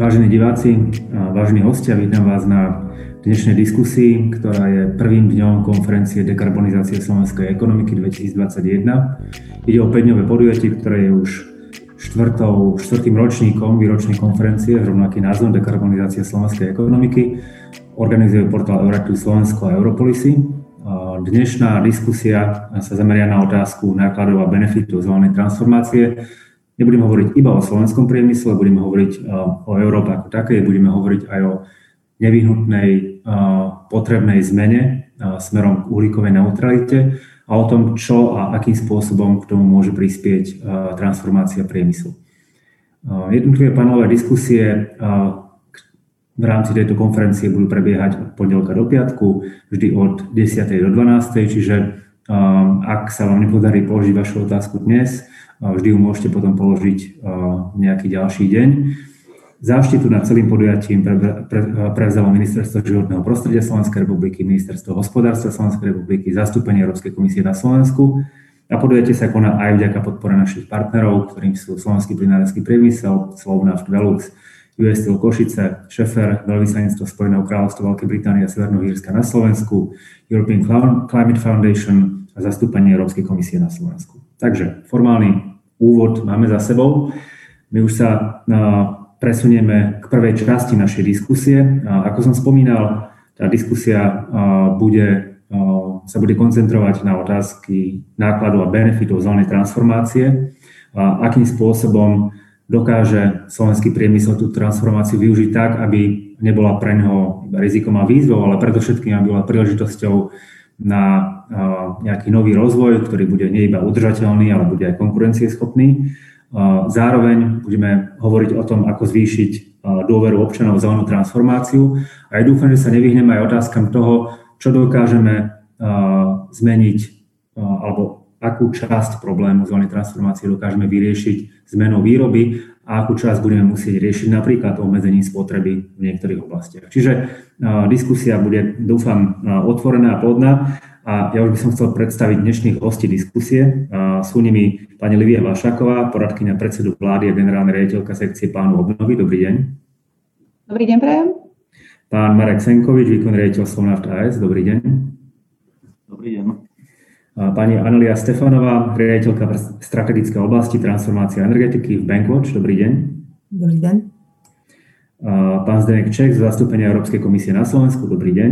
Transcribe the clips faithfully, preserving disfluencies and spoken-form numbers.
Vážení diváci, vážení hostia, vítam vás na dnešnej diskusii, ktorá je prvým dňom konferencie dekarbonizácie slovenskej ekonomiky dvetisícdvadsaťjeden. Ide o päťdňové podujatie, ktoré je už štvrtou, štvrtým ročníkom výročnej konferencie s rovnakým názvom Dekarbonizácia slovenskej ekonomiky. Organizuje portál Euractiv Slovensko a Europolicy. Dnešná diskusia sa zameria na otázku nákladov a benefitov zelenej transformácie. Nebudeme hovoriť iba o slovenskom priemysle, budeme hovoriť o Európe ako takej, budeme hovoriť aj o nevyhnutnej potrebnej zmene smerom k uhlíkovej neutralite a o tom, čo a akým spôsobom k tomu môže prispieť transformácia priemyslu. Jednotlivé panelové diskusie v rámci tejto konferencie budú prebiehať od pondelka do piatku, vždy od desiatej do dvanástej, čiže ak sa vám nepodarí položiť vašu otázku dnes, vždy ju môžete potom položiť nejaký ďalší deň. Záštitu nad celým podujatím prevzalo Ministerstvo životného prostredia Slovenskej republiky, Ministerstvo hospodárstva Slovenskej republiky, zastúpenie Európskej komisie na Slovensku a podujatie sa koná aj vďaka podpore našich partnerov, ktorým sú Slovenský plynársky priemysel, Slovnaft Velux, U S C Košice, Šefer, veľvyslanectvo Spojeného kráľovstva Veľkej Británie a Severného Írska na Slovensku, European Clown, Climate Foundation a zastúpenie Európskej komisie na Slovensku. Takže formálny úvod máme za sebou. My už sa presunieme k prvej časti našej diskusie. Ako som spomínal, tá diskusia bude, sa bude koncentrovať na otázky nákladov a benefitov zelenej transformácie, a akým spôsobom dokáže slovenský priemysel tú transformáciu využiť tak, aby nebola pre ňoho rizikom a výzvou, ale predovšetkým aby bola príležitosťou na nejaký nový rozvoj, ktorý bude nie iba udržateľný, ale bude aj konkurencieschopný. Zároveň budeme hovoriť o tom, ako zvýšiť dôveru občanov v zelenú transformáciu. A ja dúfam, že sa nevyhneme aj otázkam toho, čo dokážeme zmeniť alebo akú časť problému zelenej transformácie dokážeme vyriešiť zmenou výroby a akú časť budeme musieť riešiť napríklad obmedzením spotreby v niektorých oblastiach. Čiže uh, diskusia bude, dúfam, uh, otvorená a plodná a ja už by som chcel predstaviť dnešných hostí diskusie. Uh, sú nimi pani Lívia Vašáková, poradkyňa predsedu vlády a generálna riaditeľka sekcie plánu obnovy. Dobrý deň. Dobrý deň, prajem. Pán Marek Senkovič, výkonný riaditeľ Sonna V T S. Dobrý deň. Dobrý deň. Pani Anelia Stefanová, riaditeľka strategickej oblasti transformácie energetiky v Banquatch. Dobrý deň. Dobrý deň. Pán Zdenek Čech z zastúpenia Európskej komisie na Slovensku. Dobrý deň.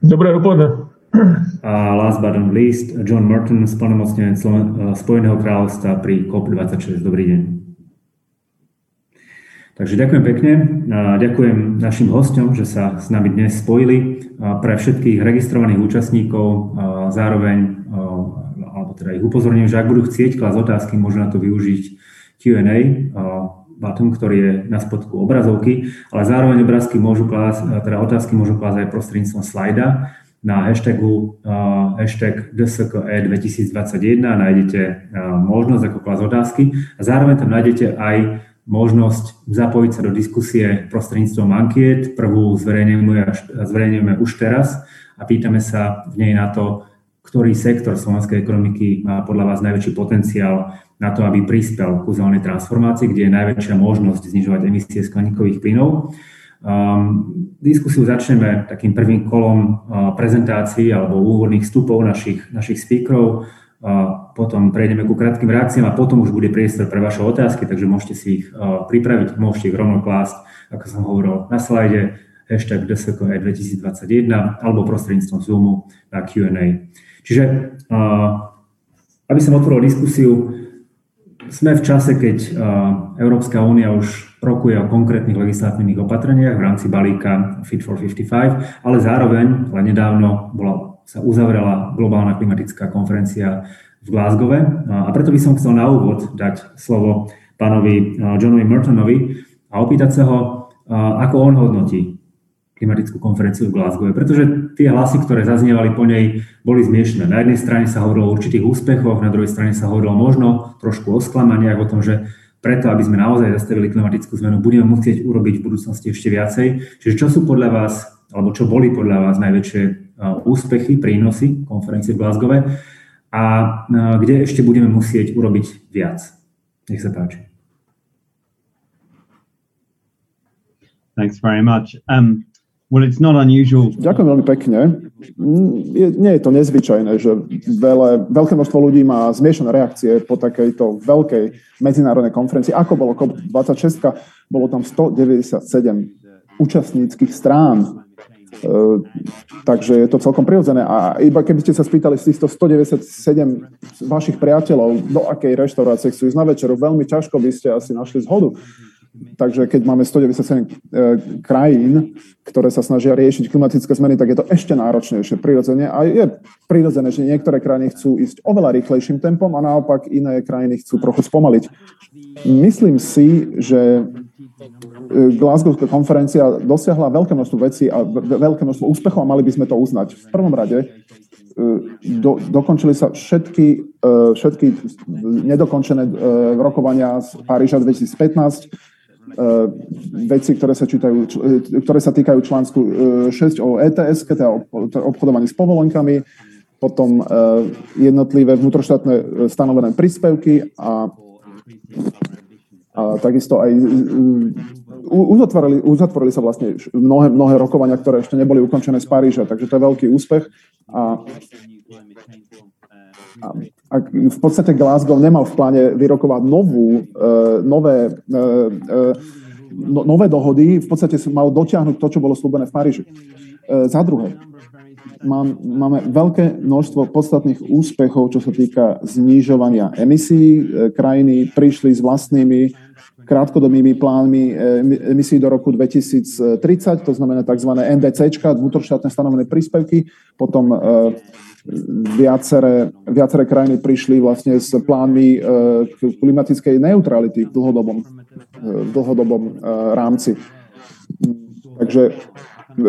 Dobré dopoludne. A last but not least, John Murton, splnomocnenec Spojeného kráľovstva pri cop dvadsaťšesť. Dobrý deň. Takže ďakujem pekne. Ďakujem našim hosťom, že sa s nami dnes spojili. Pre všetkých registrovaných účastníkov zároveň, alebo teda ich upozorním, že ak budú chcieť klásť otázky, môžu na to využiť Q and A, button, ktorý je na spodku obrazovky, ale zároveň obrázky môžu klásť, teda otázky môžu klásť aj prostredníctvom slajda. Na hashtagu hashtag D S E K E dvetisícdvadsaťjeden nájdete možnosť ako klásť otázky a zároveň tam nájdete aj možnosť zapojiť sa do diskusie prostredníctvom ankiet. Prvú zverejňujeme už teraz a pýtame sa v nej na to, ktorý sektor slovenskej ekonomiky má podľa vás najväčší potenciál na to, aby prispel ku zelenej transformácii, kde je najväčšia možnosť znižovať emisie skleníkových plynov. Um, diskusiu začneme takým prvým kolom uh, prezentácií alebo úvodných vstupov našich, našich speakerov. Potom prejdeme ku krátkym reakciám a potom už bude priestor pre vaše otázky, takže môžete si ich pripraviť, môžete ich rovno klásť, ako som hovoril na slajde, hashtag D S E K E dvetisícdvadsaťjeden alebo prostredníctvom Zoomu na Q and A. Čiže, aby som otvoril diskusiu, sme v čase, keď Európska únia už rokuje o konkrétnych legislatívnych opatreniach v rámci balíka Fit for päťdesiatpäť, ale zároveň, ale nedávno bola sa uzavrela globálna klimatická konferencia v Glasgowe a preto by som chcel na úvod dať slovo pánovi Johnovi Murtonovi a opýtať sa ho, ako on hodnotí klimatickú konferenciu v Glasgowe, pretože tie hlasy, ktoré zaznievali po nej, boli zmiešné. Na jednej strane sa hovorilo o určitých úspechoch, na druhej strane sa hovorilo možno trošku o sklamaniach, o tom, že preto, aby sme naozaj zastavili klimatickú zmenu, budeme musieť urobiť v budúcnosti ešte viacej. Čiže čo sú podľa vás, alebo čo boli podľa vás najväčšie úspechy, prínosy konferencie v Glasgowe a kde ešte budeme musieť urobiť viac. Nech sa páči. Thanks very much. Um, well, it's not unusual. Ďakujem veľmi pekne. Je, nie je to nezvyčajné, že veľa, veľké množstvo ľudí má zmiešané reakcie po takejto veľkej medzinárodnej konferencii. Ako bolo cop dvadsaťšesť, bolo tam stodeväťdesiatsedem účastníckych strán. Uh, takže je to celkom prirodzené. A iba keby ste sa spýtali z týchto stodeväťdesiatsedem vašich priateľov, do akej reštaurácie chcú ísť na večeru, veľmi ťažko by ste asi našli zhodu. Takže keď máme stodeväťdesiatsedem uh, krajín, ktoré sa snažia riešiť klimatické zmeny, tak je to ešte náročnejšie prirodzene. A je prirodzené, že niektoré krajiny chcú ísť oveľa rýchlejším tempom a naopak iné krajiny chcú trochu spomaliť. Myslím si, že Glasgowská konferencia dosiahla veľké množstvo vecí a veľké množstvo úspechov a mali by sme to uznať. V prvom rade do, dokončili sa všetky, všetky nedokončené rokovania z Paríža dvetisícpätnásť, veci, ktoré sa, čítajú, ktoré sa týkajú článku šesť o é té es, teda obchodovaní s povolenkami, potom jednotlivé vnútroštátne stanovené príspevky a A takisto aj uzatvorili, uzatvorili sa vlastne mnohé, mnohé rokovania, ktoré ešte neboli ukončené z Paríža, takže to je veľký úspech. A, a, a v podstate Glasgow nemal v pláne vyrokovať novú, uh, nové, uh, no, nové dohody, v podstate mal dotiahnuť to, čo bolo slúbené v Paríži. Uh, za druhé, mám, máme veľké množstvo podstatných úspechov, čo sa týka znižovania emisí. Krajiny prišli s vlastnými krátkodobými plánmi emisí do roku dvetisíctridsať, to znamená tzv. en dé céčka, vnútroštátne stanovené príspevky. Potom viaceré, viaceré krajiny prišli vlastne s plánmi klimatickej neutrality v dlhodobom, v dlhodobom rámci. Takže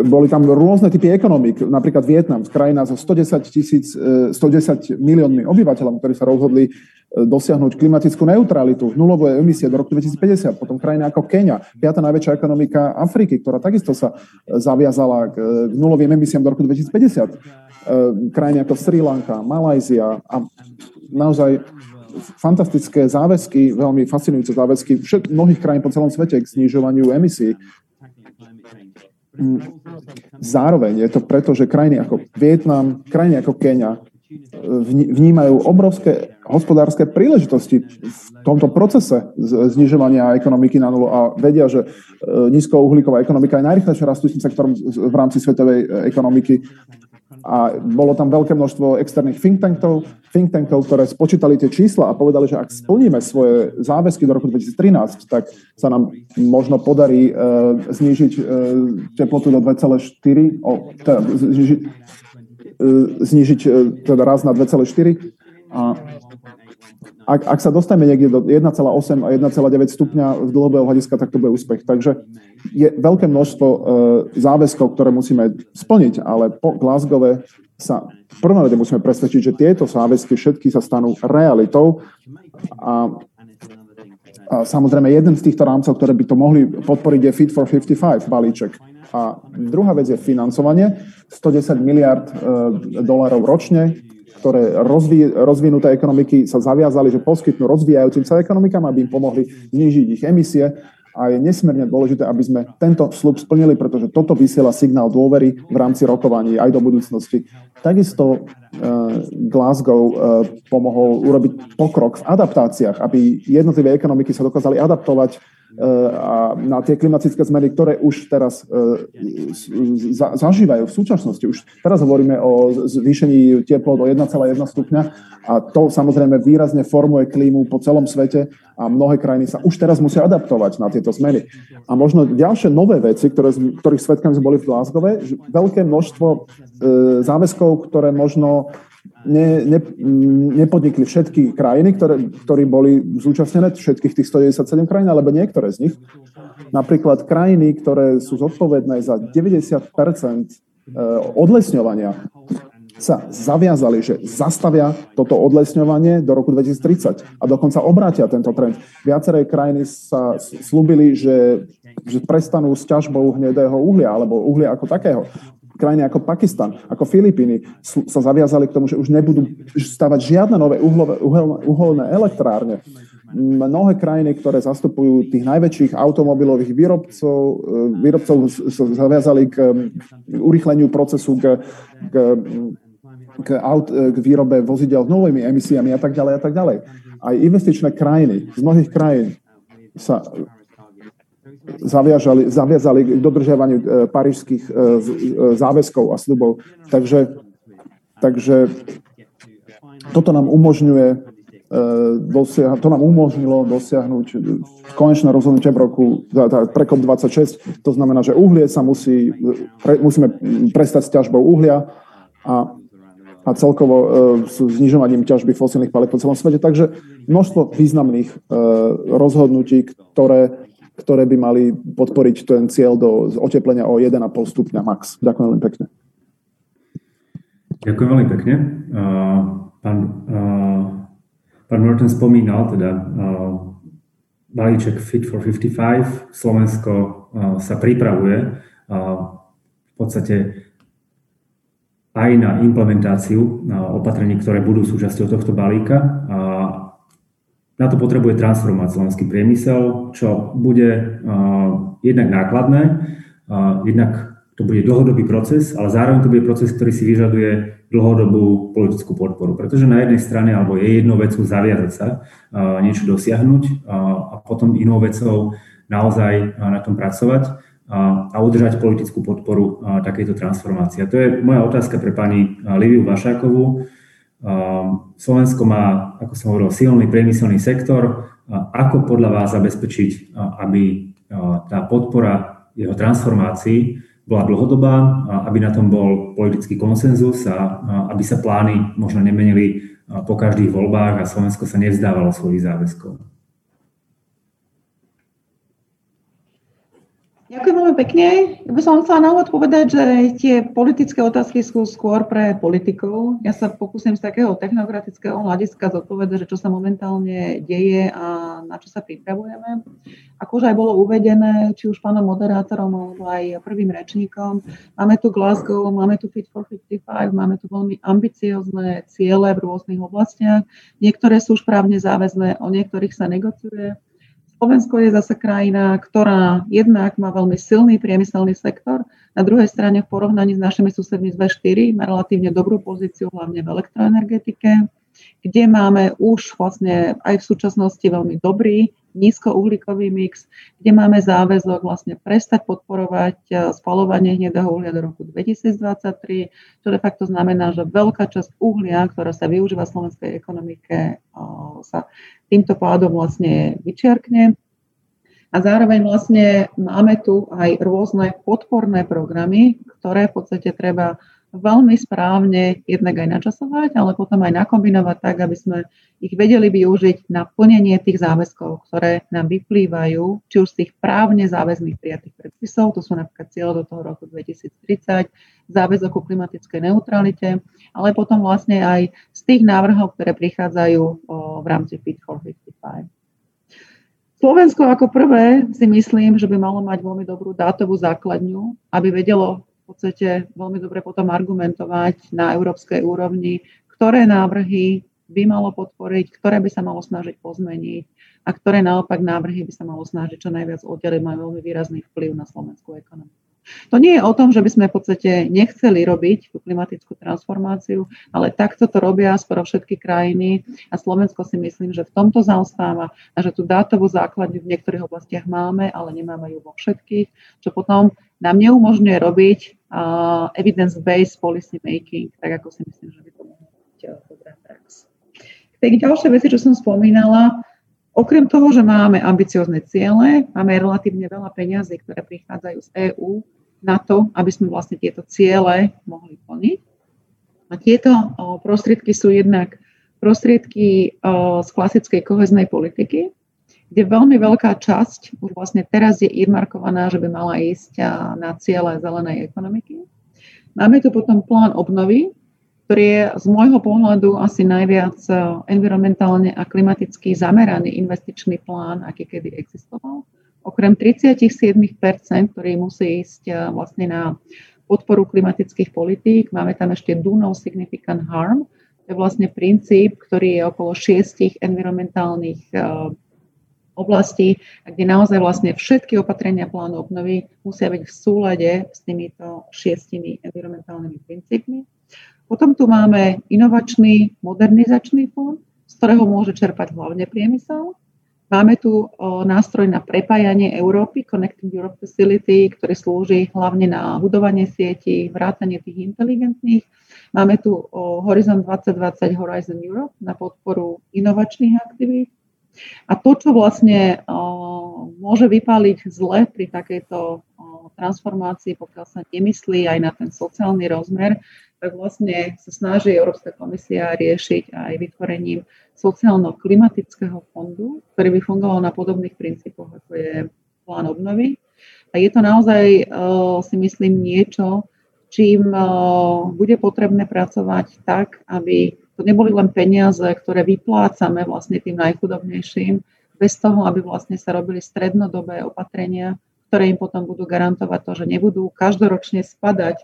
boli tam rôzne typy ekonomík, napríklad Vietnam, krajina so stodesať miliónmi obyvateľov, ktorí sa rozhodli dosiahnuť klimatickú neutralitu, nulové emisie do roku dvetisícpäťdesiat, potom krajina ako Keňa, piata najväčšia ekonomika Afriky, ktorá takisto sa zaviazala k nulovým emisiám do roku dvetisícpäťdesiat, krajina ako Sri Lanka, Malajzia a naozaj fantastické záväzky, veľmi fascinujúce záväzky všet, mnohých krajín po celom svete k znižovaniu emisí. Zároveň je to preto, že krajiny ako Vietnam, krajiny ako Keňa vnímajú obrovské hospodárske príležitosti v tomto procese znižovania ekonomiky na nulu a vedia, že nízkouhlíková ekonomika je najrýchlejšie rastúcim sektorom v rámci svetovej ekonomiky. A bolo tam veľké množstvo externých think tankov, think tankov, ktoré spočítali tie čísla a povedali, že ak splníme svoje záväzky do roku dvetisíctrinásť, tak sa nám možno podarí e, znížiť e, teplotu do dva celé štyri, o, teda, znižiť, e, znižiť e, teda raz na dva celé štyri a ak, ak sa dostaneme niekde do jeden celá osem a jeden celá deväť stupňa v dlhodobého hľadiska, tak to bude úspech. Takže je veľké množstvo e, záväzkov, ktoré musíme splniť, ale po Glasgowe sa v prvom rade musíme presvedčiť, že tieto záväzky všetky sa stanú realitou a, a samozrejme jeden z týchto rámcov, ktoré by to mohli podporiť, je Fit for päťdesiatpäť balíček. A druhá vec je financovanie, stodesať miliárd e, dolárov ročne, ktoré rozví, rozvinuté ekonomiky sa zaviazali, že poskytnú rozvíjajúcim sa ekonomikám, aby im pomohli znížiť ich emisie. A je nesmierne dôležité, aby sme tento sľub splnili, pretože toto vysiela signál dôvery v rámci rokovaní aj do budúcnosti. Takisto Glasgow pomohol urobiť pokrok v adaptáciách, aby jednotlivé ekonomiky sa dokázali adaptovať a na tie klimatické zmeny, ktoré už teraz zažívajú v súčasnosti. Už teraz hovoríme o zvýšení teplot o jeden celá jeden stupňa a to samozrejme výrazne formuje klímu po celom svete a mnohé krajiny sa už teraz musia adaptovať na tieto zmeny. A možno ďalšie nové veci, ktoré, ktorých svedkami sme boli v Glasgowe, veľké množstvo záväzkov, ktoré možno Ne, ne, nepodnikli všetky krajiny, ktoré, ktorí boli zúčastnené, všetkých tých stodeväťdesiatsedem krajín, alebo niektoré z nich. Napríklad krajiny, ktoré sú zodpovedné za deväťdesiat percent odlesňovania, sa zaviazali, že zastavia toto odlesňovanie do roku dvetisíctridsať a dokonca obrátia tento trend. Viaceré krajiny sa slúbili, že, že prestanú s ťažbou hnedého uhlia alebo uhlia ako takého. Krajiny ako Pakistan, ako Filipíny sa zaviazali k tomu, že už nebudú stavať žiadne nové uhlové, uhelné, uhelné elektrárne. mnohé krajiny, ktoré zastupujú tých najväčších automobilových výrobcov, výrobcov sa zaviazali k urýchleniu procesu, k, k, k, aut, k výrobe vozidel s nulovými emisiami a tak ďalej a tak ďalej. Aj investičné krajiny z mnohých krajín sa zaviazali, zaviazali k dodržiavaniu parížských záväzkov a sľubov. Takže, takže toto nám umožňuje Dosiah- to nám umožnilo dosiahnuť konečné rozhodnutie v roku pre cé ó pé dvadsaťšesť. To znamená, že uhlie sa musí, pre, musíme prestať s ťažbou uhlia a, a celkovo e, s znižovaním ťažby fosílnych palív po celom svete. Takže množstvo významných e, rozhodnutí, ktoré, ktoré by mali podporiť ten cieľ do oteplenia o jeden a pol stupňa max. Ďakujem veľmi pekne. Ďakujem veľmi pekne. Uh, pán... Uh... Pán Murton spomínal teda uh, balíček Fit for päťdesiatpäť. Slovensko uh, sa pripravuje uh, v podstate aj na implementáciu uh, opatrení, ktoré budú súčasťou tohto balíka. Uh, na to potrebuje transformovať slovenský priemysel, čo bude uh, jednak nákladné, uh, jednak to bude dlhodobý proces, ale zároveň to bude proces, ktorý si vyžaduje dlhodobú politickú podporu. Pretože na jednej strane, alebo je jednou vecou zaviazať sa, niečo dosiahnuť a potom inou vecou naozaj na tom pracovať a udržať politickú podporu takejto transformácie. A to je moja otázka pre pani Líviu Vašákovú. Slovensko má, ako som hovoril, silný priemyselný sektor. Ako podľa vás zabezpečiť, aby tá podpora jeho transformácií bola dlhodobá, aby na tom bol politický konsenzus a aby sa plány možno nemenili po každých voľbách a Slovensko sa nevzdávalo svojich záväzkov. Ďakujem veľmi pekne. Ja by som chcela na úvod povedať, že tie politické otázky sú skôr pre politikov. Ja sa pokúsim z takého technokratického hľadiska zodpovedať, že čo sa momentálne deje a na čo sa pripravujeme. Ako už aj bolo uvedené, či už pánom moderátorom, alebo aj prvým rečníkom, máme tu Glasgow, máme tu Fit for päťdesiatpäť, máme tu veľmi ambiciozne ciele v rôznych oblastiach. Niektoré sú už právne záväzné, o niektorých sa negociuje. Slovensko je zase krajina, ktorá jednak má veľmi silný priemyselný sektor. Na druhej strane v porovnaní s našimi susedmi z vé štyri má relatívne dobrú pozíciu, hlavne v elektroenergetike, kde máme už vlastne aj v súčasnosti veľmi dobrý nízkouhlíkový mix, kde máme záväzok vlastne prestať podporovať spaľovanie hnedého uhlia do roku dvetisícdvadsaťtri, čo de facto znamená, že veľká časť uhlia, ktorá sa využíva v slovenskej ekonomike, sa týmto pádom vlastne vyčiarkne. A zároveň vlastne máme tu aj rôzne podporné programy, ktoré v podstate treba veľmi správne jednak aj načasovať, ale potom aj nakombinovať tak, aby sme ich vedeli využiť na plnenie tých záväzkov, ktoré nám vyplývajú, či už z tých právne záväzných prijatých predpisov, to sú napríklad cieľe do toho roku dvetisíctridsať, záväzok ku klimatickej neutralite, ale potom vlastne aj z tých návrhov, ktoré prichádzajú v rámci Fit for päťdesiatpäť. Slovensko ako prvé si myslím, že by malo mať veľmi dobrú dátovú základňu, aby vedelo v podstate veľmi dobre potom argumentovať na európskej úrovni, ktoré návrhy by malo podporiť, ktoré by sa malo snažiť pozmeniť a ktoré naopak návrhy by sa malo snažiť čo najviac oddeliť, majú veľmi výrazný vplyv na slovenskú ekonomiku. To nie je o tom, že by sme v podstate nechceli robiť tú klimatickú transformáciu, ale takto to robia skoro všetky krajiny a Slovensko si myslím, že v tomto zaostáva a že tú dátovú základňu v niektorých oblastiach máme, ale nemáme ju vo všetkých, čo potom nám neumožňuje robiť Uh, evidence-based policy making, tak ako si myslím, že by to mohlo byť dobrá prax. K tej ďalšej veci, čo som spomínala, okrem toho, že máme ambiciozne ciele, máme relatívne veľa peňazí, ktoré prichádzajú z EÚ na to, aby sme vlastne tieto ciele mohli plniť. A tieto uh, prostriedky sú jednak prostriedky uh, z klasickej koheznej politiky, kde veľmi veľká časť už vlastne teraz je earmarkovaná, že by mala ísť na ciele zelenej ekonomiky. Máme tu potom plán obnovy, ktorý je z môjho pohľadu asi najviac environmentálne a klimaticky zameraný investičný plán, aký kedy existoval. Okrem tridsaťsedem percent, ktorý musí ísť vlastne na podporu klimatických politík, máme tam ešte do no significant harm, To je vlastne princíp, ktorý je okolo šiestich environmentálnych uh, oblastí, kde naozaj vlastne všetky opatrenia plánu obnovy musia byť v súlade s týmito šiestimi environmentálnymi princípmi. Potom tu máme inovačný modernizačný fond, z ktorého môže čerpať hlavne priemysel. Máme tu nástroj na prepájanie Európy, Connecting Europe Facility, ktorý slúži hlavne na budovanie sietí, vrátanie tých inteligentných. Máme tu Horizon dvadsať dvadsať, Horizon Europe na podporu inovačných aktivít. A to, čo vlastne môže vypáliť zle pri takejto transformácii, pokiaľ sa nemyslí aj na ten sociálny rozmer, tak vlastne sa snaží Európska komisia riešiť aj vytvorením sociálno-klimatického fondu, ktorý by fungoval na podobných princípoch, ako je plán obnovy. A je to naozaj, si myslím, niečo, čím bude potrebné pracovať tak, aby to neboli len peniaze, ktoré vyplácame vlastne tým najchudobnejším, bez toho, aby vlastne sa robili strednodobé opatrenia, ktoré im potom budú garantovať to, že nebudú každoročne spadať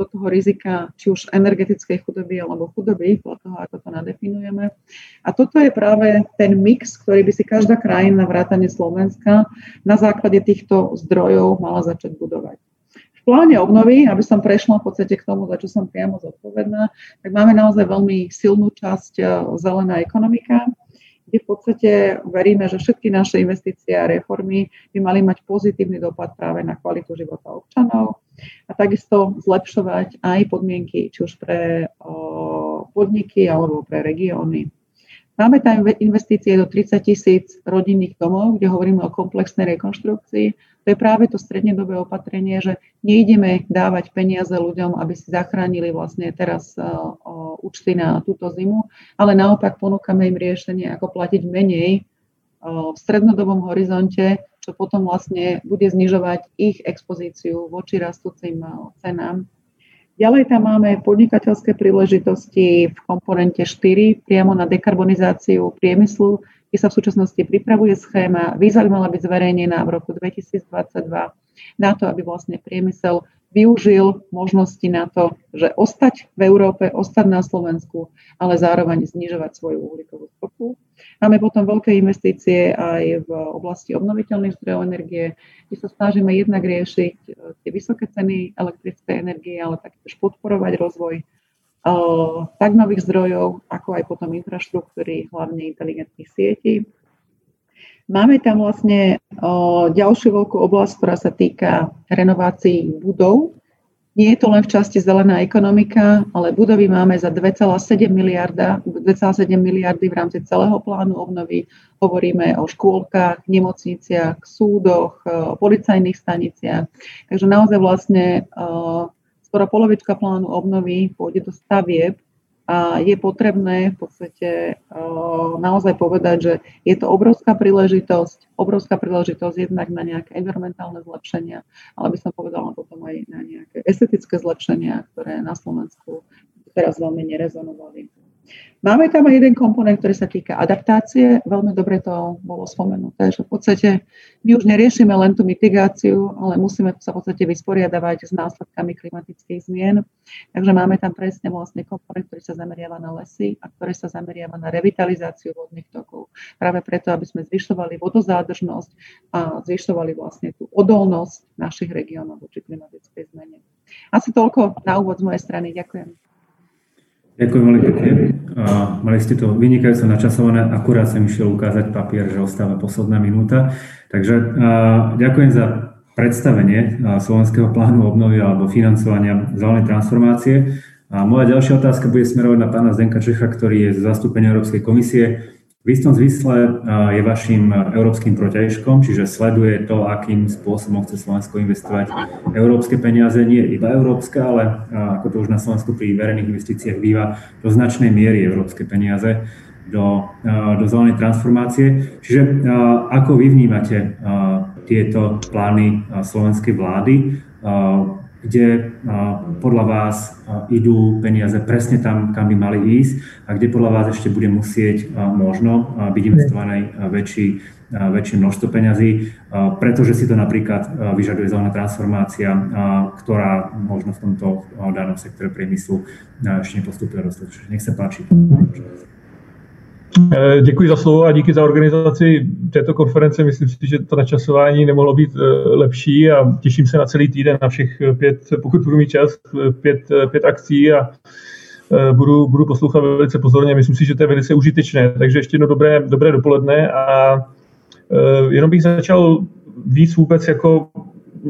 do toho rizika, či už energetickej chudoby alebo chudoby, podľa toho, ako to nadefinujeme. A toto je práve ten mix, ktorý by si každá krajina vrátane Slovenska na základe týchto zdrojov mala začať budovať. V pláne obnovy, aby som prešla v podstate k tomu, za čo som priamo zodpovedná, tak máme naozaj veľmi silnú časť zelená ekonomika, kde v podstate veríme, že všetky naše investície a reformy by mali mať pozitívny dopad práve na kvalitu života občanov, a takisto zlepšovať aj podmienky, či už pre o, podniky alebo pre regióny. Máme tam investície do tridsať tisíc rodinných domov, kde hovoríme o komplexnej rekonštrukcii. To je práve to strednodobé opatrenie, že nejdeme dávať peniaze ľuďom, aby si zachránili vlastne teraz o, o, účty na túto zimu, ale naopak ponúkame im riešenie, ako platiť menej o, v strednodobom horizonte, čo potom vlastne bude znižovať ich expozíciu voči rastúcim cenám. Ďalej tam máme podnikateľské príležitosti v komponente štyri, priamo na dekarbonizáciu priemyslu, kde sa v súčasnosti pripravuje schéma. Výzva mala byť zverejnená v roku dvetisícdvadsaťdva na to, aby vlastne priemysel využil možnosti na to, že ostať v Európe, ostať na Slovensku, ale zároveň znižovať svoju uhlíkovú stopu. Máme potom veľké investície aj v oblasti obnoviteľných zdrojov energie, kde sa snažíme jednak riešiť tie vysoké ceny elektrickej energie, ale taktiež podporovať rozvoj tak nových zdrojov, ako aj potom infraštruktúry, hlavne inteligentných sietí. Máme tam vlastne o, ďalšiu veľkú oblasť, ktorá sa týka renovácií budov. Nie je to len v časti zelená ekonomika, ale budovy máme za dve celé sedem miliardy v rámci celého plánu obnovy. Hovoríme o škôlkach, nemocniciach, súdoch, o policajných staniciach. Takže naozaj vlastne o, skoro polovička plánu obnovy pôjde do stavieb, a je potrebné v podstate o, naozaj povedať, že je to obrovská príležitosť, obrovská príležitosť jednak na nejaké environmentálne zlepšenia, ale by som povedala potom aj na nejaké estetické zlepšenia, ktoré na Slovensku teraz veľmi nerezonovali. Máme tam aj jeden komponent, ktorý sa týka adaptácie. Veľmi dobre to bolo spomenuté, že v podstate my už neriešime len tú mitigáciu, ale musíme sa v podstate vysporiadavať s následkami klimatických zmien. Takže máme tam presne vlastne komponent, ktorý sa zameriava na lesy a ktorý sa zameriava na revitalizáciu vodných tokov. Práve preto, aby sme zvyšovali vodozádržnosť a zvyšovali vlastne tú odolnosť našich regiónov voči klimatickej zmene. Asi toľko na úvod z mojej strany. Ďakujem. Ďakujem veľmi pekne. Mali ste to vynikajúco načasované, akurát som išiel ukázať papier, že ostáva posledná minúta. Takže a, ďakujem za predstavenie Slovenského plánu obnovy alebo financovania zelenej transformácie. A moja ďalšia otázka bude smerovať na pána Zdenka Čecha, ktorý je z zastúpenia Európskej komisie. V istom zmysle je vašim európskym protiažkom, čiže sleduje to, akým spôsobom chce Slovensko investovať európske peniaze, nie iba európske, ale ako to už na Slovensku pri verejných investíciách býva, do značnej miery európske peniaze do, do zelenej transformácie. Čiže ako vy vnímate tieto plány slovenskej vlády? kde podľa vás idú peniaze presne tam, kam by mali ísť a kde podľa vás ešte bude musieť možno byť investované väčší, väčšie množstvo peňazí, pretože si to napríklad vyžaduje zelená transformácia, ktorá možno v tomto danom sektore priemyslu ešte nepostúpila dostatočne. Nech sa páči. Děkuji za slovo a díky za organizaci této konference. Myslím si, že to načasování nemohlo být lepší a těším se na celý týden, na všech pět, pokud budu mít čas, pět, pět akcí a budu, budu poslouchat velice pozorně. Myslím si, že to je velice užitečné. Takže ještě jedno dobré, dobré dopoledne a jenom bych začal víc vůbec jako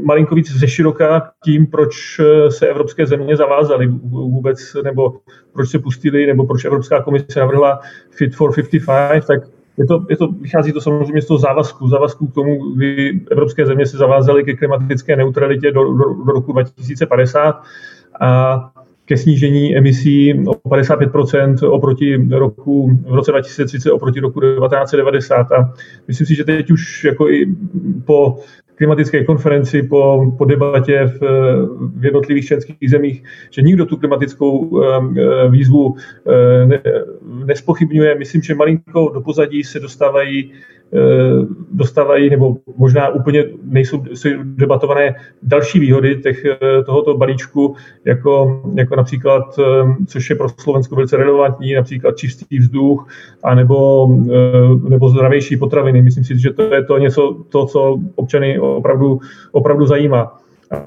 malinko víc ze široka tím, proč se evropské země zavázaly vůbec, nebo proč se pustily, nebo proč Evropská komise navrhla Fit for padesát pět, tak je to, je to, vychází to samozřejmě z toho závazku, závazku k tomu, kdy evropské země se zavázaly ke klimatické neutralitě do, do, do roku dva tisíce padesát a ke snížení emisí o padesát pět procent oproti roku, v roce dva tisíce třicet oproti roku devatenáct set devadesát. A myslím si, že teď už jako i po klimatické konferenci, po, po debatě v, v jednotlivých členských zemích, že nikdo tu klimatickou výzvu ne, nespochybňuje. Myslím, že malinko do pozadí se dostávají, dostávají nebo možná úplně nejsou debatované další výhody těch, tohoto balíčku, jako, jako například, což je pro Slovensko velice relevantní, například čistý vzduch anebo, nebo zdravější potraviny. Myslím si, že to je to něco, to, co občany opravdu, opravdu zajímá.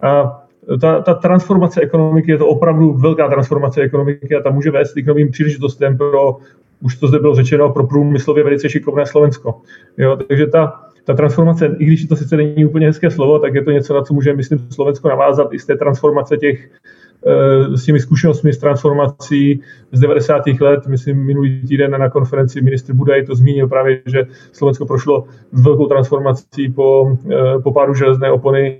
A ta, ta transformace ekonomiky je to opravdu velká transformace ekonomiky a ta může vést i k novým příležitostem pro, už to zde bylo řečeno, pro průmyslově velice šikovné Slovensko. Jo, takže ta, ta transformace, i když to sice není úplně hezké slovo, tak je to něco, na co může, myslím, Slovensko navázat i z té transformace těch, s těmi zkušenostmi z transformací z devadesátých let. Myslím, minulý týden na konferenci ministr Budaj to zmínil právě, že Slovensko prošlo velkou transformací po, po pádu železné opony,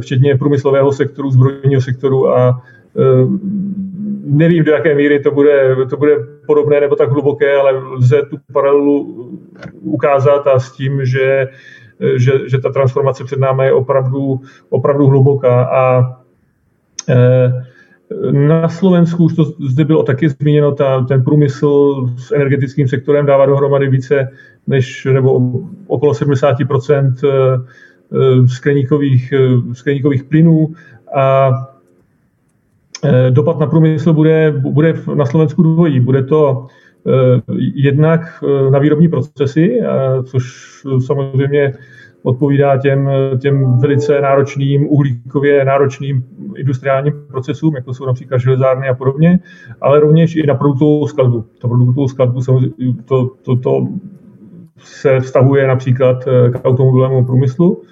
včetně průmyslového sektoru, zbrojního sektoru a nevím, do jaké míry to bude, to bude podobné nebo tak hluboké, ale lze tu paralelu ukázat a s tím, že, že, že ta transformace před námi je opravdu, opravdu hluboká. A na Slovensku, už to zde bylo taky zmíněno, ta, ten průmysl s energetickým sektorem dává dohromady více než, nebo okolo sedmdesát procent skleníkových, skleníkových plynů a dopad na průmysl bude, bude na Slovensku dvojí. Bude to jednak na výrobní procesy, což samozřejmě odpovídá těm, těm velice náročným, uhlíkově náročným industriálním procesům, jako jsou například železárny a podobně, ale rovněž i na produktovou skladbu. Ta produktovou skladbu to, to, to se vztahuje například k automobilovému průmyslu,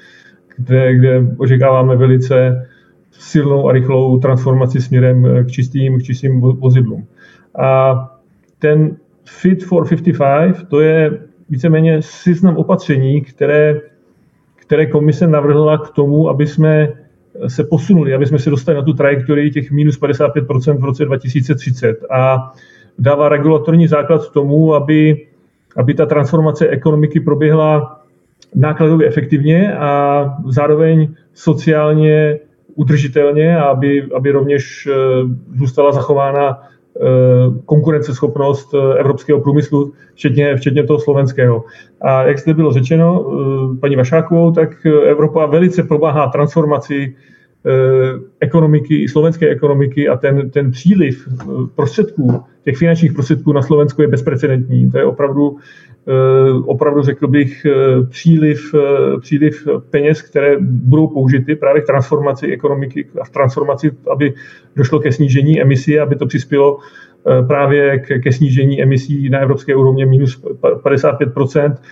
kde, kde očekáváme velice silnou a rychlou transformaci směrem k čistým, k čistým vozidlům. A ten Fit for padesát pět, to je víceméně seznam opatření, které které komise navrhla k tomu, aby jsme se posunuli, aby jsme se dostali na tu trajektorii těch minus padesát pět procent v roce dva tisíce třicet a dává regulatorní základ k tomu, aby, aby ta transformace ekonomiky proběhla nákladově efektivně a zároveň sociálně udržitelně, aby, aby rovněž zůstala zachována konkurenceschopnost evropského průmyslu, včetně, včetně toho slovenského. A jak zde bylo řečeno paní Vašákovou, tak Evropa velice pomáhá transformaci ekonomiky, i slovenské ekonomiky a ten, ten příliv prostředků, těch finančních prostředků na Slovensku je bezprecedentní. To je opravdu, opravdu řekl bych, příliv, příliv peněz, které budou použity právě k transformaci ekonomiky a v transformaci, aby došlo ke snížení emisí, aby to přispělo právě ke snížení emisí na evropské úrovni minus padesát pět procent.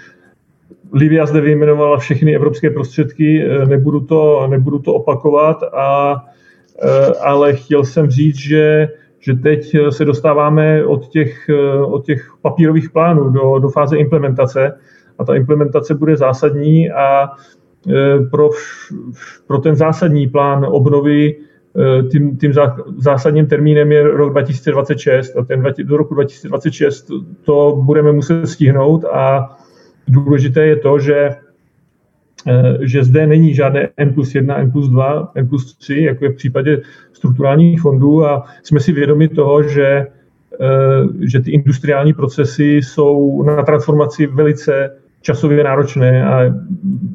Lívia zde vyjmenovala všechny evropské prostředky, nebudu to, nebudu to opakovat, a, ale chtěl jsem říct, že, že teď se dostáváme od těch, od těch papírových plánů do, do fáze implementace a ta implementace bude zásadní a pro, pro ten zásadní plán obnovy tím, tím zásadním termínem je rok dva tisíce dvacet šest a ten do roku dva tisíce dvacet šest to budeme muset stihnout a důležité je to, že že zde není žádné en plus jedna, en plus dva, en plus tři, jako je v případě strukturálních fondů, a jsme si vědomi toho, že, že ty industriální procesy jsou na transformaci velice časově náročné a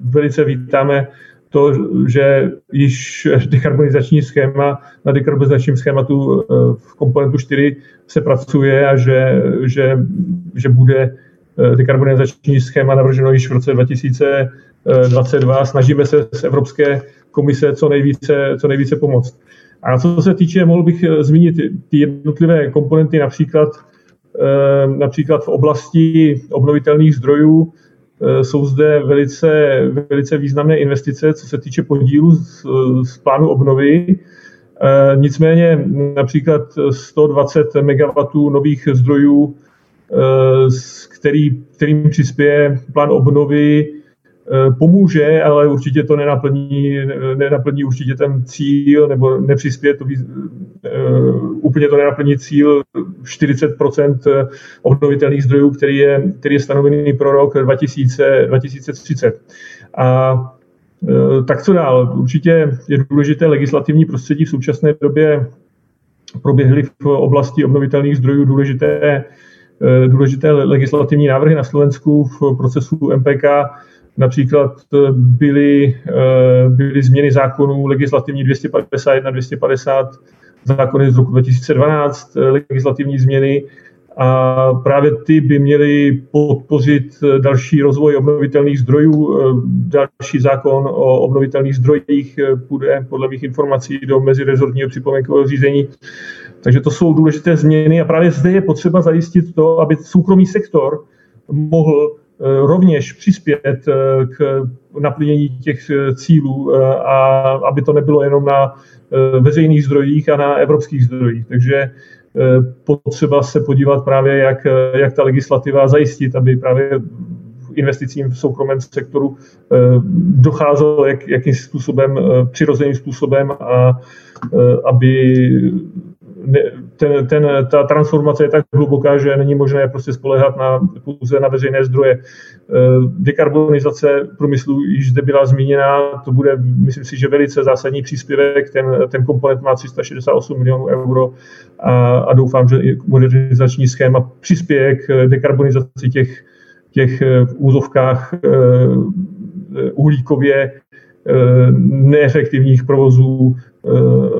velice vítáme to, že již dekarbonizační schéma, na dekarbonizačním schématu v komponentu čtyři se pracuje a že, že, že bude dekarbonizační schéma navrženo již v roce dva tisíce dvacet dva. Snažíme se z Evropské komise co nejvíce, co nejvíce pomoct. A co se týče, mohl bych zmínit ty jednotlivé komponenty, například, například v oblasti obnovitelných zdrojů. Jsou zde velice, velice významné investice, co se týče podílu z, z plánu obnovy. Nicméně například sto dvacet megawattů nových zdrojů, který, kterým přispěje plán obnovy, pomůže, ale určitě to nenaplní, nenaplní určitě ten cíl, nebo nepřispěje to, úplně to nenaplní cíl čtyřicet procent obnovitelných zdrojů, který je, který je stanovený pro rok dva tisíce třicet. A tak co dál? Určitě je důležité legislativní prostředí. V současné době proběhly v oblasti obnovitelných zdrojů důležité, důležité legislativní návrhy na Slovensku v procesu M P K. Například byly, byly změny zákonů legislativní dvě stě padesát jedna, dvě stě padesát, zákony z roku dva tisíce dvanáct, legislativní změny, a právě ty by měly podpořit další rozvoj obnovitelných zdrojů. Další zákon o obnovitelných zdrojích půjde podle mých informací do mezirezortního připomínkového řízení. Takže to jsou důležité změny a právě zde je potřeba zajistit to, aby soukromý sektor mohl rovněž přispět k naplnění těch cílů a aby to nebylo jenom na veřejných zdrojích a na evropských zdrojích. Takže potřeba se podívat právě, jak, jak ta legislativa zajistit, aby právě investicím v soukromém sektoru docházelo jak, jakým způsobem, přirozeným způsobem, a aby Ten, ten, ta transformace je tak hluboká, že není možné prostě spoléhat na, pouze na veřejné zdroje. Dekarbonizace průmyslu již zde byla zmíněna, to bude, myslím si, že velice zásadní příspěvek, ten, ten komponent má tři sta šedesát osm milionů euro a, a doufám, že i modernizační schéma přispěje k dekarbonizaci těch, těch v úzovkách uhlíkově neefektivních provozů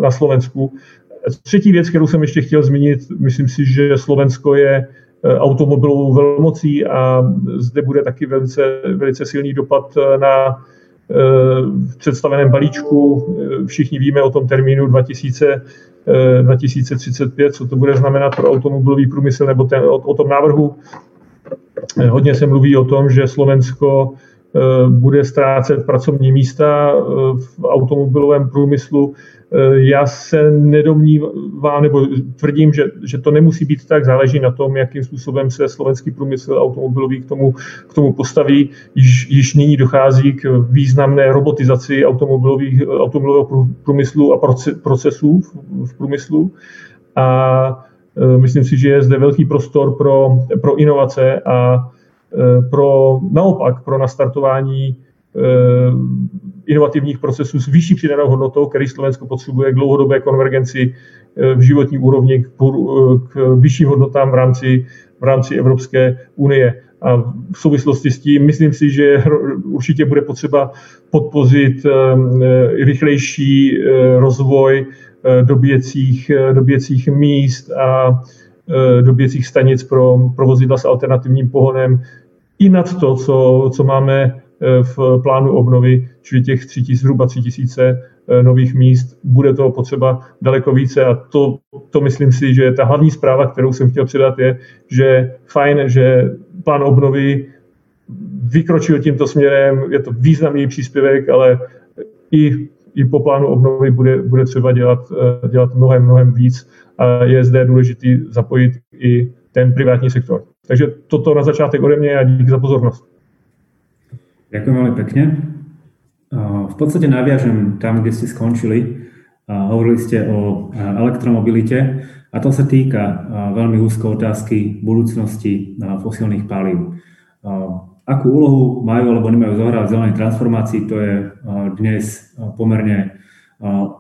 na Slovensku. Třetí věc, kterou jsem ještě chtěl zmínit, myslím si, že Slovensko je automobilovou velmocí a zde bude taky velice, velice silný dopad na v představeném balíčku. Všichni víme o tom termínu dva tisíce, dva tisíce třicet pět, co to bude znamenat pro automobilový průmysl, nebo ten, o, o tom návrhu. Hodně se mluví o tom, že Slovensko bude ztrácet pracovní místa v automobilovém průmyslu. Já se nedomnívám, nebo tvrdím, že, že to nemusí být tak, záleží na tom, jakým způsobem se slovenský průmysl automobilový k tomu, k tomu postaví. Již, již nyní dochází k významné robotizaci automobilových, automobilového průmyslu a procesů v průmyslu. A myslím si, že je zde velký prostor pro, pro inovace a pro, naopak pro nastartování inovativních procesů s vyšší přidanou hodnotou, který Slovensko potřebuje k dlouhodobé konvergenci v životní úrovni, k vyšším hodnotám v rámci, v rámci Evropské unie. A v souvislosti s tím myslím si, že určitě bude potřeba podpořit rychlejší rozvoj dobíjecích, dobíjecích míst a dobíjecích stanic pro vozidla s alternativním pohonem i nad to, co, co máme v plánu obnovy, čili těch tři tisíc, zhruba tři tisíce nových míst, bude toho potřeba daleko více. A to, to myslím si, že ta hlavní zpráva, kterou jsem chtěl předat, je, že fajn, že plán obnovy vykročil tímto směrem, je to významný příspěvek, ale i, i po plánu obnovy bude, bude třeba dělat, dělat mnohem, mnohem víc a je zde důležitý zapojit i ten privátní sektor. Takže toto na začátek ode mě a díky za pozornost. Ďakujem veľmi pekne. V podstate naviažem tam, kde ste skončili. Hovorili ste o elektromobilite a to sa týka veľmi úzko otázky budúcnosti fosílnych palív. Akú úlohu majú alebo nemajú zohrávať v zelenej transformácii, to je dnes pomerne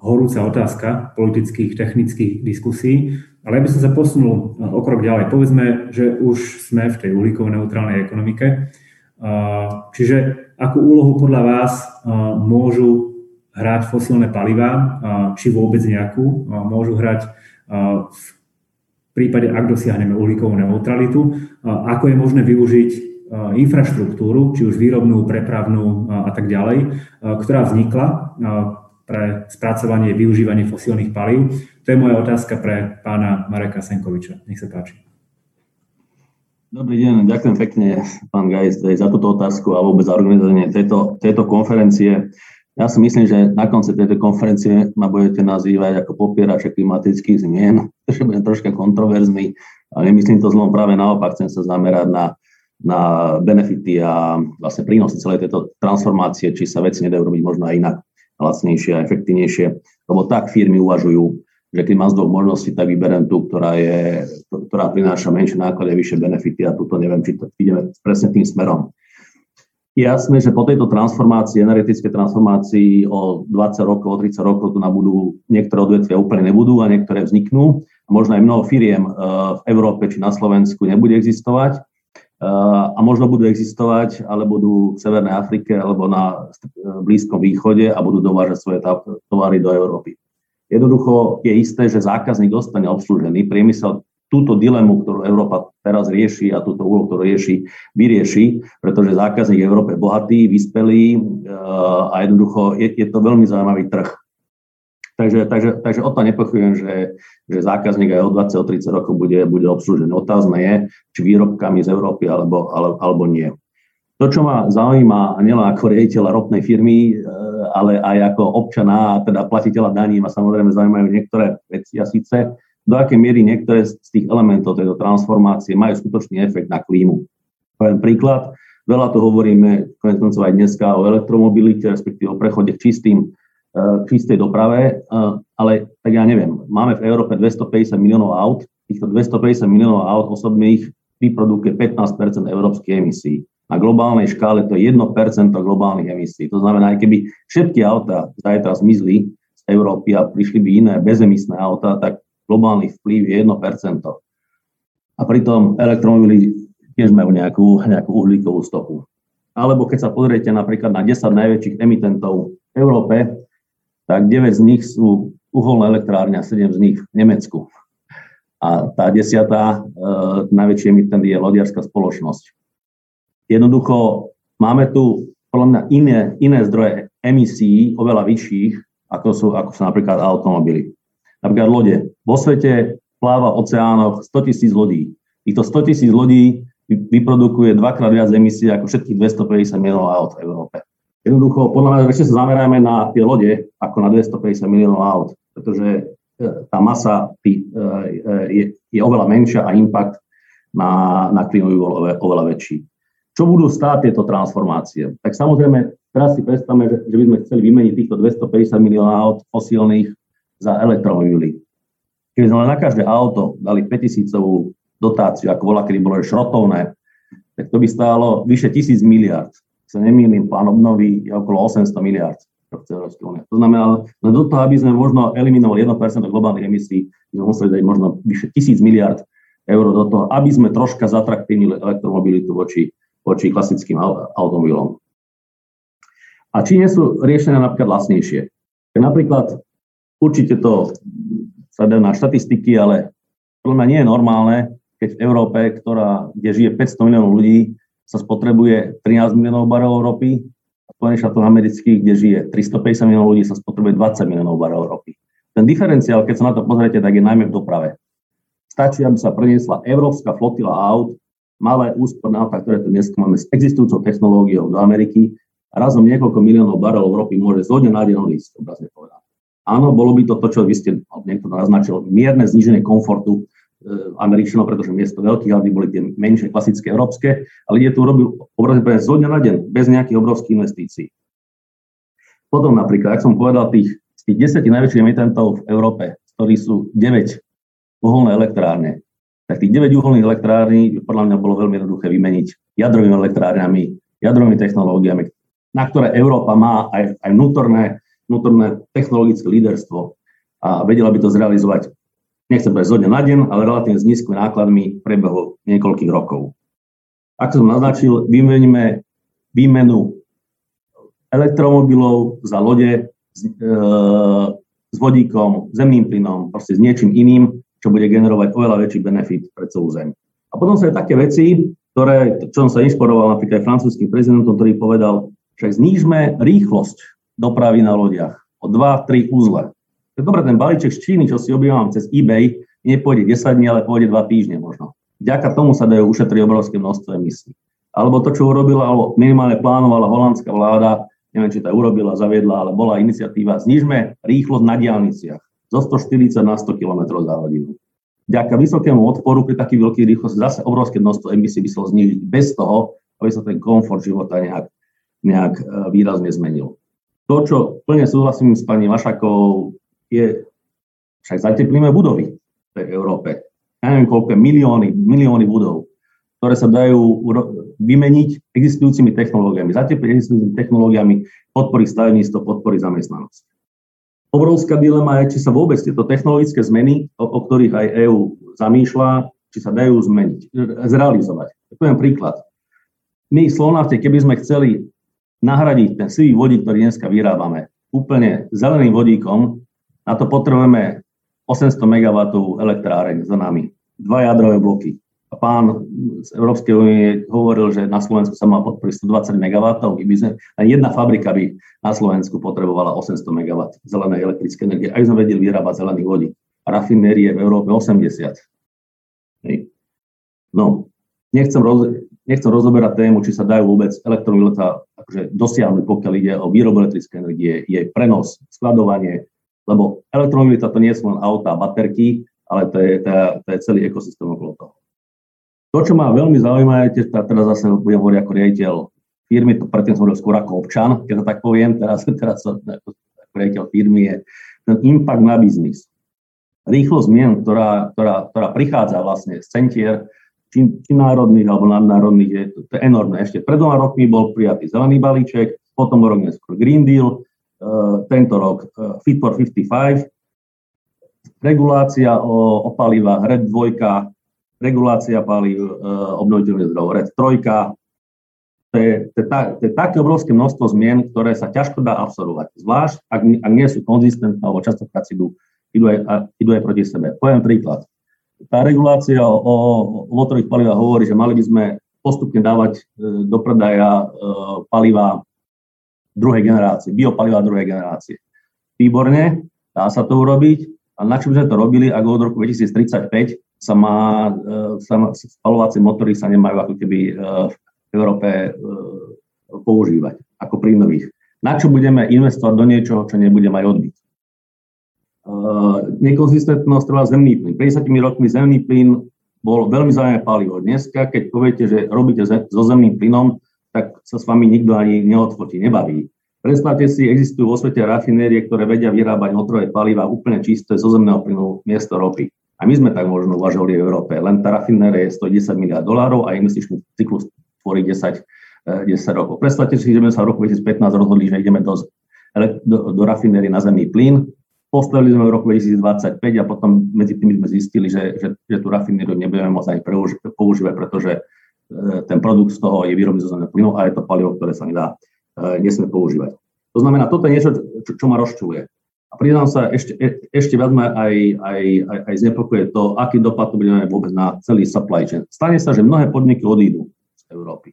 horúca otázka politických, technických diskusí. Ale ja by som sa posunul o krok ďalej. Povedzme, že už sme v tej uhlíkovo-neutrálnej ekonomike. Čiže akú úlohu podľa vás môžu hrať fosílne palivá, či vôbec nejakú, môžu hrať v prípade, ak dosiahneme uhlíkovú neutralitu, ako je možné využiť infraštruktúru, či už výrobnú, prepravnú a tak ďalej, ktorá vznikla pre spracovanie, využívanie fosílnych palív. To je moja otázka pre pána Mareka Senkoviča. Nech sa páči. Dobrý deň, ďakujem pekne, pán Gajs, za túto otázku a vôbec za organizovanie tejto, tejto konferencie. Ja si myslím, že na konci tejto konferencie ma budete nazývať ako popierač klimatických zmien, že budem troška kontroverzný, ale nemyslím to zlom, práve naopak, chcem sa zamerať na na benefity a vlastne prínosy celej tejto transformácie, či sa veci nedajú robiť možno aj inak, lacnejšie a efektívnejšie, lebo tak firmy uvažujú, že keď mám z dvoch možností, tak vyberiem tú, ktorá, je, ktorá prináša menšie náklady a vyššie benefity a túto neviem, či to ideme presne tým smerom. Je jasné, že po tejto transformácii, energetickej transformácii o dvadsať rokov, o tridsať rokov tu budú, niektoré odvetvia úplne nebudú a niektoré vzniknú. Možno aj mnoho firiem v Európe či na Slovensku nebude existovať, a možno budú existovať, ale budú v Severnej Afrike alebo na Blízkom východe a budú dovážať svoje tovary do Európy. Jednoducho je isté, že zákazník dostane obslužený. Priemysel túto dilemu, ktorú Európa teraz rieši a túto úlohu, ktorú rieši, vyrieši, pretože zákazník Európy je bohatý, vyspelý a jednoducho je, je to veľmi zaujímavý trh. Takže, takže, takže o to nepochybujem, že, že zákazník aj od dvadsať do tridsať rokov bude, bude obslužený. Otázne je, či výrobkami z Európy alebo, ale, alebo nie. To, čo ma zaujíma nielen ako riaditeľa ropnej firmy, ale aj ako občana, teda platiteľa daní, ma samozrejme zaujímajú niektoré veci a síce, do akej miery niektoré z tých elementov tejto transformácie majú skutočný efekt na klímu. Poviem príklad, veľa tu hovoríme, konec koncov aj dneska, o elektromobilite, respektíve o prechode k čistým v čistej doprave, ale tak ja neviem, máme v Európe dvestopäťdesiat miliónov aut, týchto dvestopäťdesiat miliónov aut osobných vyprodukuje pätnásť percent európskych emisí. Na globálnej škále to je jedno percento globálnych emisí. To znamená, aj keby všetky autá zajtra zmizli z Európy a prišli by iné bezemisné autá, tak globálny vplyv je jedno percento. A pritom elektromobily tiež majú nejakú, nejakú uhlíkovú stopu. Alebo keď sa pozriete napríklad na desať najväčších emitentov v Európe, tak deväť z nich sú uholné elektrárne a sedem z nich v Nemecku. A tá desiatá, e, najväčší emitent je lodiarska spoločnosť. Jednoducho máme tu podľa mňa iné, iné zdroje emisí, oveľa vyšších, ako sú, ako sú napríklad automobily. Napríklad lode. Vo svete pláva v oceánoch sto tisíc lodí. Týchto sto tisíc lodí vyprodukuje dvakrát viac emisí ako všetkých dvestopäťdesiat miliónov aut v Európe. Jednoducho, podľa mňa, ešte sa zamerajme na tie lode ako na dvestopäťdesiat miliónov aut, pretože tá masa je, je oveľa menšia a impact na, na klímu bol oveľa väčší. Čo budú stáť tieto transformácie? Tak samozrejme, teraz si predstavme, že, že by sme chceli vymeniť týchto dvestopäťdesiat miliónov aut fosílnych za elektromobily. Keby sme na každé auto dali päťtisícovú dotáciu, ako bola, kedy bolo šrotovné, tak to by stálo vyše tisíc miliard. Sa nemýlim, plán obnovy je okolo osemsto miliárd Európskej únie. To znamená, že do toho, aby sme možno eliminovali jedno percento globálnych emisí, sme museli dať možno vyše tisíc miliárd eur do toho, aby sme troška zatraktívnili elektromobilitu voči, voči klasickým automobilom. A či nie sú riešenia napríklad lacnejšie? Napríklad, určite to sa dá na štatistiky, ale podľa mňa nie je normálne, keď v Európe, ktorá, kde žije päťsto miliónov ľudí, sa spotrebuje trinásť miliónov barelov ropy a Spojených štátov amerických, kde žije tristopäťdesiat miliónov ľudí, sa spotrebuje dvadsať miliónov barelov ropy. Ten diferenciál, keď sa na to pozriete, tak je najmä v doprave. Stačí, aby sa preniesla európska flotila aut, malé úsporné autá, ktoré tu dnes máme s existujúcou technológiou do Ameriky a razom niekoľko miliónov barelov ropy môže zo dňa na deň odísť, obrazne povedané. Áno, bolo by to to, čo vy ste niekto naznačil, mierne zníženie komfortu Američanov, pretože miesto veľkých aut boli tie menšie, klasické, európske, ale ide tu robil obrazne pre zo dňa na deň, bez nejakých obrovských investícií. Potom napríklad, ak som povedal, tých, tých desať najväčších emitentov v Európe, z ktorých sú deväť uholné elektrárne, tak tých deväť uholných elektrární podľa mňa bolo veľmi jednoduché vymeniť jadrovými elektrárňami, jadrovými technológiami, na ktoré Európa má aj, aj vnútorné, vnútorné technologické líderstvo a vedela by to zrealizovať, nechcem povedať zo dňa na deň, ale relatívne s nízkymi nákladmi prebehu niekoľkých rokov. Ako som naznačil, vymeníme výmenu elektromobilov za lode s, e, s vodíkom, zemným plynom, proste s niečím iným, čo bude generovať oveľa väčší benefit pre celú Zem. A potom sú aj také veci, ktoré, čo som sa inšporoval napríklad aj francúzskym prezidentom, ktorý povedal, že znížme rýchlosť dopravy na lodiach o dva tri uzle. Dobre, ten balíček z Číny, čo si objednám cez eBay, nepôjde desať dní, ale pôjde dva týždne možno. Vďaka tomu sa dajú ušetriť obrovské množstvo emisí. Alebo to, čo urobila, alebo minimálne plánovala holandská vláda, neviem, či to urobila, zaviedla, ale bola iniciatíva, znižme rýchlosť na diaľniciach zo stoštyridsať na sto kilometrov za hodinu. Vďaka vysokému odporu pri takých veľkých rýchlostiach zase obrovské množstvo emisí by sa znížiť bez toho, aby sa ten komfort života nejak, nejak výrazne zmenil. To, čo plne súhlasím s pani Vašákovou, je, však zateplíme budovy v tej Európe. Ja neviem, koľko milióny, milióny budov, ktoré sa dajú vymeniť existujúcimi technológiami, zatepliť existujúcimi technológiami, podpory stavebníctva, podpory zamestnanosť. Obrovská dilema je, či sa vôbec tieto technologické zmeny, o, o ktorých aj EÚ zamýšľa, či sa dajú zmeniť, zrealizovať. Poviem príklad. My, Slovnafte, keby sme chceli nahradiť ten sivý vodík, ktorý dneska vyrábame, úplne zeleným vodíkom, na to potrebujeme osemsto megawattov elektráreň za nami, dva jadrové bloky. A pán z Európskej únie hovoril, že na Slovensku sa má podporiť stodvadsať megawattov, keby sme, a jedna fabrika by na Slovensku potrebovala osemsto megawattov zelenej elektrické energie, aby sme vedeli vyrábať zelený vodík. A rafinérie v Európe osemdesiat. No, nechcem, roz, nechcem rozoberať tému, či sa dajú vôbec elektromobilita akože dosiahnuť, pokiaľ ide o výrobu elektrické energie, jej prenos, skladovanie, lebo elektromobilita to nie sú len autá a baterky, ale to je, to, to je celý ekosystém okolo toho. To, čo ma veľmi zaujíma, je, teraz zase budem hovoriť ako riaditeľ firmy, to predtým som hovoril skôr ako občan, keď to tak poviem, teraz, teraz som ako riaditeľ firmy, je ten impact na biznis. Rýchlosť zmien, ktorá, ktorá, ktorá prichádza vlastne z centier, či, či národných alebo nadnárodných, je to, to je enormné. Ešte pred dvoma rokmi bol prijatý zelený balíček, potom rok neskôr Green Deal, Uh, tento rok uh, Fit for päťdesiatpäť, regulácia o, o palivách, red dvojka, regulácia palív, uh, obnoviteľných zdrojov, red trojka. To je, to, je ta, to je také obrovské množstvo zmien, ktoré sa ťažko dá absorbovať, zvlášť ak, ak nie sú konzistentné, alebo častokrát idú, idú, aj, idú aj proti sebe. Poviem príklad. Tá regulácia o, o, o motorových palivách hovorí, že mali by sme postupne dávať uh, do predaja uh, palivá druhej generácie, biopalivá druhej generácie. Výborne, dá sa to urobiť, ale na čo by sme to robili, ak od roku dvetisíctridsaťpäť sa má, sa má spalovacie motory sa nemajú ako keby v Európe používať, ako pri nových. Na čo budeme investovať do niečoho, čo nebude mať odbyt? Nekonzistentnosť trvá zemný plyn. päťdesiatimi rokmi zemný plyn bol veľmi zaujímavé palivo. Dneska, keď poviete, že robíte so zemným plynom, tak sa s vami nikto ani neodfotí, nebaví. Predstavte si, existujú vo svete rafinérie, ktoré vedia vyrábať motorové palivá úplne čisté zo zemného plynu miesto ropy. A my sme tak možno uvažovali v Európe. Len tá rafinéria stojí desať miliárd dolárov a investičný cyklus tvorí desať rokov. Predstavte si, že sme sa v roku dvetisícpätnásť rozhodli, že ideme do, do, do rafinérie na zemný plyn. Postavili sme v roku dvetisícdvadsaťpäť a potom medzi tými sme zistili, že, že, že tú rafinériu nebudeme môcť ani používať, pretože ten produkt z toho je výrobený zo zemného plynu a je to palivo, ktoré sa nedá, nesmie používať. To znamená, toto je niečo, čo, čo ma rozčuluje. A priznám sa, ešte, ešte viac ma aj, aj, aj, aj znepokojuje to, aký dopad to bude mať vôbec na celý supply chain. Stane sa, že mnohé podniky odídu z Európy.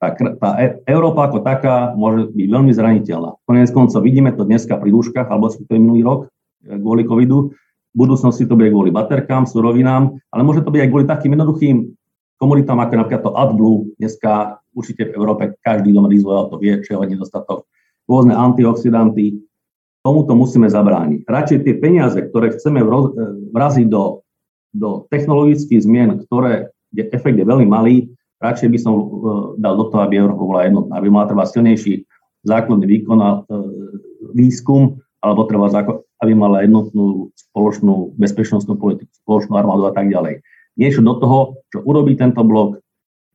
Tá, tá Európa ako taká môže byť veľmi zraniteľná. Koniec koncov vidíme to dneska pri dúškach, alebo to je minulý rok kvôli covidu. V budúcnosti to bude kvôli baterkám, surovinám, ale môže to byť aj kvôli takým jednoduchým komunitám, ako napríklad to AdBlue, dneska určite v Európe každý doma dizloval to vie, čo je nedostatok, rôzne antioxidanty, tomuto musíme zabrániť. Radšej tie peniaze, ktoré chceme vraziť do, do technologických zmien, ktoré kde efekt je veľmi malý, radšej by som dal do toho, aby Európa bola jednotná, aby mala treba silnejší základný výkon a výskum, alebo treba, aby mala jednotnú spoločnú bezpečnostnú politiku, spoločnú armádu a tak ďalej. Niečo do toho, čo urobí tento blok,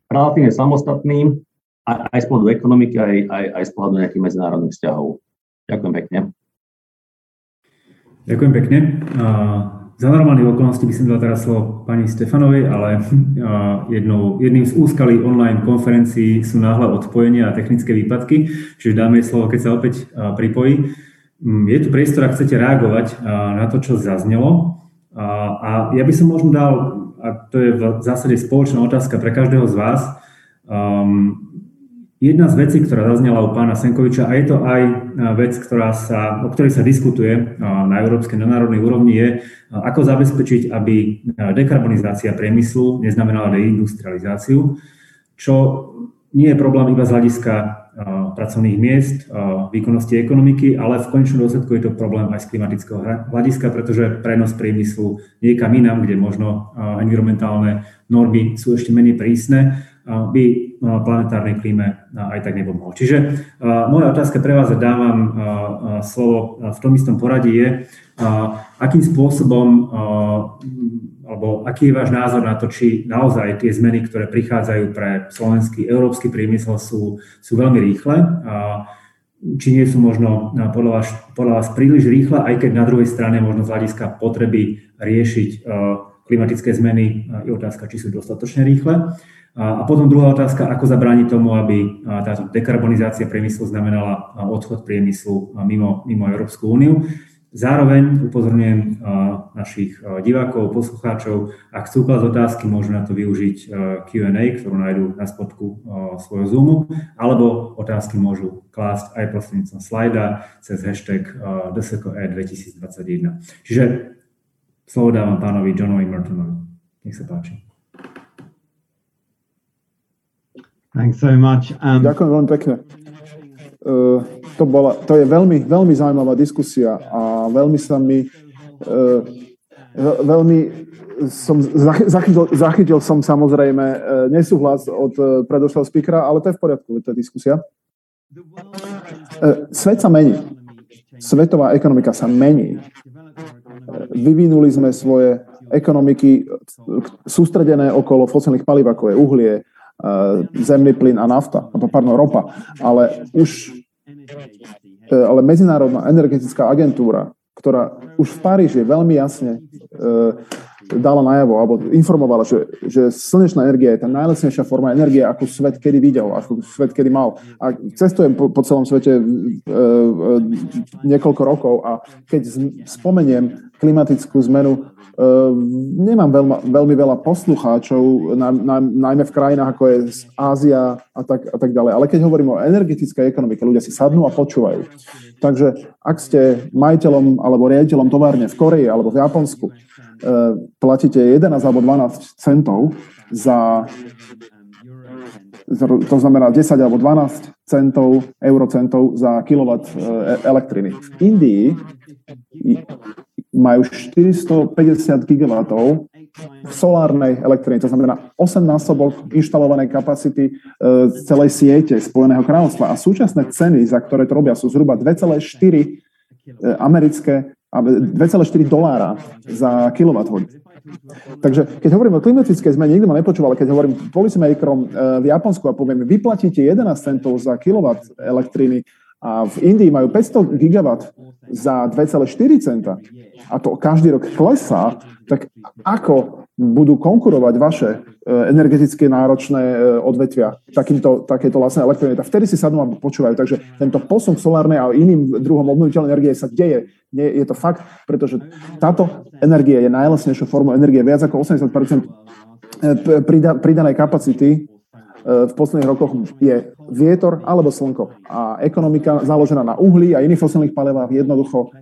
relatívne samostatným aj, aj z pohľadu ekonomiky, aj, aj, aj z pohľadu nejakých medzinárodných vzťahov. Ďakujem pekne. Ďakujem pekne. Uh... Za normálnych okolností by som dal teraz slovo pani Stefanovej, ale jednou, jedným z úskalí online konferencií sú náhle odpojenia a technické výpadky, čiže dáme jej slovo, keď sa opäť pripojí. Je tu priestor, ak chcete reagovať na to, čo zaznelo. A ja by som možno dal, a to je v zásade spoločná otázka pre každého z vás, jedna z vecí, ktorá zaznela u pána Senkoviča, a je to aj vec, ktorá sa, o ktorej sa diskutuje na európskej, na národnej úrovni, je, ako zabezpečiť, aby dekarbonizácia priemyslu neznamenala deindustrializáciu, čo nie je problém iba z hľadiska pracovných miest, výkonnosti ekonomiky, ale v konečnom dôsledku je to problém aj z klimatického hľadiska, pretože prenos priemyslu niekam inám, kde možno environmentálne normy sú ešte menej prísne, by planetárnej klíme aj tak nepomohol. Čiže moja otázka pre vás, a dávam slovo v tom istom poradí, je, akým spôsobom, alebo aký je váš názor na to, či naozaj tie zmeny, ktoré prichádzajú pre slovenský, európsky priemysel, sú, sú veľmi rýchle, či nie sú možno podľa vás, podľa vás príliš rýchle, aj keď na druhej strane možno z hľadiska potreby riešiť klimatické zmeny je otázka, či sú dostatočne rýchle. A potom druhá otázka, ako zabrániť tomu, aby táto dekarbonizácia priemyslu znamenala odchod priemyslu mimo, mimo Európsku úniu. Zároveň upozorňujem našich divákov, poslucháčov, ak chcú klásť otázky, môžu na to využiť kjú end ej, ktorú nájdú na spodku svojho Zoomu, alebo otázky môžu klásť aj prostredníctvom slajda cez hashtag D S E K E dvetisícdvadsaťjeden. Čiže slovo dávam pánovi Johnovi Murtonovi. Nech sa páči. Thanks so much. Um, Ďakujem veľmi pekne. Uh, to, bola, to je veľmi, veľmi zaujímavá diskusia a veľmi sa mi, uh, veľmi som, zachytil, zachytil som samozrejme uh, nesúhlas od uh, predošlého speakera, ale to je v poriadku, to je diskusia. Uh, svet sa mení. Svetová ekonomika sa mení. Uh, vyvinuli sme svoje ekonomiky sústredené okolo fosilných palív, ako je uhlie, zemný plyn a nafta, pardon, ropa, ale už ale Medzinárodná energetická agentúra, ktorá už v Paríži veľmi jasne dala najavo, alebo informovala, že, že slnečná energia je tá najlacnejšia forma energie, ako svet kedy videl, ako svet kedy mal. A cestujem po, po celom svete e, e, niekoľko rokov a keď spomeniem klimatickú zmenu, Uh, nemám veľma, veľmi veľa poslucháčov, na, na, najmä v krajinách ako je Ázia a tak, a tak ďalej. Ale keď hovorím o energetickej ekonomike, ľudia si sadnú a počúvajú. Takže ak ste majiteľom alebo riaditeľom továrne v Koreji alebo v Japonsku, uh, platíte jedenásť alebo dvanásť centov za, to znamená desať alebo dvanásť centov, eurocentov za kilowatt uh, elektriny. V Indii majú štyristopäťdesiat gigawatov v solárnej elektrine, to znamená osemnásobok inštalovanej kapacity celej siete Spojeného kráľovstva. A súčasné ceny, za ktoré to robia, sú zhruba dva celé štyri americké, dva celé štyri dolára za kilowatthodinu. Takže keď hovorím o klimatickej zmene, nikto ma nepočúval, keď hovorím policymakerom v Japonsku a poviem, vyplatíte jedenásť centov za kilowatt elektriny a v Indii majú päťsto gigawatt za dva celé štyri centa a to každý rok klesá, tak ako budú konkurovať vaše energeticky náročné odvetvia takýmto, takéto vlastné elektriny? Vtedy si sadnú a počúvajú. Takže tento posun solárnej a iným druhom obnoviteľnej energie sa deje. Nie, je to fakt, pretože táto energia je najlacnejšou formou energie. Viac ako osemdesiat percent pridanej kapacity v posledných rokoch je vietor alebo slnko. A ekonomika založená na uhlí a iných fosilných palivách jednoducho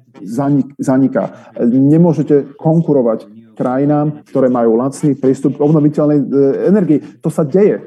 zaniká. Nemôžete konkurovať krajinám, ktoré majú lacný prístup k obnoviteľnej energii. To sa deje.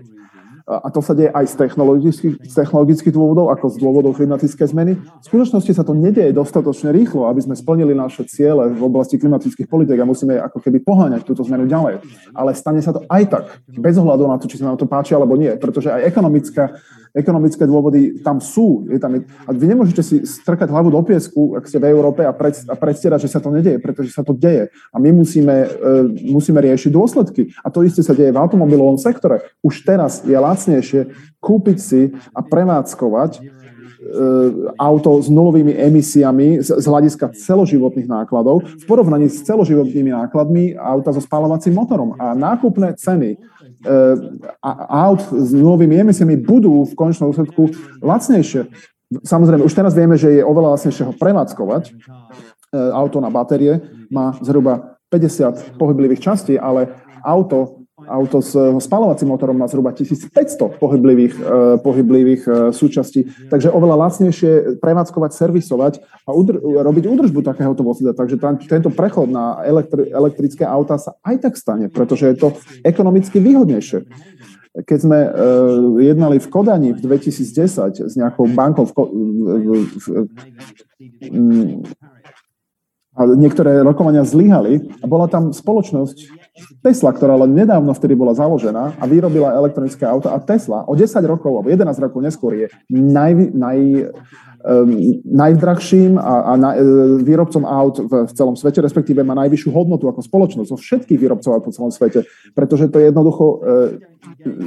A to sa deje aj z technologických, z technologických dôvodov, ako z dôvodov klimatickej zmeny. V skutočnosti sa to nedeje dostatočne rýchlo, aby sme splnili naše ciele v oblasti klimatických politík a musíme ako keby poháňať túto zmenu ďalej. Ale stane sa to aj tak, bez ohľadu na to, či sa nám to páči alebo nie, pretože aj ekonomická ekonomické dôvody tam sú. Je tam, a vy nemôžete si strkať hlavu do piesku, ak ste v Európe, a, pred, a predstierať, že sa to nedieje, pretože sa to deje. A my musíme, e, musíme riešiť dôsledky. A to isté sa deje v automobilovom sektore. Už teraz je lacnejšie kúpiť si a prevádzkovať e, auto s nulovými emisiami z, z hľadiska celoživotných nákladov v porovnaní s celoživotnými nákladmi auta so spaľovacím motorom. A nákupné ceny aut s nulovými emisiami budú v konečnom dôsledku lacnejšie. Samozrejme, už teraz vieme, že je oveľa lacnejšie ho prevádzkovať. Auto na batérie má zhruba päťdesiat pohyblivých častí, ale auto, auto s spaľovacím motorom má zhruba tisícpäťsto pohyblivých, pohyblivých súčastí. Takže oveľa lacnejšie prevádzkovať, servisovať a udr- robiť údržbu takéhoto vozidla. Takže tam, tento prechod na elektri- elektrické auta sa aj tak stane, pretože je to ekonomicky výhodnejšie. Keď sme e, jednali v Kodani v dvetisícdesať s nejakou bankou v, Ko- v, v, v a niektoré rokovania zlyhali a bola tam spoločnosť Tesla, ktorá len nedávno vtedy bola založená a vyrobila elektronické auta, a Tesla o desať rokov alebo jedenásť rokov neskôr je naj, naj, um, najdrahším a, a na, e, výrobcom aut v, v celom svete, respektíve má najvyššiu hodnotu ako spoločnosť zo všetkých výrobcov aut po celom svete, pretože to jednoducho e,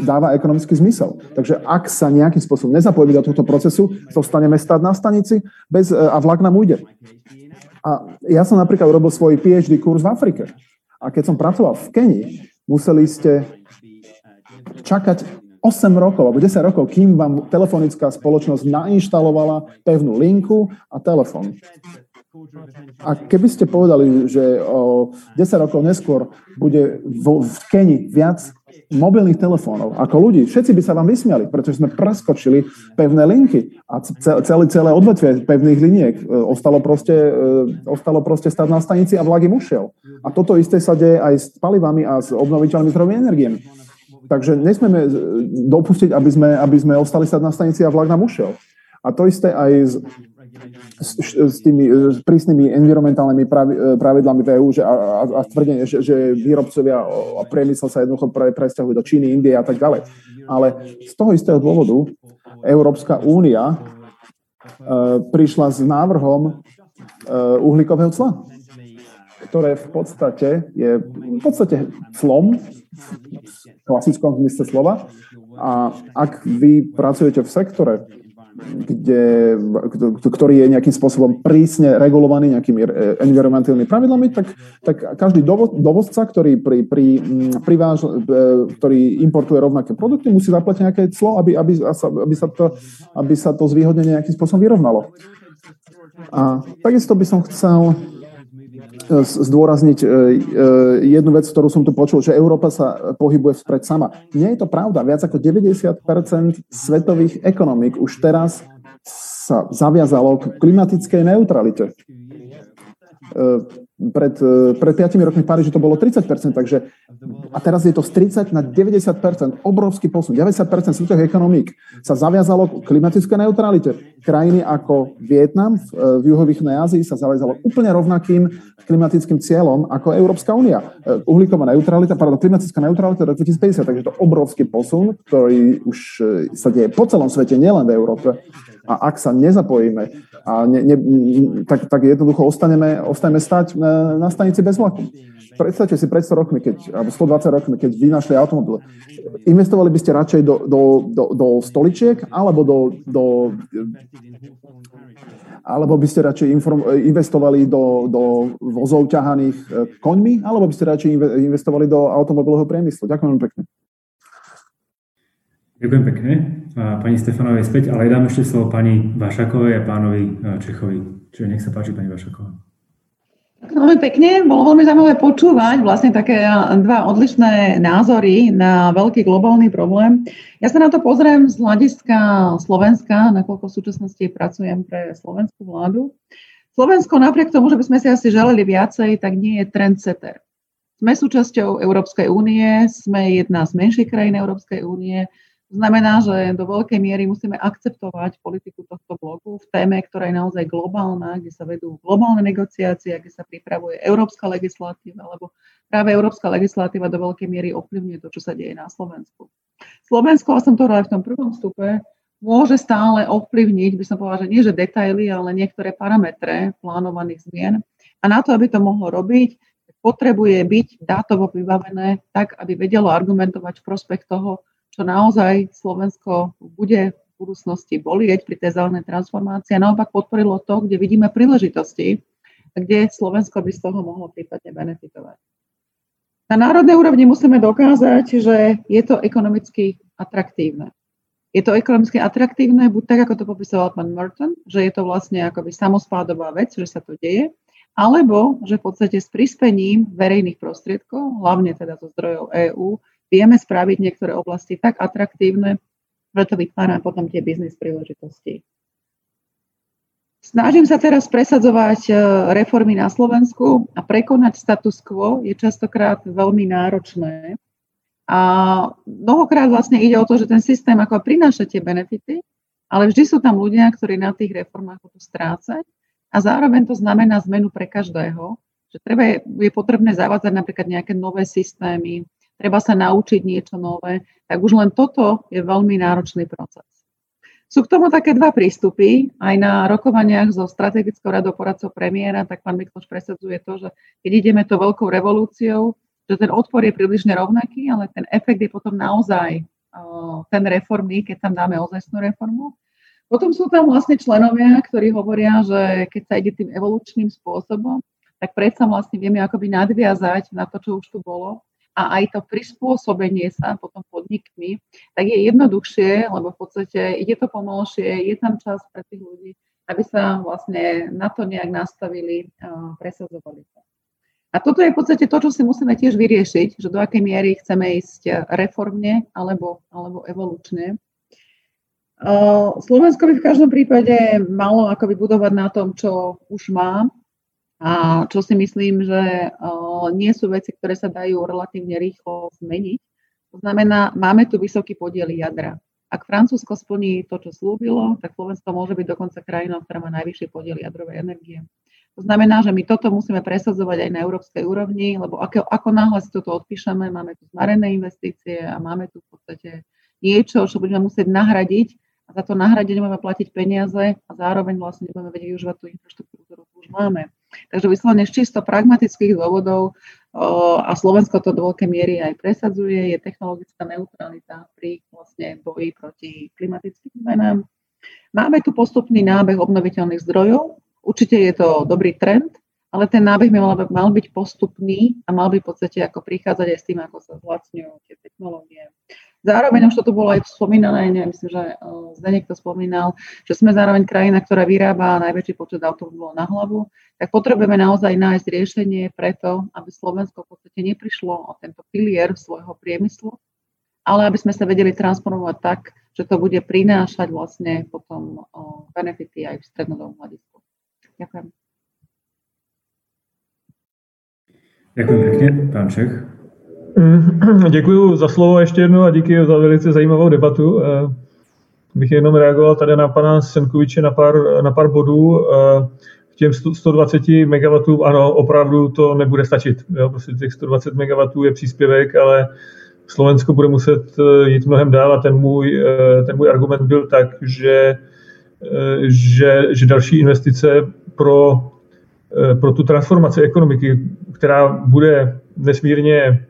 dáva ekonomický zmysel. Takže ak sa nejakým spôsobom nezapojíme do tohto procesu, zostaneme stáť na stanici bez, e, a vlak nám ujde. A ja som napríklad robil svoj PhD kurz v Afrike. A keď som pracoval v Kenii, museli ste čakať osem rokov alebo desať rokov, kým vám telefonická spoločnosť nainštalovala pevnú linku a telefón. A keby ste povedali, že o desať rokov neskôr bude vo, v Kenii viac mobilných telefónov ako ľudí, všetci by sa vám vysmiali, pretože sme preskočili pevné linky a celé, celé odvetvie pevných liniek ostalo proste, ostalo proste stáť na stanici a vlak im ušiel. A toto isté sa deje aj s palivami a s obnoviteľnými zdrojmi energiami. Takže nesmieme dopustiť, aby sme, aby sme ostali stáť na stanici a vlak nám ušiel. A to isté aj s, s, s tými s prísnymi environmentálnymi pravidlami v é ú, že a, a, a tvrdenie, že, že výrobcovia a priemysel sa jednoducho pre, presťahujú do Číny, Indie a tak ďalej. Ale z toho istého dôvodu Európska únia e, prišla s návrhom e, uhlíkového cla, ktoré v podstate je v podstate clom v klasickom zmysle slova. A ak vy pracujete v sektore, kde, ktorý je nejakým spôsobom prísne regulovaný nejakými environmentálnymi pravidlami, tak, tak každý dovoz, dovozca, ktorý, pri, pri, priváž, ktorý importuje rovnaké produkty, musí zaplatiť nejaké clo, aby, aby, aby, sa to, aby sa to zvýhodnenie nejakým spôsobom vyrovnalo. A takisto by som chcel zdôrazniť jednu vec, ktorú som tu počul, že Európa sa pohybuje vpred sama. Nie je to pravda. Viac ako deväťdesiat percent svetových ekonomík už teraz sa zaviazalo k klimatickej neutralite. Pred, pred piatimi rokmi v Paríži to bolo tridsať percent, takže a teraz je to z tridsať na deväťdesiat percent, obrovský posun. deväťdesiat percent svetových ekonomík sa zaviazalo k klimatickej neutralite. Krajiny ako Vietnam v juhovýchodnej Ázii sa zaviazalo úplne rovnakým klimatickým cieľom ako Európska únia. Uhlíková neutralita, pardon, klimatická neutralita do dvetisícpäťdesiat, takže to obrovský posun, ktorý už sa deje po celom svete, nielen v Európe. A ak sa nezapojíme, a ne, ne, tak, tak jednoducho ostaneme, ostaneme stať na, na stanici bez vlaku. Predstavte si pred sto rokmi, keď, alebo stodvadsať rokmi, keď vynašli automobil. Investovali by ste radšej do, do, do, do stoličiek, alebo do, do alebo by ste radšej inform, investovali do, do vozov ťahaných koňmi, alebo by ste radšej investovali do automobilového priemyslu. Ďakujem pekne. Ďakujem pekne. Pani Stefanovej späť, ale dám ešte slovo pani Vašákovej a pánovi Čechovi. Čiže nech sa páči, pani Vašáková. Veľmi pekne. Bolo veľmi zaujímavé počúvať vlastne také dva odlišné názory na veľký globálny problém. Ja sa na to pozriem z hľadiska Slovenska, nakoľko v súčasnosti pracujem pre slovenskú vládu. Slovensko napriek tomu, že by sme si asi želeli viacej, tak nie je trendsetter. Sme súčasťou Európskej únie, sme jedna z menších krajín Európskej únie. To znamená, že do veľkej miery musíme akceptovať politiku tohto bloku v téme, ktorá je naozaj globálna, kde sa vedú globálne negociácie, kde sa pripravuje európska legislatíva, lebo práve európska legislatíva do veľkej miery ovplyvňuje to, čo sa deje na Slovensku. Slovensko, a som to hovorila aj v tom prvom stupe, môže stále ovplyvniť, by som povedala, že nie že detaily, ale niektoré parametre plánovaných zmien. A na to, aby to mohlo robiť, potrebuje byť dátovo vybavené tak, aby vedelo argumentovať v prospech toho, čo naozaj Slovensko bude v budúcnosti bolieť pri tej zelenej transformácii. A naopak podporilo to, kde vidíme príležitosti, kde Slovensko by z toho mohlo prípadne benefitovať. Na národnej úrovni musíme dokázať, že je to ekonomicky atraktívne. Je to ekonomicky atraktívne, buď tak, ako to popisoval pán Murton, že je to vlastne akoby samospádová vec, že sa to deje, alebo že v podstate s prispením verejných prostriedkov, hlavne teda zo zdrojov EÚ, vieme spraviť niektoré oblasti tak atraktívne, preto vytvárame potom tie biznis príležitosti. Snažím sa teraz presadzovať reformy na Slovensku a prekonať status quo je častokrát veľmi náročné. A mnohokrát vlastne ide o to, že ten systém ako prináša tie benefity, ale vždy sú tam ľudia, ktorí na tých reformách budú strácať. A zároveň to znamená zmenu pre každého, že treba, je potrebné zavádzať napríklad nejaké nové systémy, treba sa naučiť niečo nové, tak už len toto je veľmi náročný proces. Sú k tomu také dva prístupy. Aj na rokovaniach so strategickou radou poradcov premiéra, tak pán Mikloš presadzuje to, že keď ideme to veľkou revolúciou, že ten odpor je približne rovnaký, ale ten efekt je potom naozaj uh, ten reformný, keď tam dáme ozajstnú reformu. Potom sú tam vlastne členovia, ktorí hovoria, že keď sa ide tým evolučným spôsobom, tak predsa vlastne vieme akoby nadviazať na to, čo už tu bolo. A aj to prispôsobenie sa potom podnikmi, tak je jednoduchšie, lebo v podstate ide to pomalšie, je tam čas pre tých ľudí, aby sa vlastne na to nejak nastavili, presadzovali sa. A toto je v podstate to, čo si musíme tiež vyriešiť, že do akej miery chceme ísť reformne alebo, alebo evolučne. Slovensko by v každom prípade malo akoby budovať na tom, čo už má. A čo si myslím, že nie sú veci, ktoré sa dajú relatívne rýchlo zmeniť. To znamená, máme tu vysoký podiel jadra. Ak Francúzsko splní to, čo slúbilo, tak Slovensko môže byť dokonca krajinou, ktorá má najvyšší podiel jadrovej energie. To znamená, že my toto musíme presadzovať aj na európskej úrovni, lebo ako, ako náhle si toto odpíšeme, máme tu zmarené investície a máme tu v podstate niečo, čo budeme musieť nahradiť. A za to nahradenie budeme platiť peniaze a zároveň vlastne nebudeme vedieť využívať tú infraštruktúru, ktorú už máme. Takže vyslovene z čisto pragmatických dôvodov a Slovensko to do veľkej miery aj presadzuje, je technologická neutralita pri vlastne boji proti klimatickým zmenám. Máme tu postupný nábeh obnoviteľných zdrojov, určite je to dobrý trend, ale ten nábeh mal byť postupný a mal by v podstate ako prichádzať aj s tým, ako sa zlacňujú tie technológie. Zároveň už toto bolo aj spomínané, neviem, myslím, že Zdenek to spomínal, že sme zároveň krajina, ktorá vyrába najväčší počet automobilov na hlavu, tak potrebujeme naozaj nájsť riešenie preto, aby Slovensko v podstate neprišlo o tento pilier svojho priemyslu, ale aby sme sa vedeli transformovať tak, že to bude prinášať vlastne potom benefity aj v strednodobom hľadisku. Ďakujem. Ďakujem pekne, pán Čech. Děkuji za slovo ještě jednou a díky za velice zajímavou debatu. Bych jenom reagoval tady na pana Senkoviče na pár, na pár bodů. K těm sto dvacet megawattů, ano, opravdu to nebude stačit. Jo? Prostě těch sto dvacet megawattů je příspěvek, ale Slovensko bude muset jít mnohem dál a ten můj, ten můj argument byl tak, že, že, že další investice pro, pro tu transformaci ekonomiky, která bude nesmírně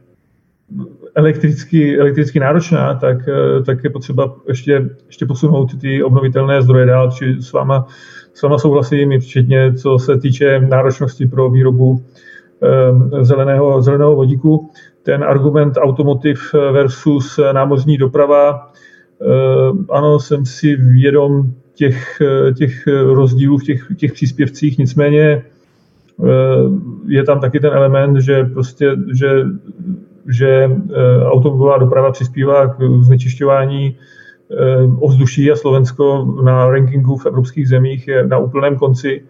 elektricky, elektricky náročná, tak, tak je potřeba ještě, ještě posunout ty obnovitelné zdroje dál, či s váma, s váma souhlasím i včetně, co se týče náročnosti pro výrobu um, zeleného, zeleného vodíku. Ten argument automotiv versus námořní doprava, um, ano, jsem si vědom těch, těch rozdílů v těch, těch příspěvcích, nicméně um, je tam taky ten element, že prostě, že že automobilová doprava přispívá k znečišťování ovzduší a Slovensko na rankingu v evropských zemích je na úplném konci,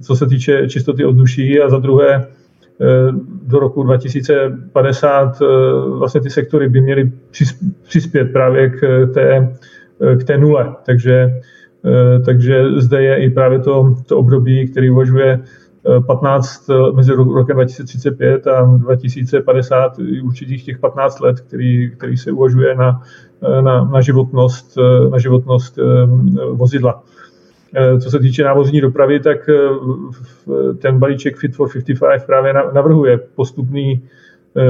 co se týče čistoty ovzduší, a za druhé do roku dva tisíce padesát vlastně ty sektory by měly přispět právě k té, k té nule. Takže, takže zde je i právě to, to období, který uvažuje patnáct mezi rokem dva tisíce třicet pět a dva tisíce padesát, určitých těch patnáct let, který, který se uvažuje na, na, na, životnost, na životnost vozidla. Co se týče návozní dopravy, tak ten balíček Fit for padesát pět právě navrhuje postupný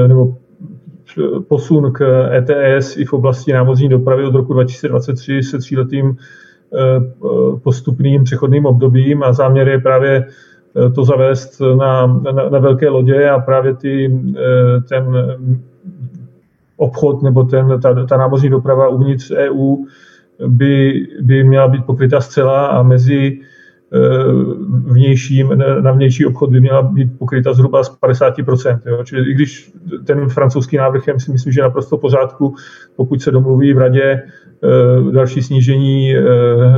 nebo posun k E T S i v oblasti návozní dopravy od roku dva tisíce dvacet tři se tříletým postupným přechodným obdobím a záměr je právě to zavést na, na, na velké lodě a právě ty, ten obchod nebo ten, ta, ta námořní doprava uvnitř E U by, by měla být pokryta zcela a mezi vnějším, na vnější obchod by měla být pokryta zhruba z padesát procent. Jo? Čili i když ten francouzský návrh, já si myslím, že je naprosto v pořádku, pokud se domluví v radě další snížení,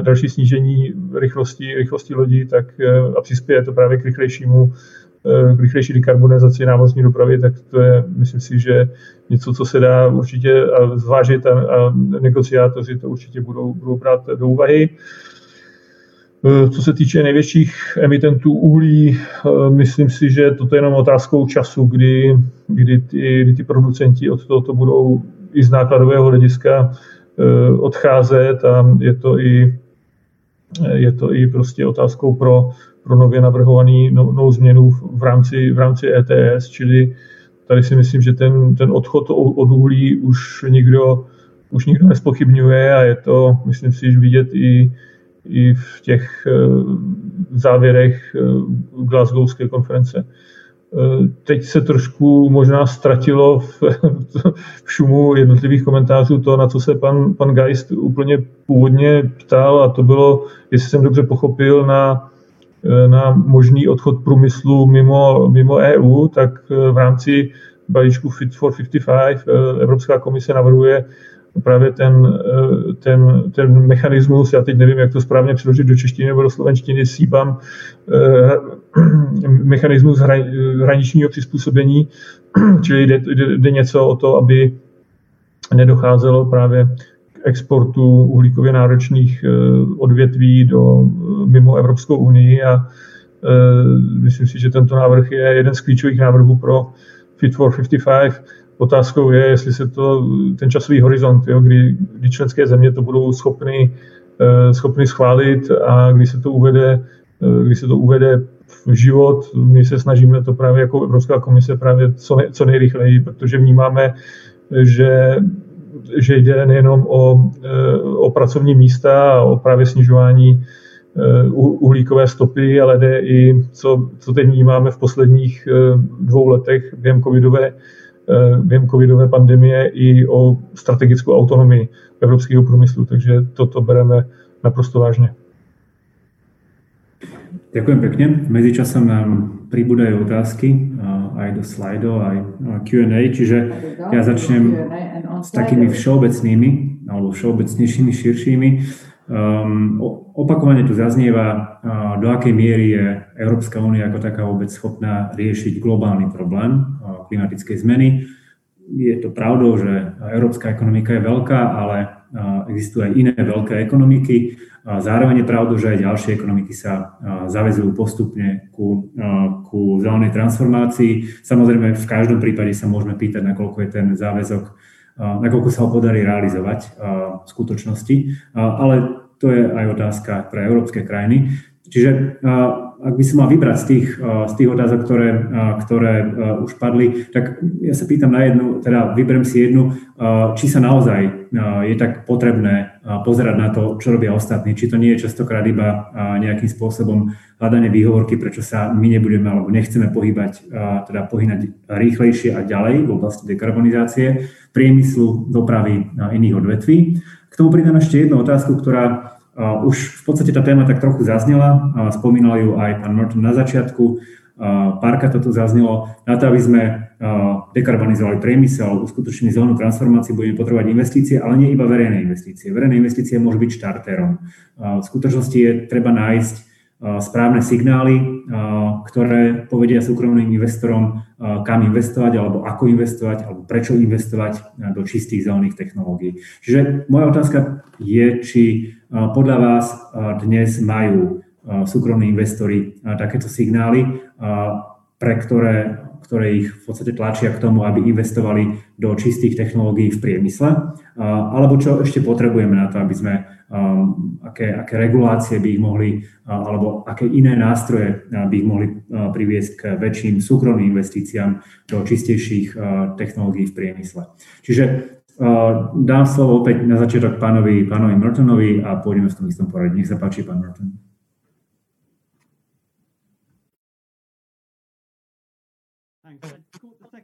další snížení rychlosti, rychlosti lodí, tak a přispěje to právě k rychlejšímu, k rychlejší dekarbonizaci námořní dopravy, tak to je, myslím si, že něco, co se dá určitě zvážit a, a negociátoři to určitě budou, budou brát do úvahy. Co se týče největších emitentů uhlí, myslím si, že toto je jenom otázkou času, kdy, kdy, ty, kdy ty producenti od tohoto budou i z nákladového hlediska odcházet a je to i, je to i prostě otázkou pro, pro nově navrhovaný novou změnu v rámci, v rámci E T S, čili tady si myslím, že ten, ten odchod od uhlí už nikdo, už nikdo nespochybňuje a je to, myslím si, že vidět i i v těch závěrech Glasgowské konference. Teď se trošku možná ztratilo v, v šumu jednotlivých komentářů to, na co se pan, pan Geist úplně původně ptal, a to bylo, jestli jsem dobře pochopil, na, na možný odchod průmyslu mimo, mimo E U, tak v rámci balíčku Fit for padesát pět Evropská komise navrhuje právě ten, ten, ten mechanismus, já teď nevím, jak to správně přeložit do češtiny nebo do slovenštiny, C B A M, eh, mechanismus hra, hraničního přizpůsobení, čili jde, jde, jde něco o to, aby nedocházelo právě k exportu uhlíkově náročných eh, odvětví do mimo Evropskou unii a eh, myslím si, že tento návrh je jeden z klíčových návrhů pro Fit for padesát pět. Otázkou je, jestli se to, ten časový horizont, jo, kdy, kdy členské země to budou schopny, eh, schopny schválit a kdy se to uvede, eh, kdy se to uvede v život. My se snažíme to právě jako Evropská komise právě co, nej, co nejrychleji, protože vnímáme, že, že jde nejenom o, eh, o pracovní místa a o právě snižování eh, uhlíkové stopy, ale jde i, co, co teď vnímáme v posledních eh, dvou letech během covidové během covidové pandemie i o strategickou autonomii evropského průmyslu, takže toto bereme naprosto vážně. Ďakujem pekne. Medzičasom nám pribúdajú otázky aj do slajdov, aj Q and A, čiže ja začnem s takými všeobecnými, alebo všeobecnejšími, širšími. Um, opakovane tu zaznieva, uh, do akej miery je Európska únia ako taká vôbec schopná riešiť globálny problém uh, klimatickej zmeny. Je to pravdou, že európska ekonomika je veľká, ale uh, existujú aj iné veľké ekonomiky. Uh, zároveň je pravdou, že aj ďalšie ekonomiky sa uh, zaväzujú postupne ku, uh, ku zelenej transformácii. Samozrejme, v každom prípade sa môžeme pýtať, nakoľko je ten záväzok, nakoľko sa ho podarí realizovať v skutočnosti, ale to je aj otázka pre európske krajiny. Čiže ak by som mal vybrať z tých, z tých otázok, ktoré, ktoré už padli, tak ja sa pýtam na jednu, teda vyberem si jednu, či sa naozaj je tak potrebné pozerať na to, čo robia ostatní, či to nie je častokrát iba nejakým spôsobom hľadanie výhovorky, prečo sa my nebudeme alebo nechceme pohybať, teda pohynať rýchlejšie a ďalej v oblasti dekarbonizácie, priemyslu, dopravy a iných odvetví. K tomu pridám ešte jednu otázku, ktorá Uh, už v podstate tá téma tak trochu zaznela, uh, spomínal ju aj pán Murton na začiatku, uh, párkrát toto zaznelo. Na to, aby sme uh, dekarbonizovali priemysel, uskutočnili zelenú transformáciu, budeme potrebovať investície, ale nie iba verejné investície. Verejné investície môžu byť štartérom. Uh, v skutočnosti je treba nájsť uh, správne signály, uh, ktoré povedia súkromným investorom, uh, kam investovať, alebo ako investovať, alebo prečo investovať uh, do čistých zelených technológií. Čiže moja otázka je, či podľa vás dnes majú súkromní investori takéto signály pre ktoré, ktoré ich v podstate tlačia k tomu, aby investovali do čistých technológií v priemysle, alebo čo ešte potrebujeme na to, aby sme, aké, aké regulácie by ich mohli, alebo aké iné nástroje by ich mohli priviesť k väčším súkromným investíciám do čistejších technológií v priemysle. Čiže dám slovo opäť na začiatok pánovi, pánovi Murtonovi a pôjdeme v tom istom poradí. Nech sa páči, pán Murton.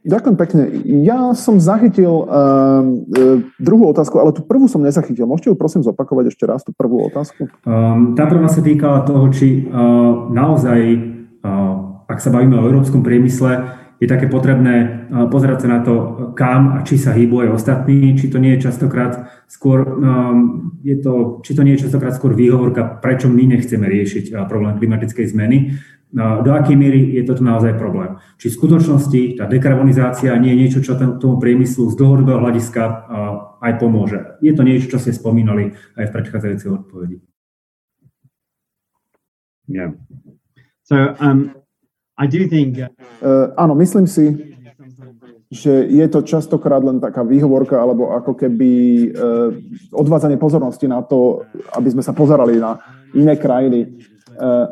Ďakujem pekne. Ja som zachytil uh, druhú otázku, ale tú prvú som nezachytil. Môžete ju prosím zopakovať ešte raz, tú prvú otázku? Um, tá prvá sa týkala toho, či uh, naozaj, uh, ak sa bavíme o európskom priemysle, je také potrebné uh, pozerať sa na to, kam a či sa hýbu aj ostatní, či to nie je častokrát skôr, um, je to, či to nie je častokrát skôr výhovorka, prečo my nechceme riešiť uh, problém klimatickej zmeny. Do akej miery je toto naozaj problém. Či v skutočnosti tá dekarbonizácia nie je niečo, čo tomu priemyslu z dlhodobého hľadiska aj pomôže. Je to niečo, čo ste spomínali aj v predchádzajúcej odpovedi. Yeah. So, um, I do think... uh, áno, myslím si, že je to častokrát len taká výhovorka, alebo ako keby eh, odvádzanie pozornosti na to, aby sme sa pozerali na iné krajiny. Uh,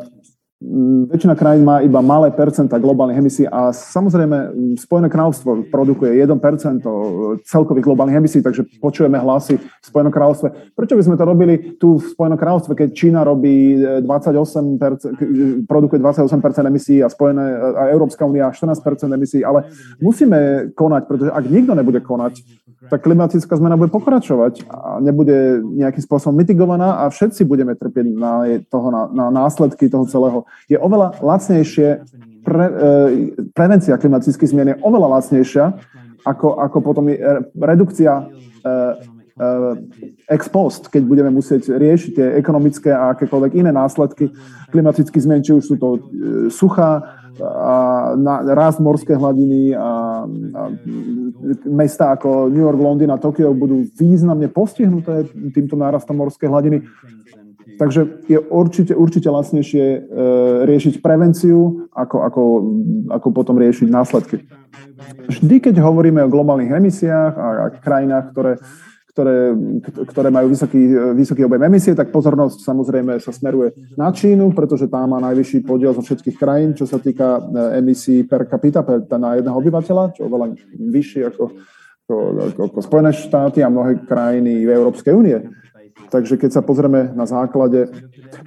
Väčšina krajín má iba malé percenta globálnych emisí a samozrejme Spojené kráľovstvo produkuje jedno percento celkových globálnych emisí, takže počujeme hlasy v Spojenom kráľovstve. Prečo by sme to robili tu v Spojenom kráľovstve, keď Čína robí dvadsaťosem percent, produkuje dvadsaťosem percent emisí a, Spojené, a Európska únia štrnásť percent emisí, ale musíme konať, pretože ak nikto nebude konať, tak klimatická zmena bude pokračovať a nebude nejakým spôsobom mitigovaná a všetci budeme trpieť na, toho, na, na následky toho celého. Je oveľa lacnejšie, pre, e, prevencia klimatických zmien je oveľa lacnejšia, ako, ako potom je redukcia e, e, ex post, keď budeme musieť riešiť tie ekonomické a akékoľvek iné následky klimatických zmien, či už sú to e, suchá, a na, rast morské hladiny a, a mesta ako New York, Londýn a Tokio budú významne postihnuté týmto nárastom morskej hladiny. Takže je určite, určite lacnejšie e, riešiť prevenciu, ako, ako, ako potom riešiť následky. Vždy, keď hovoríme o globálnych emisiách a, a krajinách, ktoré, ktoré, ktoré majú vysoký, vysoký objem emisie, tak pozornosť samozrejme sa smeruje na Čínu, pretože tá má najvyšší podiel zo všetkých krajín, čo sa týka emisí per capita per, na jedného obyvateľa, čo je oveľa vyšší ako, ako, ako Spojené štáty a mnohé krajiny v Európskej únie. Takže keď sa pozrieme na základe,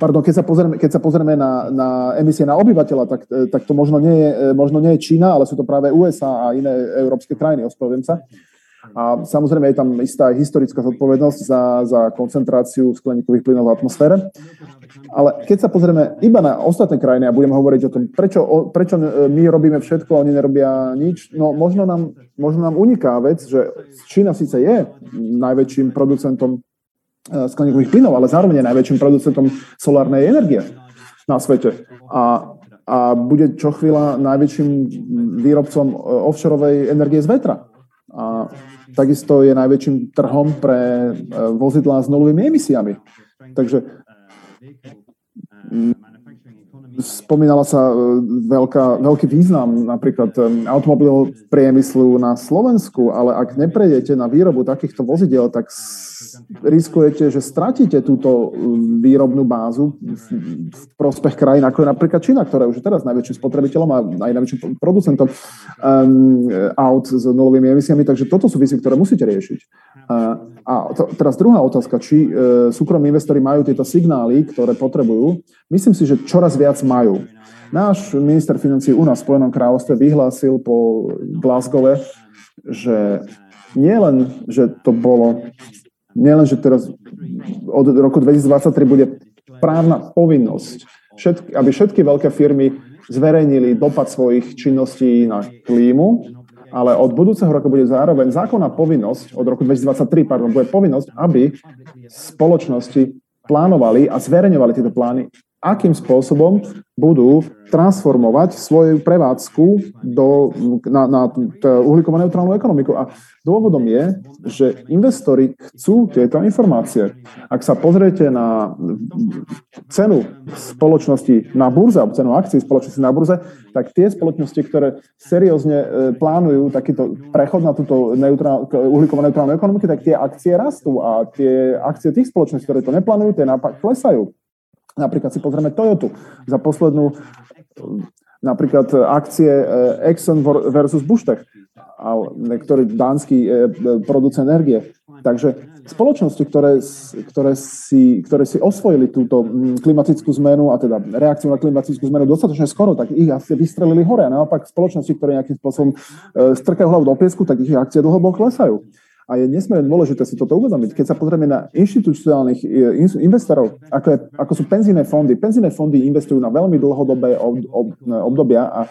pardon, keď sa pozrieme, keď sa pozrieme na, na emisie na obyvateľa, tak, tak to možno nie, je, možno nie je Čína, ale sú to práve U S A a iné európske krajiny, ospravedlňujem sa. A samozrejme je tam istá historická zodpovednosť za, za koncentráciu skleníkových plynov v atmosfére. Ale keď sa pozrieme iba na ostatné krajiny a budeme hovoriť o tom, prečo, prečo my robíme všetko a oni nerobia nič, no možno nám, možno nám uniká vec, že Čína síce je najväčším producentom skleníkových plynov, ale zároveň je najväčším producentom solárnej energie na svete. A, a bude čo chvíľa najväčším výrobcom offshoreovej energie z vetra. A takisto je najväčším trhom pre vozidlá s nulovými emisiami. Takže spomínala sa veľká, veľký význam napríklad automobilového priemyslu na Slovensku, ale ak neprejdete na výrobu takýchto vozidiel, tak riskujete, že stratíte túto výrobnú bázu v prospech krajín, ako je napríklad Čína, ktorá už je teraz najväčším spotrebiteľom a aj najväčším producentom aut s nulovými emisiami. Takže toto sú veci, ktoré musíte riešiť. A teraz druhá otázka, či súkromní investori majú tieto signály, ktoré potrebujú. Myslím si, že čoraz viac majú. Náš minister financií u nás v Spojenom kráľovstve vyhlásil po Glasgowe, že nie len, že to bolo, nie len, že teraz od roku dvetisícdvadsaťtri bude právna povinnosť, všetky, aby všetky veľké firmy zverejnili dopad svojich činností na klímu, ale od budúceho roka bude zároveň zákonná povinnosť, od roku dvetisícdvadsaťtri, pardon, bude povinnosť, aby spoločnosti plánovali a zverejňovali tieto plány akým spôsobom budú transformovať svoju prevádzku do, na, na uhlíkovo-neutrálnu ekonomiku. A dôvodom je, že investori chcú tieto informácie. Ak sa pozriete na cenu spoločnosti na burze, alebo cenu akcií spoločnosti na burze, tak tie spoločnosti, ktoré seriózne plánujú takýto prechod na túto neutrál, uhlíkovo-neutrálnu ekonomiku, tak tie akcie rastú a tie akcie tých spoločností, ktoré to neplánujú, tie napak klesajú. Napríklad si pozrieme Toyotu. Za poslednú napríklad akcie Exxon versus Buštech, ktorý dánsky producent energie. Takže spoločnosti, ktoré, ktoré, si, ktoré si osvojili túto klimatickú zmenu a teda reakciu na klimatickú zmenu dostatočne skoro, tak ich akcie vystrelili hore. A naopak spoločnosti, ktoré nejakým spôsobom strkajú hlavu do piesku, tak ich akcie dlhobo klesajú. A je nesmierne dôležité si toto uvedomiť. Keď sa pozrieme na inštitucionálnych investorov, ako, je, ako sú penzijné fondy, penzijné fondy investujú na veľmi dlhodobé ob, ob, obdobia a,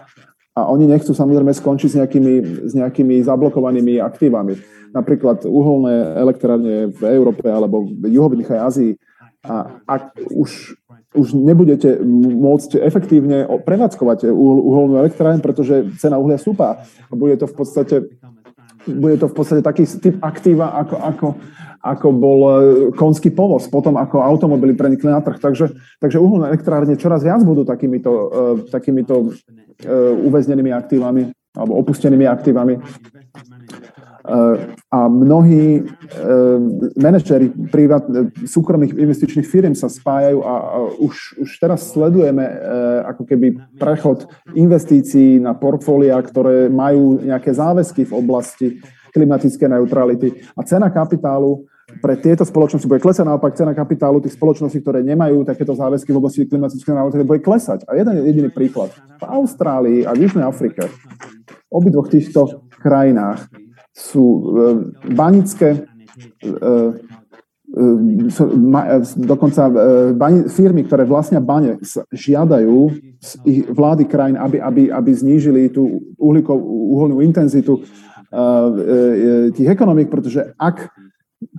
a oni nechcú samozrejme skončiť s nejakými, s nejakými zablokovanými aktívami. Napríklad uholné elektrárne v Európe alebo v juhovýchodnej Ázii. A ak už, už nebudete môcť efektívne prevádzkovať uholnú elektrárne, pretože cena uhlia stúpa a bude to v podstate... Bude to v podstate taký typ aktíva, ako, ako, ako bol konský povoz, potom ako automobily prenikli na trh. Takže, takže uholné elektrárne čoraz viac budú takýmito, takýmito uväznenými aktívami alebo opustenými aktívami. A mnohí manažéri súkromných investičných firm sa spájajú a už, už teraz sledujeme ako keby prechod investícií na portfólia, ktoré majú nejaké záväzky v oblasti klimatické neutrality. A cena kapitálu pre tieto spoločnosti bude klesať, naopak cena kapitálu tých spoločností, ktoré nemajú takéto záväzky v oblasti klimatického neutrality, bude klesať. A jeden jediný príklad. V Austrálii a v Južnej Afrike, obidvoch týchto krajinách, sú banické, dokonca firmy, ktoré vlastnia bane, žiadajú z ich vlády krajín, aby, aby, aby znížili tú uholnú intenzitu tých ekonomík, pretože ak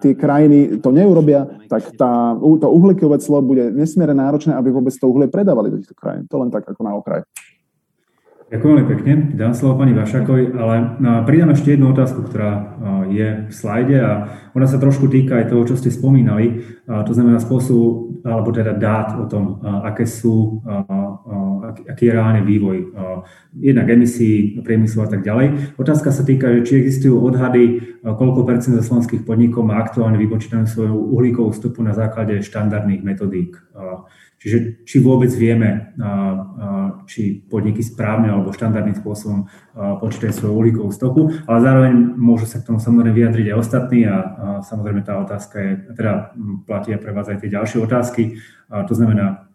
tie krajiny to neurobia, tak tá, to uhlíkové clo bude nesmierne náročné, aby vôbec to uhlie predávali do týchto krajín. To len tak ako na okraj. Ďakujem veľmi pekne. Dám slovo pani Vašákovej, ale pridám ešte jednu otázku, ktorá je v slajde a ona sa trošku týka aj toho, čo ste spomínali, to znamená spôsobu, alebo teda dát o tom, aké sú, aký je reálny vývoj jednak emisí, priemyslu a tak ďalej. Otázka sa týka, že či existujú odhady, koľko percent zo slovenských podnikov má aktuálne vypočítanú svoju uhlíkovú stopu na základe štandardných metodík. Čiže či vôbec vieme, či podniky správne alebo štandardným spôsobom počítajú svoju uhlíkovú stopu, ale zároveň môžu sa k tomu samozrejme vyjadriť aj ostatní a samozrejme tá otázka je, teda platí aj pre vás aj tie ďalšie otázky, to znamená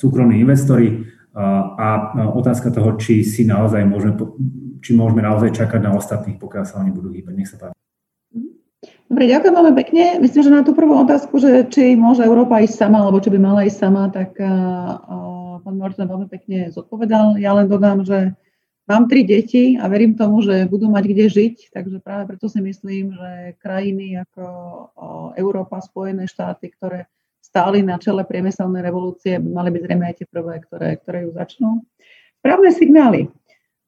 súkromní investori a otázka toho, či si naozaj môžeme, či môžeme naozaj čakať na ostatných, pokiaľ sa oni budú hýbať. Nech sa páči. Dobre, ďakujem veľmi pekne. Myslím, že na tú prvú otázku, že či môže Európa ísť sama, alebo či by mala ísť sama, tak uh, pán Murton veľmi pekne zodpovedal. Ja len dodám, že mám tri deti a verím tomu, že budú mať kde žiť, takže práve preto si myslím, že krajiny ako Európa, Spojené štáty, ktoré stáli na čele priemyselnej revolúcie, mali by zrejme aj tie prvé, ktoré, ktoré ju začnú. Správne signály.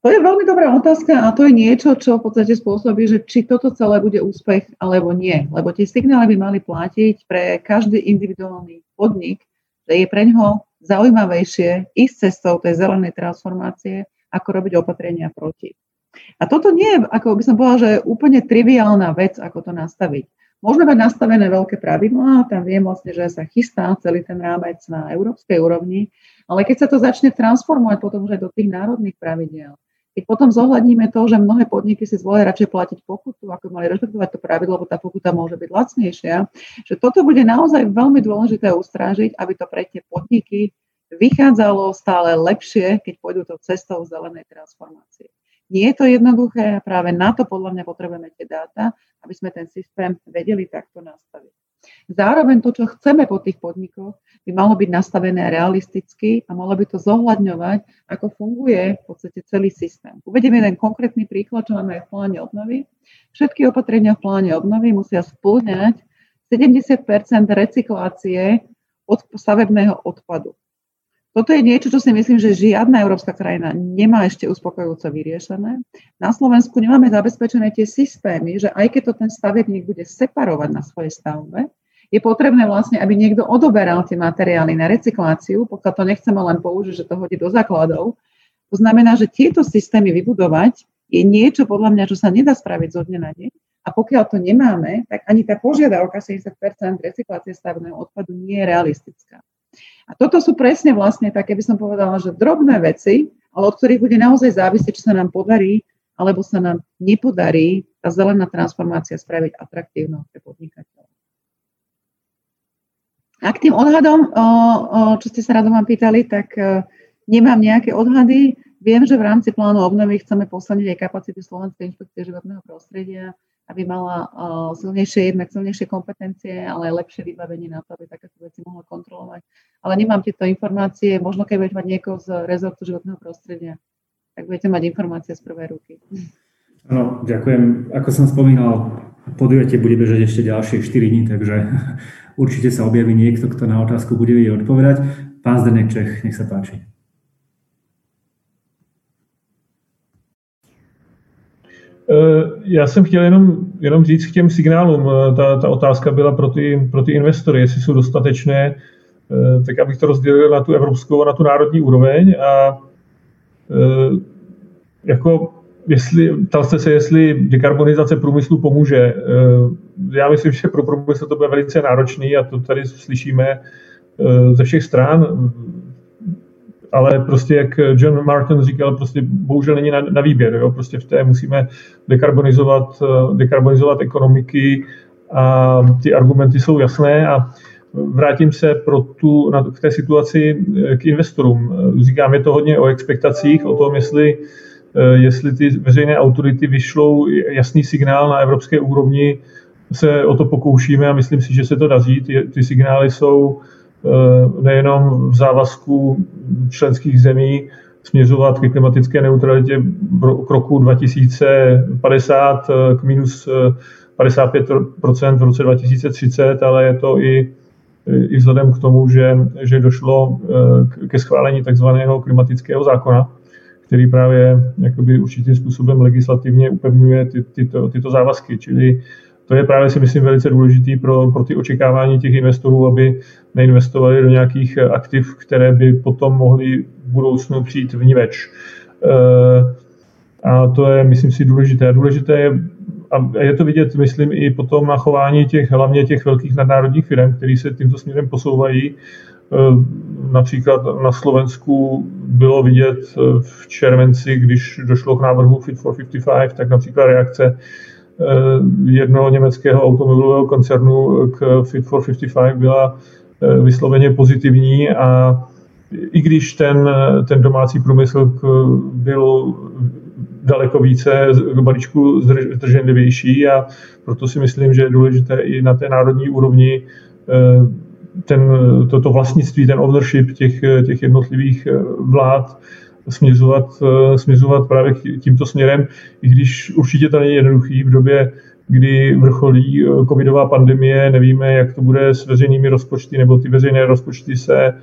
To je veľmi dobrá otázka a to je niečo, čo v podstate spôsobí, že či toto celé bude úspech alebo nie. Lebo tie signály by mali platiť pre každý individuálny podnik, že je pre ňoho zaujímavejšie ísť cestou tej zelenej transformácie, ako robiť opatrenia proti. A toto nie je, ako by som povedala, že je úplne triviálna vec, ako to nastaviť. Môžeme mať nastavené veľké pravidlá, tam viem vlastne, že sa chystá celý ten rámec na európskej úrovni, ale keď sa to začne transformovať potom už aj do tých národných pravidiel, keď potom zohľadníme to, že mnohé podniky si zvolia radšej platiť pokutu, ako mali rešpektovať to pravidlo, lebo tá pokuta môže byť lacnejšia, že toto bude naozaj veľmi dôležité ustrážiť, aby to pre tie podniky vychádzalo stále lepšie, keď pôjdu to cestou zelenej transformácie. Nie je to jednoduché a práve na to podľa mňa potrebujeme tie dáta, aby sme ten systém vedeli takto nastaviť. Zároveň to, čo chceme po tých podnikoch, by malo byť nastavené realisticky a malo by to zohľadňovať, ako funguje v podstate celý systém. Uvediem jeden konkrétny príklad, čo máme aj v pláne obnovy. Všetky opatrenia v pláne obnovy musia spĺňať sedemdesiat percent recyklácie od stavebného odpadu. Toto je niečo, čo si myslím, že žiadna európska krajina nemá ešte uspokojujúco vyriešené. Na Slovensku nemáme zabezpečené tie systémy, že aj keď to ten stavebník bude separovať na svojej stavbe, je potrebné vlastne, aby niekto odoberal tie materiály na recykláciu, pokiaľ to nechceme len použiť, že to hodí do základov. To znamená, že tieto systémy vybudovať je niečo, podľa mňa, čo sa nedá spraviť zo dňa na deň. A pokiaľ to nemáme, tak ani tá požiadavka šesťdesiat percent recyklácie stavebného odpadu nie je realistická. A toto sú presne vlastne také, by som povedala, že drobné veci, ale od ktorých bude naozaj závisieť, či sa nám podarí, alebo sa nám nepodarí tá zelená transformácia spraviť atraktívnou pre podnikateľov. A k tým odhadom, čo ste sa radom vám pýtali, tak nemám nejaké odhady. Viem, že v rámci plánu obnovy chceme posilniť aj kapacity Slovenskej inšpekcie životného prostredia, aby mala silnejšie, jednak silnejšie kompetencie, ale aj lepšie vybavenie na to, aby takéto veci mohla kontrolovať. Ale nemám tieto informácie, možno keď budete mať niekoho z rezortu životného prostredia, tak budete mať informácie z prvej ruky. Áno, ďakujem. Ako som spomínal, podujatie bude bežať ešte ďalšie štyri dni, takže určite sa objaví niekto, kto na otázku bude vedieť odpovedať. Pán Zdenek Čech, nech sa páči. Já jsem chtěl jenom, jenom říct k těm signálům. Ta, ta otázka byla pro ty, pro ty investory, jestli jsou dostatečné, tak abych to rozdělil na tu evropskou a na tu národní úroveň. A jako, jestli, ptal jste se, jestli dekarbonizace průmyslu pomůže. Já myslím, že pro průmysl to bude velice náročný a to tady slyšíme ze všech stran. Ale prostě, jak John Murton říkal, prostě bohužel není na, na výběr. Jo? Prostě v té musíme dekarbonizovat, dekarbonizovat ekonomiky a ty argumenty jsou jasné. A vrátím se pro tu, na, k té situaci k investorům. Říkám, je to hodně o expectacích, o tom, jestli, jestli ty veřejné autority vyšlou jasný signál na evropské úrovni, se o to pokoušíme a myslím si, že se to daří. Ty, ty signály jsou nejenom v závazku členských zemí směřovat ke klimatické neutralitě k roku dva tisíce padesát, k minus padesát pět procent v roce dva tisíce třicet, ale je to i, i vzhledem k tomu, že, že došlo ke schválení takzvaného klimatického zákona, který právě jakoby určitým způsobem legislativně upevňuje ty, tyto, tyto závazky, čili to je právě si myslím velice důležitý pro, pro ty očekávání těch investorů, aby neinvestovali do nějakých aktiv, které by potom mohly v budoucnu přijít vniveč. A to je, myslím si, důležité. Důležité je, a je to vidět, myslím, i potom na chování těch, hlavně těch velkých nadnárodních firm, které se tímto směrem posouvají. Například na Slovensku bylo vidět v červenci, když došlo k návrhu Fit for padesát pět, tak například reakce jednoho německého automobilového koncernu k Fit for padesát pět byla vysloveně pozitivní a i když ten, ten domácí průmysl byl daleko více k balíčku zdrženlivější a proto si myslím, že je důležité i na té národní úrovni ten, toto vlastnictví, ten ownership těch, těch jednotlivých vlád směřovat, směřovat právě tímto směrem, i když určitě to není jednoduchý v době, kdy vrcholí covidová pandemie, nevíme, jak to bude s veřejnými rozpočty, nebo ty veřejné rozpočty se,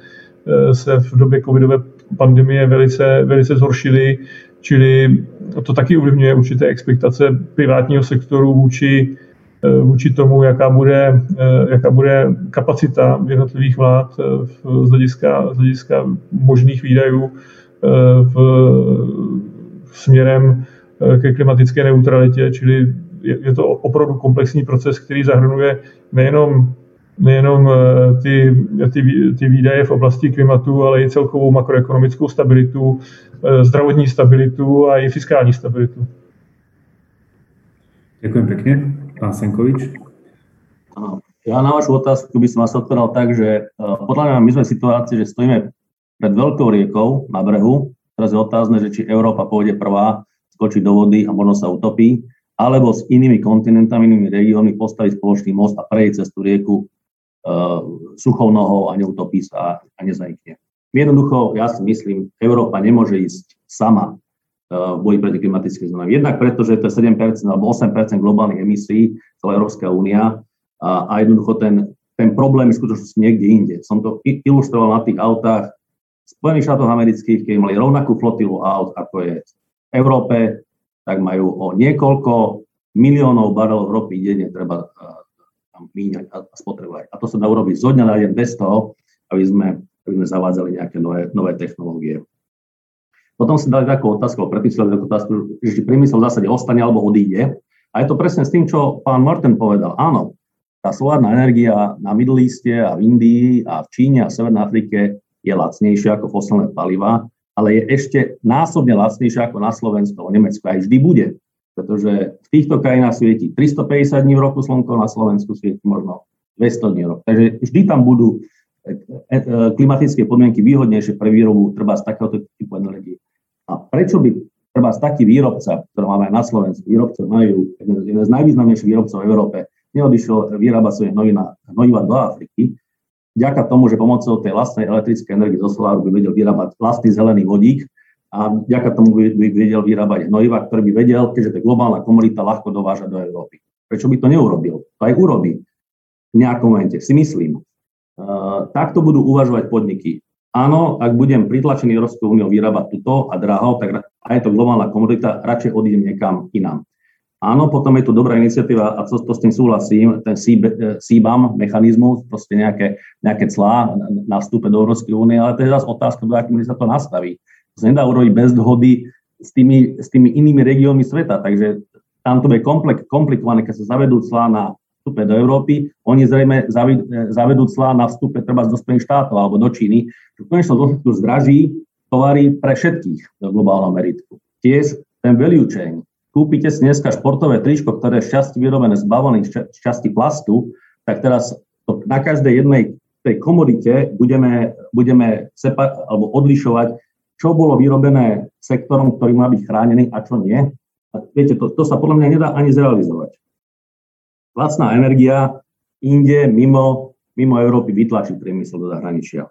se v době covidové pandemie velice, velice zhoršily, čili to taky ovlivňuje určité expectace privátního sektoru vůči, vůči tomu, jaká bude, jaká bude kapacita jednotlivých vlád z hlediska, z hlediska možných výdajů v směrem ke klimatické neutralitě, čili je to opravdu komplexní proces, který zahrnuje nejenom, nejenom ty, ty, ty výdaje v oblasti klimatu, ale i celkovou makroekonomickou stabilitu, zdravotní stabilitu a i fiskální stabilitu. Ďakujem pekne. Pán Senkovič. Ja na vašu otázku by som vás odpovedal tak, že podľa mňa my sme v situácii, že stojíme pred veľkou riekou na brehu. Teraz je otázne, že či Európa pôjde prvá, skočí do vody a možno sa utopí, alebo s inými kontinentami, inými regiónmi postaviť spoločný most a prejde cez tú rieku e, suchou nohou a neutopí sa a, a nezanikne. Jednoducho, ja si myslím, Európa nemôže ísť sama e, v boji proti klimatickým zmenám. Jednak preto, že to je sedem percent alebo osem percent globálnych emisí, celá Európska únia a, a jednoducho ten, ten problém je skutočne niekde inde. Som to ilustroval na tých autách, Spojených štátov amerických, keď mali rovnakú flotilu aut, ako je v Európe, tak majú o niekoľko miliónov barelov ropy denne treba tam míňať a spotrebovať. A to sa dá urobiť zo dňa na deň bez toho, aby sme, aby sme zavádzali nejaké nové, nové technológie. Potom si dali takú otázku, predtým si dali takú otázku, že priemysel v zásade ostane alebo odíde. A je to presne s tým, čo pán Murton povedal. Áno, tá solárna energia na Middle Easte a v Indii a v Číne a v Severnej Afrike je lacnejšia ako fosilné paliva, ale je ešte násobne lacnejšia ako na Slovensku, v Nemecku aj vždy bude, pretože v týchto krajinách svieti tristopäťdesiat dní v roku slnko, na Slovensku svieti možno dvesto dní v roku. Takže vždy tam budú klimatické podmienky výhodnejšie pre výrobu treba z takéhoto typu energie. A prečo by treba z taký výrobca, ktorý máme aj na Slovensku, výrobcov majú jeden z najvýznamnejších výrobcov v Európe, neodišiel vyrábať svoje hnojiva do Afriky, vďaka tomu, že pomocou tej vlastnej elektrickej energie zo soláru by vedel vyrábať vlastný zelený vodík a vďaka tomu by vedel vyrábať hnojiva, ktoré by vedel, keďže to je globálna komunita, ľahko dováža do Európy. Prečo by to neurobil? To aj urobí v nejakom momente, si myslím. Uh, takto budú uvažovať podniky. Áno, ak budem pritlačený Európskou úniou vyrábať tuto a draho, tak a je to globálna komunita, radšej odídem niekam inám. Áno, potom je tu dobrá iniciatíva, a to, to s tým súhlasím, ten C B A M mechanizmus, proste nejaké, nejaké clá na vstupe do Európskej únie, ale to je zase otázka, do akým sa to nastaví. To sa nedá urobiť bez dohody s tými, s tými inými regiónmi sveta, takže tam to bude komplek, komplikované, keď sa zavedú clá na vstupe do Európy, oni zrejme zavedú clá na vstupe treba do Spojených štátov alebo do Číny, čo v konečnom dôsledku zdraží tovary pre všetkých v globálnom meritku. Tiež ten value chain. Kúpite si dneska športové tričko, ktoré je šťastí vyrobené z bavlny, z časti plastu, tak teraz na každej jednej tej komodite budeme, budeme sepa- alebo odlišovať, čo bolo vyrobené sektorom, ktorý má byť chránený a čo nie. A viete, to, to sa podľa mňa nedá ani zrealizovať. Lacná energia inde mimo, mimo Európy vytlačí priemysel do zahraničia.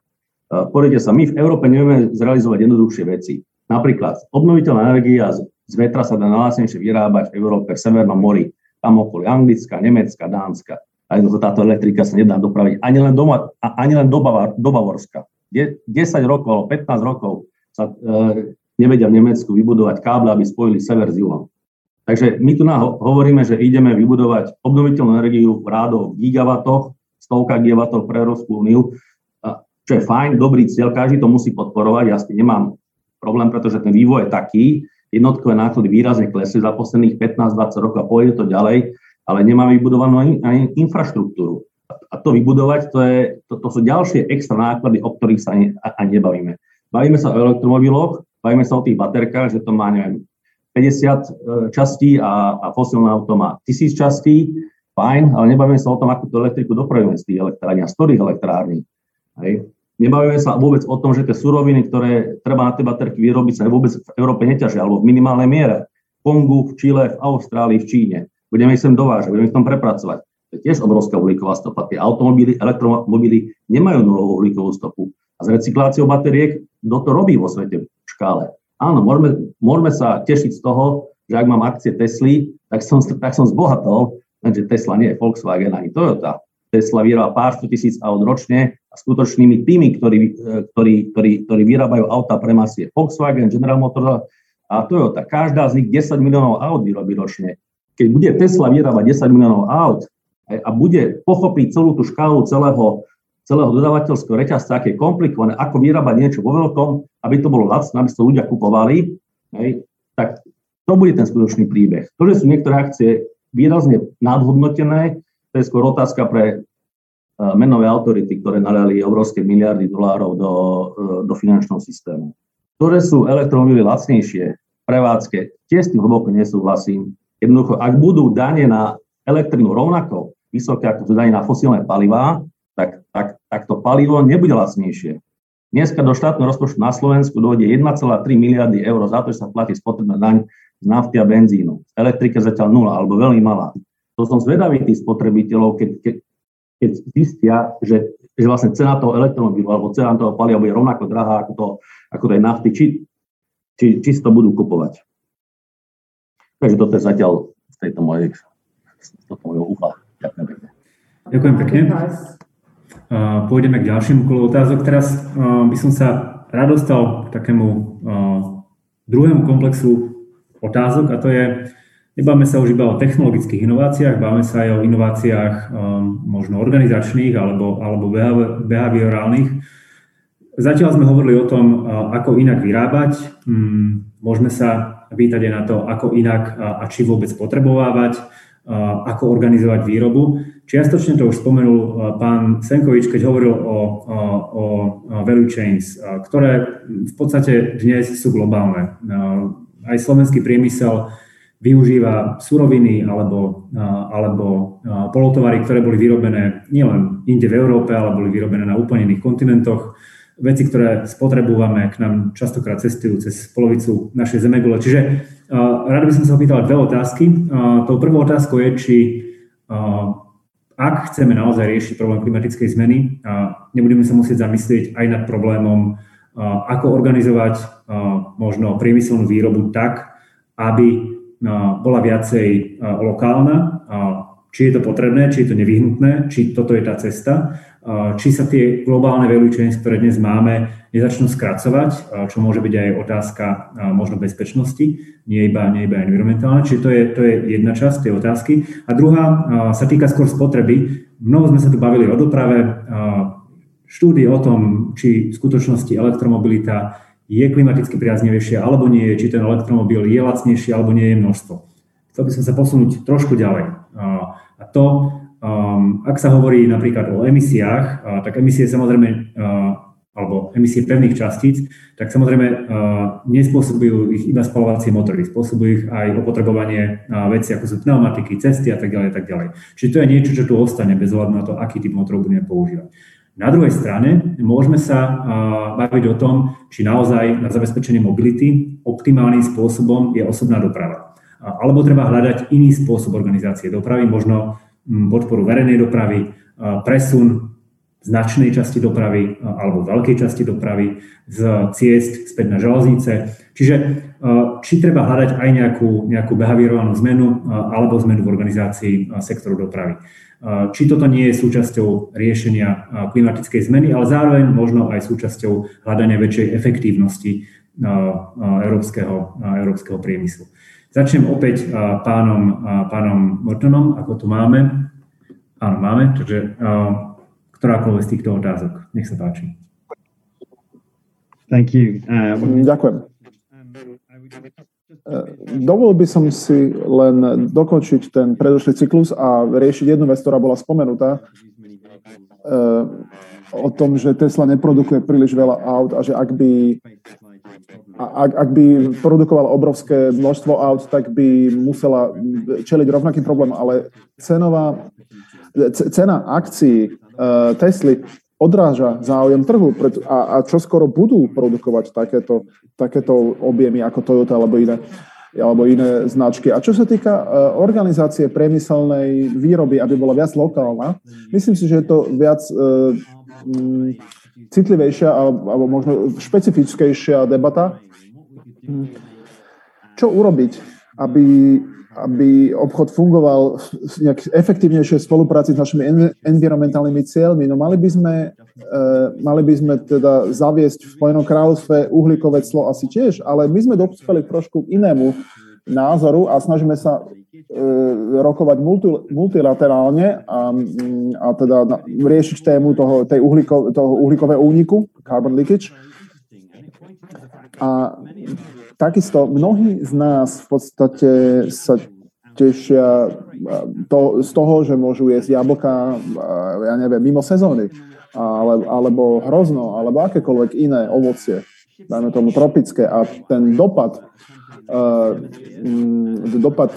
Poďte sa, my v Európe nevieme zrealizovať jednoduchšie veci. Napríklad obnoviteľná energia z Z vetra sa dá najlacnejšie vyrábať v Európe, v Severnom mori, tam okolo Anglicka, Nemecka, Dánska. A táto elektrika sa nedá dopraviť ani len, doma, ani len do, Bavar, do Bavorska. desať rokov, pätnásť rokov sa e, nevedia v Nemecku vybudovať káble, aby spojili sever s juhom. Takže my tu hovoríme, že ideme vybudovať obnoviteľnú energiu v rádoch gigawatoch, stovkách gigawatov pre Európsku úniu, čo je fajn, dobrý cieľ, každý to musí podporovať, ja s tým nemám problém, pretože ten vývoj je taký, jednotkové náklady výrazne klesli za posledných pätnásť až dvadsať rokov a pôjde to ďalej, ale nemáme vybudovanú ani infraštruktúru. A to vybudovať, to, je, to, to sú ďalšie extra náklady, o ktorých sa ani, ani nebavíme. Bavíme sa o elektromobiloch, bavíme sa o tých baterkách, že to má, neviem, päťdesiat častí a, a fosilné auto má tisíc častí, fajn, ale nebavíme sa o tom, akú tú elektriku dopravíme z tých elektrární a z ktorých elektrární. Hej. Nebavíme sa vôbec o tom, že tie suroviny, ktoré treba na tie baterky vyrobiť, sa vôbec v Európe neťažia, alebo v minimálnej miere. V Kongu, v Čile, v Austrálii, v Číne. Budeme ich sem dovážať, budeme ich tam prepracovať. To je tiež obrovská uhlíková stopa. Tie automobily, elektromobily nemajú nulovú uhlíkovú stopu. A s recykláciou bateriek, kto to robí vo svete v škále? Áno, môžeme, môžeme sa tešiť z toho, že ak mám akcie Tesly, tak som, tak som zbohatol, lenže Tesla nie je Volkswagen ani Toyota. Tesla vyrába pár sto tisíc aut ročne a skutočnými tými, ktorí, ktorí, ktorí, ktorí vyrábajú auta pre masy je Volkswagen, General Motors a Toyota. Každá z nich desať miliónov aut vyrobí ročne. Keď bude Tesla vyrábať desať miliónov aut a bude pochopiť celú tú škálu celého, celého dodávateľského reťazca, aké je komplikované, ako vyrábať niečo vo veľkom, aby to bolo lacné, aby to ľudia kupovali, hej, tak to bude ten skutočný príbeh. To, že sú niektoré akcie výrazne nadhodnotené, to je skôr otázka pre menové autority, ktoré naliali obrovské miliardy dolárov do, do finančného systému. Ktoré sú elektromobily lacnejšie, prevádzke, tie s tým hlboko nesúhlasím. Jednoducho, ak budú dane na elektrinu rovnako vysoké, ako sú dane na fosílne palivá, tak, tak, tak to palivo nebude lacnejšie. Dneska do štátneho rozpočtu na Slovensku dôjde jeden celá tri miliardy eur za to, že sa platí spotrebná daň z nafty a benzínu. Elektrika zatiaľ nula, alebo veľmi malá. To som zvedavý tých spotrebiteľov, keď, keď, keď zistia, že, že vlastne cena toho elektromobilu alebo cena toho paliva bude rovnako drahá ako to, ako to je nafty, či, či, či si to budú kupovať. Takže toto je zatiaľ z tejto mojej úvahy. Ďakujem pekne. Ďakujem pekne. Pôjdeme k ďalšiemu kolu otázok. Teraz by som sa rád dostal k takému uh, druhému komplexu otázok, a to je, nebáme sa už iba o technologických inováciách, báme sa aj o inováciách um, možno organizačných alebo, alebo behaviorálnych. Zatiaľ sme hovorili o tom, uh, ako inak vyrábať, um, môžeme sa pýtať aj na to, ako inak uh, a či vôbec potrebovávať, uh, ako organizovať výrobu. Čiastočne to už spomenul uh, pán Senkovič, keď hovoril o, o, o value chains, uh, ktoré v podstate dnes sú globálne. Uh, Aj slovenský priemysel využíva suroviny alebo, alebo polotovary, ktoré boli vyrobené nielen inde v Európe, ale boli vyrobené na úplne iných kontinentoch. Veci, ktoré spotrebujeme, k nám častokrát cestujú cez polovicu našej zemegule. Čiže rád by som sa opýtal dve otázky. Tou prvou otázkou je, či ak chceme naozaj riešiť problém klimatickej zmeny, nebudeme sa musieť zamyslieť aj nad problémom, ako organizovať možno priemyselnú výrobu tak, aby bola viacej lokálna, či je to potrebné, či je to nevyhnutné, či toto je tá cesta, či sa tie globálne value chains, ktoré dnes máme, nezačnú skracovať, čo môže byť aj otázka možno bezpečnosti, nie iba, nie iba environmentálna. Čiže to je, to je jedna časť tej otázky. A druhá sa týka skôr spotreby. Mnoho sme sa tu bavili o doprave, štúdie o tom, či v skutočnosti elektromobilita je klimaticky priaznivejšia alebo nie, či ten elektromobil je lacnejší alebo nie je množstvo. Chcel by som sa posunúť trošku ďalej. A to, ak sa hovorí napríklad o emisiách, tak emisie samozrejme, alebo emisie pevných častíc, tak samozrejme nespôsobujú ich iba spaľovacie motory, spôsobujú ich aj opotrebovanie vecí, ako sú pneumatiky, cesty a tak ďalej, tak ďalej. Čiže to je niečo, čo tu ostane bez ohľadu na to, aký typ motorov budeme používať. Na druhej strane môžeme sa baviť o tom, či naozaj na zabezpečenie mobility optimálnym spôsobom je osobná doprava. Alebo treba hľadať iný spôsob organizácie dopravy, možno podporu verejnej dopravy, presun značnej časti dopravy alebo veľkej časti dopravy z ciest späť na železnice. Čiže či treba hľadať aj nejakú, nejakú behaviorálnu zmenu alebo zmenu v organizácii sektoru dopravy. Či toto nie je súčasťou riešenia klimatickej zmeny, ale zároveň možno aj súčasťou hľadania väčšej efektívnosti európskeho, európskeho priemyslu. Začnem opäť pánom, pánom Murtonom, ako to máme. Áno, máme, takže ktorákoľvek z týchto otázok. Nech sa páči. Thank you. Uh, what... Ďakujem. Dovolil by som si len dokončiť ten predošlý cyklus a riešiť jednu vec, ktorá bola spomenutá, o tom, že Tesla neprodukuje príliš veľa aut a že ak by, ak, ak by produkovala obrovské množstvo aut, tak by musela čeliť rovnakým problémom, ale cenová, cena akcií Tesly odráža záujem trhu a, a čo skoro budú produkovať takéto, takéto objemy ako Toyota alebo iné, alebo iné značky. A čo sa týka organizácie priemyselnej výroby, aby bola viac lokálna, myslím si, že je to viac uh, citlivejšia alebo možno špecifickejšia debata. Čo urobiť, aby... aby obchod fungoval nejak efektívnejšie v spolupráci s našimi environmentálnymi cieľmi. No mali by sme, uh, mali by sme teda zaviesť v Spojenom kráľovstve uhlíkové clo asi tiež, ale my sme dospeli k trošku inému názoru a snažíme sa uh, rokovať multi, multilaterálne a, um, a teda na, riešiť tému toho, tej uhlíko, toho uhlíkového úniku, carbon leakage. A takisto mnohí z nás v podstate sa tešia to, z toho, že môžu jesť jablka, ja neviem, mimo sezóny, ale, alebo hrozno, alebo akékoľvek iné ovocie, dajme tomu tropické. A ten dopad, uh, dopad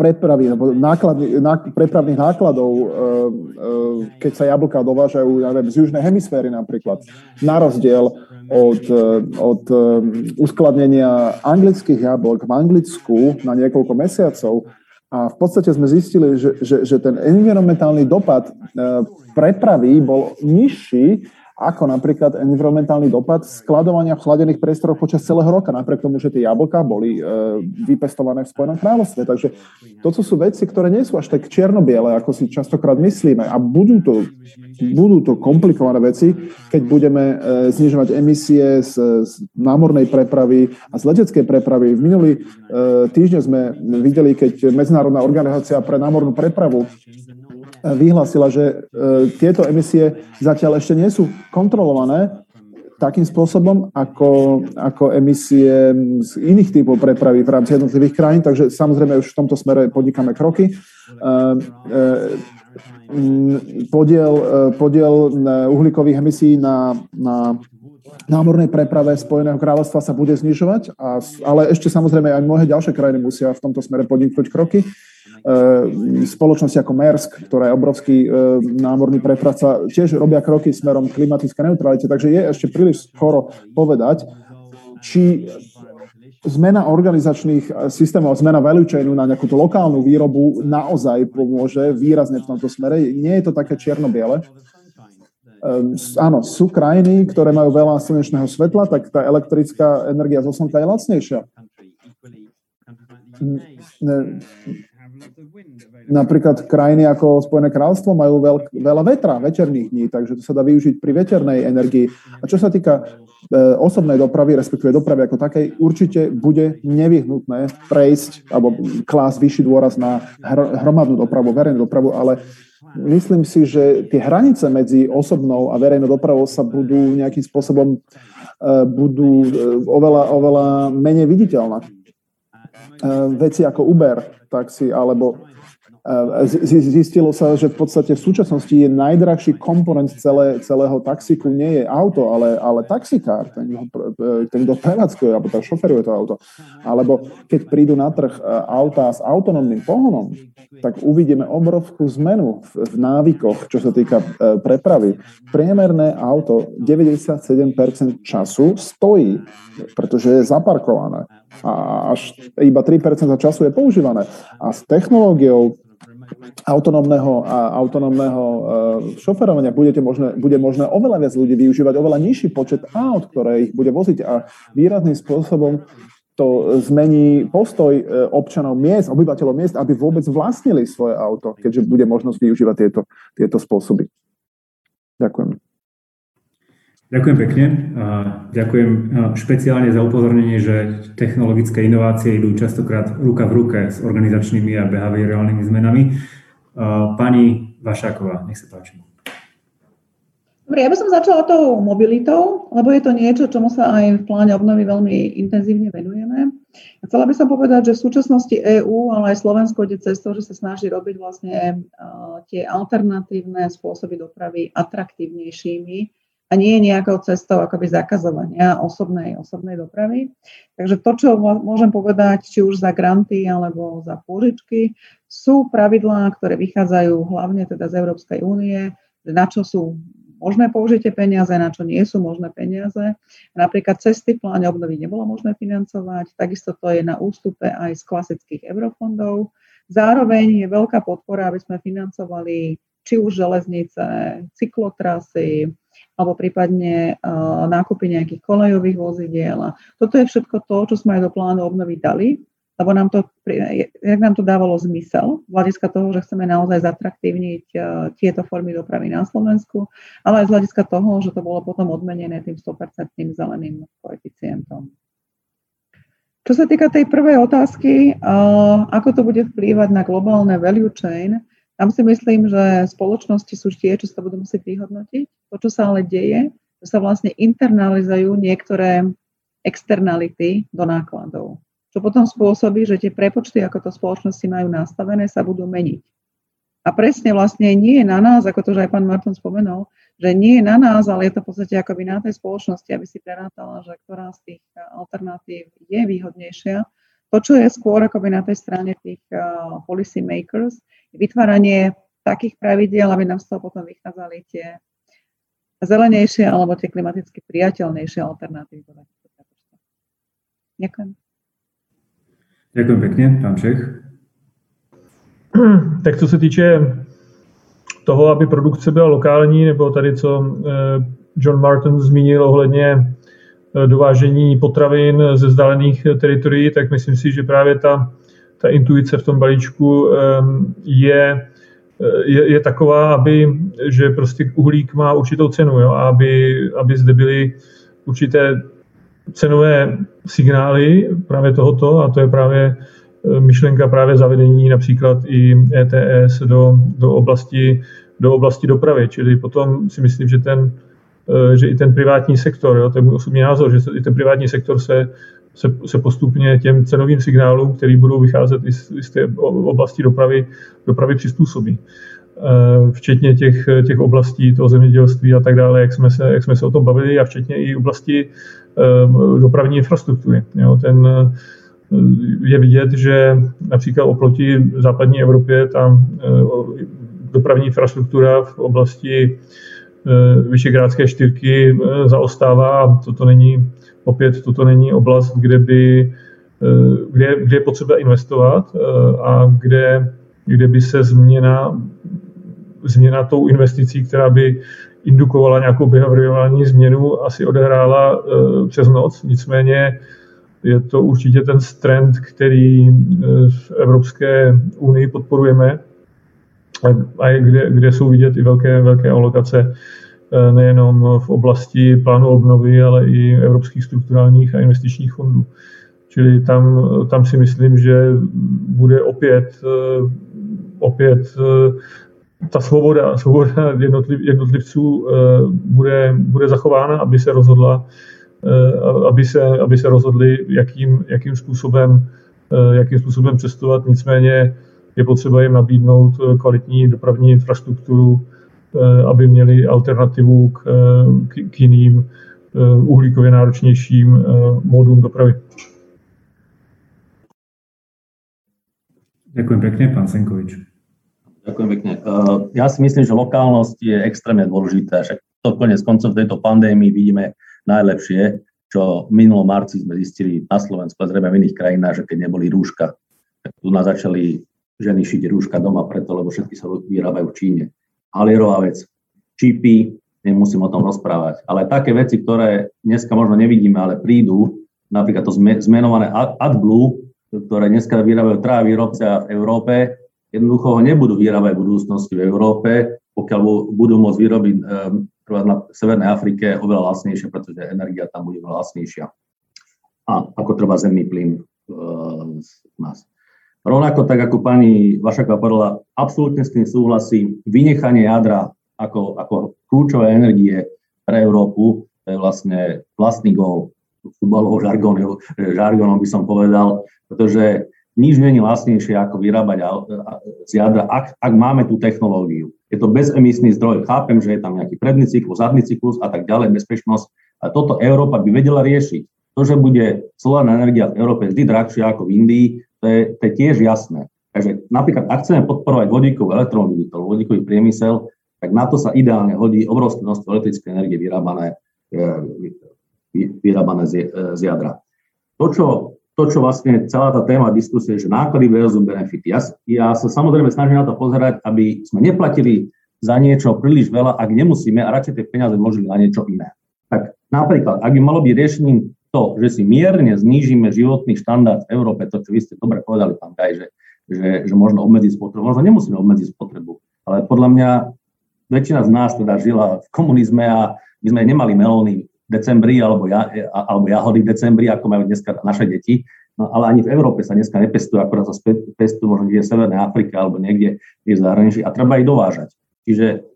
prepravy, nákladný, ná, prepravných nákladov, uh, uh, keď sa jablka dovážajú, ja neviem, z južnej hemisféry napríklad, na rozdiel od, od uskladnenia anglických jablok v Anglicku na niekoľko mesiacov a v podstate sme zistili, že, že, že ten environmentálny dopad prepravy bol nižší ako napríklad environmentálny dopad skladovania v chladených priestoroch počas celého roka, napriek tomu, že tie jablká boli vypestované v Spojenom kráľovstve. Takže toto sú veci, ktoré nie sú až tak čierno-biele, ako si častokrát myslíme a budú to budú to komplikované veci, keď budeme znižovať emisie z, z námornej prepravy a z leteckej prepravy. V minulý týždeň sme videli, keď Medzinárodná organizácia pre námornú prepravu vyhlásila, že tieto emisie zatiaľ ešte nie sú kontrolované takým spôsobom, ako, ako emisie z iných typov prepravy v rámci jednotlivých krajín. Takže samozrejme už v tomto smere podnikáme kroky. Podiel, podiel uhlíkových emisí na, na námornej preprave Spojeného kráľovstva sa bude znižovať, a, ale ešte samozrejme aj mnohé ďalšie krajiny musia v tomto smere podniknúť kroky. Spoločnosti ako Maersk, ktorá je obrovský námorný prepravca, tiež robia kroky smerom k klimatické neutralite, takže je ešte príliš skoro povedať, či zmena organizačných systémov, zmena value chainu na nejakú tú lokálnu výrobu naozaj pomôže výrazne v tomto smere. Nie je to také čierno-biele. Áno, sú krajiny, ktoré majú veľa slnečného svetla, tak tá elektrická energia zo slnka je lacnejšia. Napríklad krajiny ako Spojené kráľovstvo majú veľk, veľa vetra, večerných dní, takže to sa dá využiť pri veternej energii. A čo sa týka e, osobnej dopravy, respektíve dopravy ako takej, určite bude nevyhnutné prejsť alebo klásť vyšší dôraz na hr, hromadnú dopravu, verejnú dopravu, ale myslím si, že tie hranice medzi osobnou a verejnou dopravou sa budú nejakým spôsobom e, budú oveľa, oveľa menej viditeľné. Veci ako Uber, taxi, alebo zistilo sa, že v podstate v súčasnosti je najdrahší komponent celé, celého taxiku, nie je auto, ale, ale taxikár, ten, ten kto prevádzkuje, alebo ten šoferuje to auto. Alebo keď prídu na trh autá s autonómnym pohonom, tak uvidíme obrovskú zmenu v, v návykoch, čo sa týka prepravy. Priemerné auto deväťdesiatsedem percent času stojí, pretože je zaparkované. A až iba tri percentá času je používané. A s technológiou autonómneho a autonómneho šoferovania budete možné, bude možné oveľa viac ľudí využívať, oveľa nižší počet aut, ktoré ich bude voziť, a výrazným spôsobom to zmení postoj občanov miest, obyvateľov miest, aby vôbec vlastnili svoje auto, keďže bude možnosť využívať tieto, tieto spôsoby. Ďakujem. Ďakujem pekne. Ďakujem špeciálne za upozornenie, že technologické inovácie idú častokrát ruka v ruke s organizačnými a behaviorálnymi zmenami. Pani Vašáková, nech sa páči. Dobre, ja by som začala tou mobilitou, lebo je to niečo, čomu sa aj v pláne obnovy veľmi intenzívne venujeme. Chcela by som povedať, že v súčasnosti EÚ, ale aj Slovensko ide cestou, že sa snaží robiť vlastne tie alternatívne spôsoby dopravy atraktívnejšími, a nie nejakou cestou akoby zakazovania osobnej, osobnej dopravy. Takže to, čo môžem povedať, či už za granty alebo za pôžičky, sú pravidlá, ktoré vychádzajú hlavne teda z Európskej únie, na čo sú možné použitie peniaze, na čo nie sú možné peniaze. Napríklad cesty v pláne obnovy nebolo možné financovať, takisto to je na ústupe aj z klasických eurofondov. Zároveň je veľká podpora, aby sme financovali či už železnice, cyklotrasy, alebo prípadne uh, nákupy nejakých kolejových vozidiel. Toto je všetko to, čo sme aj do plánu obnovy dali, lebo nám to, jak nám to dávalo zmysel, z hľadiska toho, že chceme naozaj zatraktívniť uh, tieto formy dopravy na Slovensku, ale aj z hľadiska toho, že to bolo potom odmenené tým sto percent zeleným koeficientom. Čo sa týka tej prvej otázky, uh, ako to bude vplývať na globálne value chain, tam si myslím, že spoločnosti sú tie, čo sa budú musieť vyhodnotiť. To, čo sa ale deje, že sa vlastne internalizujú niektoré externality do nákladov. Čo potom spôsobí, že tie prepočty, ako to spoločnosti majú nastavené, sa budú meniť. A presne vlastne nie je na nás, ako to, že aj pán Murton spomenul, že nie je na nás, ale je to v podstate akoby na tej spoločnosti, aby si prerátala, že ktorá z tých alternatív je výhodnejšia. To, čo je skôr akoby na tej strane tých uh, policy makers, vytváranie takých pravidiel, aby nám z toho potom vychádzali tie zelenejšie alebo tie klimaticky priateľnejšie alternatívy. Ďakujem. Ďakujem pekne, pán Čech. Tak co se týče toho, aby produkce byla lokální, nebo tady, co John Murton zmínil ohledně dovážení potravin ze vzdálených teritorií, tak myslím si, že právě ta, ta intuice v tom balíčku je je, je taková, aby, že prostě uhlík má určitou cenu, jo, aby, aby zde byly určité cenové signály právě tohoto, a to je právě myšlenka právě zavedení například i é té es do, do oblasti, do oblasti dopravy, čili potom si myslím, že ten, že i ten privátní sektor, jo, to je můj osobní názor, že se, i ten privátní sektor se, se, se postupně těm cenovým signálům, který budou vycházet i z, i z té oblasti dopravy, dopravy přizpůsobí. Včetně těch, těch oblastí toho zemědělství a tak dále, jak jsme se, jak jsme se o tom bavili, a včetně i oblasti dopravní infrastruktury. Jo, ten je vidět, že například oproti západní Evropě tam dopravní infrastruktura v oblasti Vyšegrádské čtyřky zaostává. Toto není, opět, toto není oblast, kde, by, kde, kde je potřeba investovat a kde, kde by se změna, změna tou investicí, která by indukovala nějakou behaviorální změnu, asi odehrála přes noc. Nicméně je to určitě ten trend, který v Evropské unii podporujeme, a kde, kde jsou vidět i velké, velké alokace nejenom v oblasti plánu obnovy, ale i evropských strukturálních a investičních fondů. Čili tam, tam si myslím, že bude opět, opět ta svoboda, svoboda jednotliv, jednotlivců bude, bude zachována, aby se rozhodla, aby se, aby se rozhodli, jakým, jakým způsobem, jakým způsobem cestovat. Nicméně je potřeba jim nabídnout kvalitní dopravní infrastrukturu, aby měli alternativu k, k jiným uhlíkově náročnějším módům dopravy. Ďakujem pekne, pán Senkovič. Ďakujem pekne. Ja si myslím, že lokálnosť je extrémne dôležitá. Však to koniec koncov v tejto pandémii vidíme najlepšie, čo v minulom marci sme zistili na Slovensku a zrejme v iných krajinách, že keď neboli rúška, tak tu nás začali ženy šiť rúška doma preto, lebo všetky sa vyrábajú v Číne. Halierová vec, čipy, nemusím o tom rozprávať. Ale také veci, ktoré dneska možno nevidíme, ale prídu, napríklad to zmenované AdBlue, ktoré dneska vyrábajú traja výrobcia v Európe, jednoducho ho nebudú vyrábať v budúcnosti v Európe, pokiaľ budú môcť vyrobiť prvá na Severnej Afrike oveľa lacnejšie, pretože energia tam bude oveľa lacnejšia. A ako treba zemný plyn z nás. Rovnako tak, ako pani Vašáková povedala, absolútne s tým súhlasí, vynechanie jadra ako, ako kľúčové energie pre Európu, to je vlastne vlastný gól, futbalovou žargónom, žargónom by som povedal, pretože nič nie je vlastnejšie, ako vyrábať z jadra, ak, ak máme tú technológiu. Je to bezemisný zdroj, chápem, že je tam nejaký predný cyklus, zadný cyklus a tak ďalej, bezpečnosť, a toto Európa by vedela riešiť. To, že bude solárna energia v Európe vždy drahšia ako v Indii, To je, to je tiež jasné. Takže napríklad, ak chceme podporovať vodíkovú elektromobilitu, vodíkový priemysel, tak na to sa ideálne hodí obrovské množstvo elektrickej energie vyrábané, vyrábané z, z jadra. To čo, to, čo vlastne celá tá téma diskusie, že náklady versus benefity. Ja, ja sa samozrejme snažím na to pozerať, aby sme neplatili za niečo príliš veľa, ak nemusíme, a radšej tie peniaze vložili na niečo iné. Tak napríklad, ak by malo byť riešením to, že si mierne znížime životný štandard v Európe, to, čo vy ste dobre povedali, pán Gaj, že, že, že možno obmedziť spotrebu, možno nemusíme obmedziť spotrebu, ale podľa mňa väčšina z nás teda žila v komunizme a my sme nemali melóny v decembri alebo, ja, alebo jahody v decembri, ako majú dneska naše deti, no, ale ani v Európe sa dneska nepestujú, akorát sa pestujú možno niekde v Severnej Afrike alebo niekde v zahraničí a treba ich dovážať. Čiže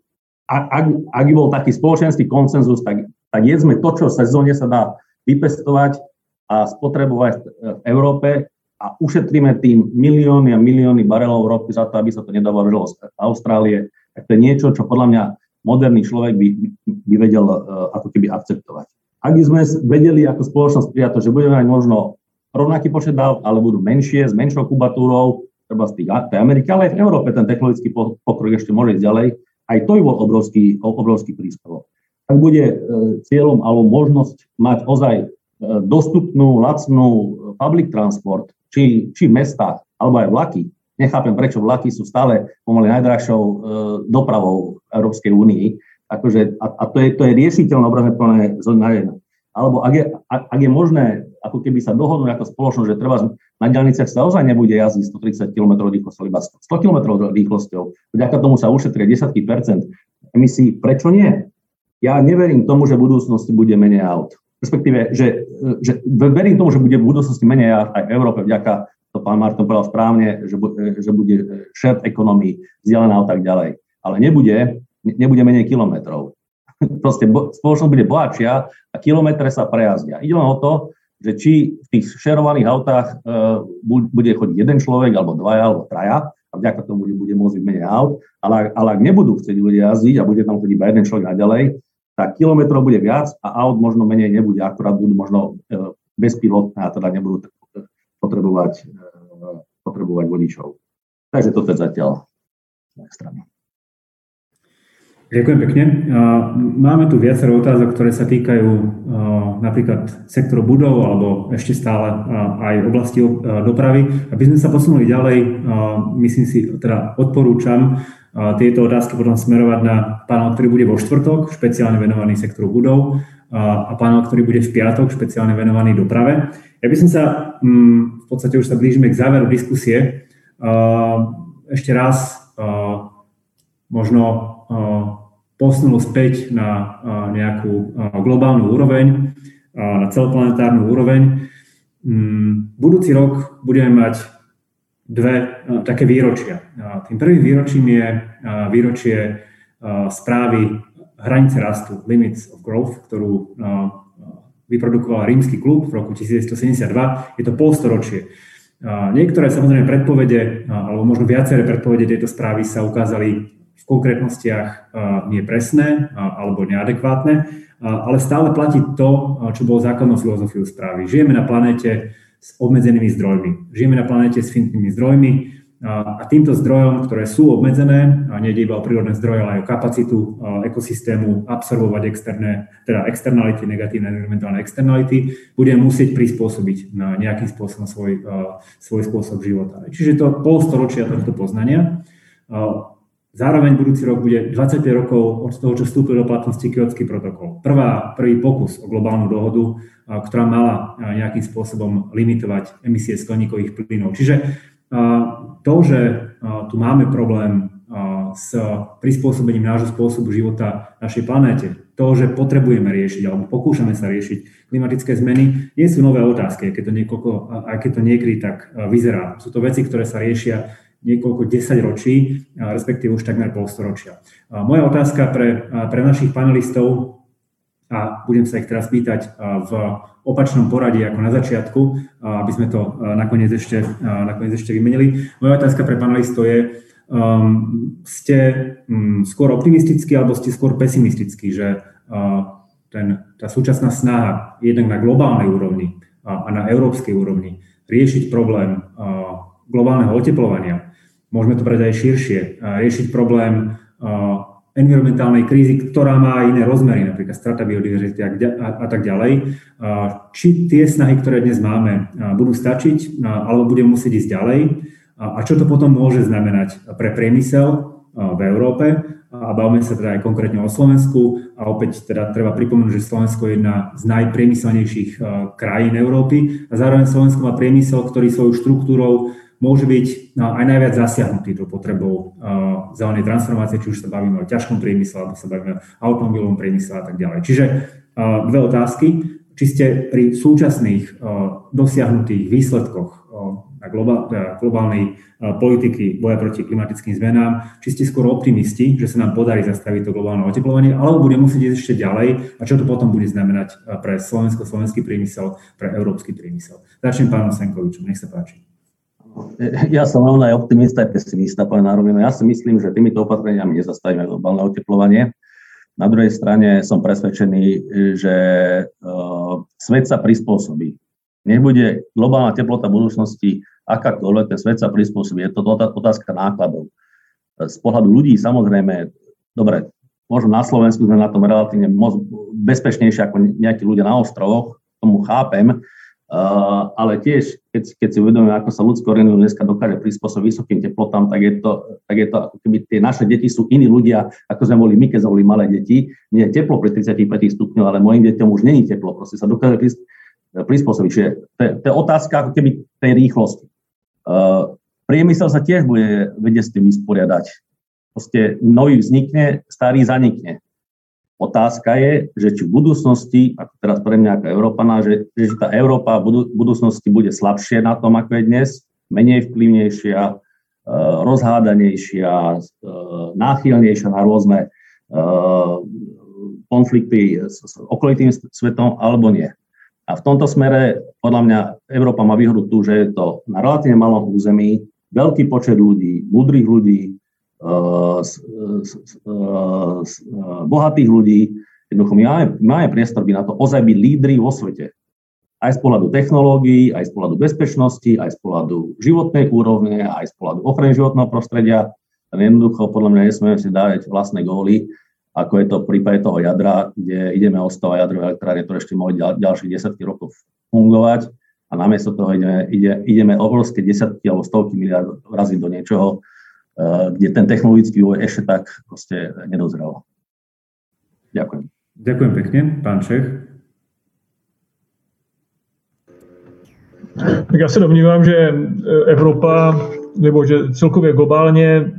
ak, ak bol taký spoločenský konsenzus, tak, tak jedzme to, čo v sezóne sa dá vypestovať a spotrebovať v Európe a ušetríme tým milióny a milióny barelov ropy za to, aby sa to nedovážalo z Austrálie. Tak to je niečo, čo podľa mňa moderný človek by, by vedel ako keby akceptovať. Ak by sme vedeli ako spoločnosť prijať to, že budeme mať možno rovnaký počet dáv, ale budú menšie, s menšou kubatúrou, treba z tých Ameriky, ale aj v Európe ten technologický pokrok ešte môže ísť ďalej. Aj to by bol obrovský, obrovský príspevok. Ak bude cieľom alebo možnosť mať ozaj dostupnú, lacnú public transport, či, či v mestách, alebo aj vlaky. Nechápem, prečo vlaky sú stále pomaly najdrahšou dopravou Európskej únii. Akože, a, a to je, to je riešiteľné obrazné plné zóna jedna. Alebo ak je, ak je možné, ako keby sa dohodnú na to spoločnosť, že treba na diaľniciach sa ozaj nebude jazdiť sto tridsať kilometrov rýchlosťou, iba sto kilometrov rýchlosťou. Vďaka tomu sa ušetrie desať percent emisí. Prečo nie? Ja neverím tomu, že v budúcnosti bude menej aut. Respektíve, že, že verím tomu, že bude v budúcnosti menej aut aj v Európe, vďaka, to pán Martin povedal správne, že, že bude shared economy, vzdialená a tak ďalej. Ale nebude, nebude menej kilometrov. Proste spoločnosť bude bohatšia a kilometre sa prejazdia. Ide len o to, že či v tých šerovaných autách bude chodiť jeden človek, alebo dvaja, alebo traja, a vďaka tomu bude môcť menej aut, ale, ale ak nebudú chcieť ľudia jazdiť a bude tam chodiť iba jeden človek naďalej, tak kilometrov bude viac a aut možno menej nebude, akurát budú možno bezpilotné a teda nebudú potrebovať, potrebovať vodičov. Takže toto je zatiaľ z mojej strany. Ďakujem pekne. Máme tu viacero otázok, ktoré sa týkajú napríklad sektoru budov alebo ešte stále aj oblasti dopravy. Aby sme sa posunuli ďalej, myslím si, teda odporúčam tieto otázky potom smerovať na panel, ktorý bude vo štvrtok, špeciálne venovaný sektoru budov, a panel, ktorý bude v piatok, špeciálne venovaný doprave. Ja by som sa, v podstate už sa blížime k záveru diskusie, ešte raz možno posunul späť na nejakú globálnu úroveň, na celoplanetárnu úroveň. Budúci rok budeme mať dve také výročia. Tým prvým výročím je výročie správy Hranice rastu, Limits of Growth, ktorú vyprodukoval Rímsky klub v roku devätnásťsedemdesiatdva. Je to polstoročie. Niektoré samozrejme predpovede, alebo možno viaceré predpovede tejto správy sa ukázali v konkrétnostiach nepresné alebo neadekvátne, ale stále platí to, čo bolo základnou filozofiou správy. Žijeme na planéte s obmedzenými zdrojmi. Žijeme na planéte s finitnými zdrojmi a týmto zdrojom, ktoré sú obmedzené, a nejde iba o prírodné zdroje, ale aj o kapacitu ekosystému absorbovať externé, teda externality, negatívne environmentálne externality, budeme musieť prispôsobiť na nejakým spôsobom svoj, svoj spôsob života. Čiže to polstoročia tohto poznania. Zároveň budúci rok bude dvadsaťpäť rokov od toho, čo vstúpil do platnosti Kyotský protokol. Prvá, prvý pokus o globálnu dohodu, ktorá mala nejakým spôsobom limitovať emisie skleníkových plynov. Čiže to, že tu máme problém s prispôsobením nášho spôsobu života našej planéte, to, že potrebujeme riešiť alebo pokúšame sa riešiť klimatické zmeny, nie sú nové otázky, keď to niekoľko, aj keď to niekedy tak vyzerá. Sú to veci, ktoré sa riešia niekoľko desaťročí, respektíve už takmer polstoročia. Moja otázka pre, pre našich panelistov, a budem sa ich teraz pýtať v opačnom poradí ako na začiatku, aby sme to nakoniec ešte, nakoniec ešte vymenili. Moja otázka pre panelistov je, um, ste um, skôr optimistickí alebo ste skôr pesimistickí, že uh, ten, tá súčasná snaha jednak na globálnej úrovni a, a na európskej úrovni riešiť problém uh, globálneho oteplovania, môžeme to brať aj širšie, riešiť problém environmentálnej krízy, ktorá má iné rozmery, napríklad strata biodiverzity a tak ďalej. Či tie snahy, ktoré dnes máme, budú stačiť, alebo budeme musieť ísť ďalej? A čo to potom môže znamenať pre priemysel v Európe? A bavíme sa teda aj konkrétne o Slovensku. A opäť teda treba pripomenúť, že Slovensko je jedna z najpriemyselnejších krajín Európy. A zároveň Slovensko má priemysel, ktorý svojou štruktúrou môže byť aj najviac zasiahnutý do potrebou uh, zelenej transformácie, či už sa bavíme o ťažkom priemysle, alebo sa bavíme o automobilovom priemysle a tak ďalej. Čiže uh, dve otázky. Či ste pri súčasných uh, dosiahnutých výsledkoch uh, na globál, uh, globálnej uh, politiky boja proti klimatickým zmenám, či ste skôr optimisti, že sa nám podarí zastaviť to globálne oteplovanie, alebo bude musieť ísť ešte ďalej a čo to potom bude znamenať uh, pre Slovensko, slovenský priemysel, pre európsky priemysel. Začnem pánom Senkovičom, nech sa páči. Ja som rovno aj optimista, aj pesimista, poviem na rovinu. Ja si myslím, že týmito opatreniami nezastavíme globálne oteplovanie. Na druhej strane som presvedčený, že uh, svet sa prispôsobí. Nech bude globálna teplota budúcnosti akákoľvek, ten svet sa prispôsobí. Je to otázka nákladov. Z pohľadu ľudí samozrejme, dobre, možno na Slovensku sme na tom relatívne bezpečnejšie ako nejakí ľudia na ostrovoch, tomu chápem, Uh, ale tiež, keď, keď si uvedomíme, ako sa ľudské organizmus dneska dokáže prispôsobiť vysokým teplotám, tak je to, tak je to ako keby tie naše deti sú iní ľudia, ako sme boli my, keď sme boli malé deti. Nie je teplo pri tridsaťpäť stupňov, ale mojim deťom už není teplo. Proste sa dokáže prispôsobiť. Čiže to je otázka ako keby tej rýchlosti. Uh, priemysel sa tiež bude vedieť s tým vysporiadať. Proste nový vznikne, starý zanikne. Otázka je, že či v budúcnosti, ako teraz pre mňa ako Európana, že, že tá Európa v budúcnosti bude slabšie na tom, ako je dnes, menej vplyvnejšia, e, rozhádanejšia, e, náchylnejšia na rôzne e, konflikty s, s okolitým svetom, alebo nie. A v tomto smere, podľa mňa, Európa má výhodu tu, že je to na relatívne malom území, veľký počet ľudí, múdrych ľudí, Z, z, z, z bohatých ľudí. Jednoducho my máme, máme priestor by na to ozaj byť lídri vo svete. Aj z pohľadu technológií, aj z pohľadu bezpečnosti, aj z pohľadu životnej úrovne, aj z pohľadu ochrany životného prostredia. Jednoducho podľa mňa nesmieme si dávať vlastné góly, ako je to v prípade toho jadra, kde ideme od stava jadrovej elektrárne, ktoré ešte môže ďal, ďalších desiatky rokov fungovať a namiesto toho ideme, ide, ideme obrovské desiatky alebo stovky miliard razy do niečoho, kde ten technologický vývoj ešte tak proste nedozrel. Ďakujem. Ďakujem pekne, pán Čech. Tak ja sa domnívám, že Evropa, nebo že celkově globálně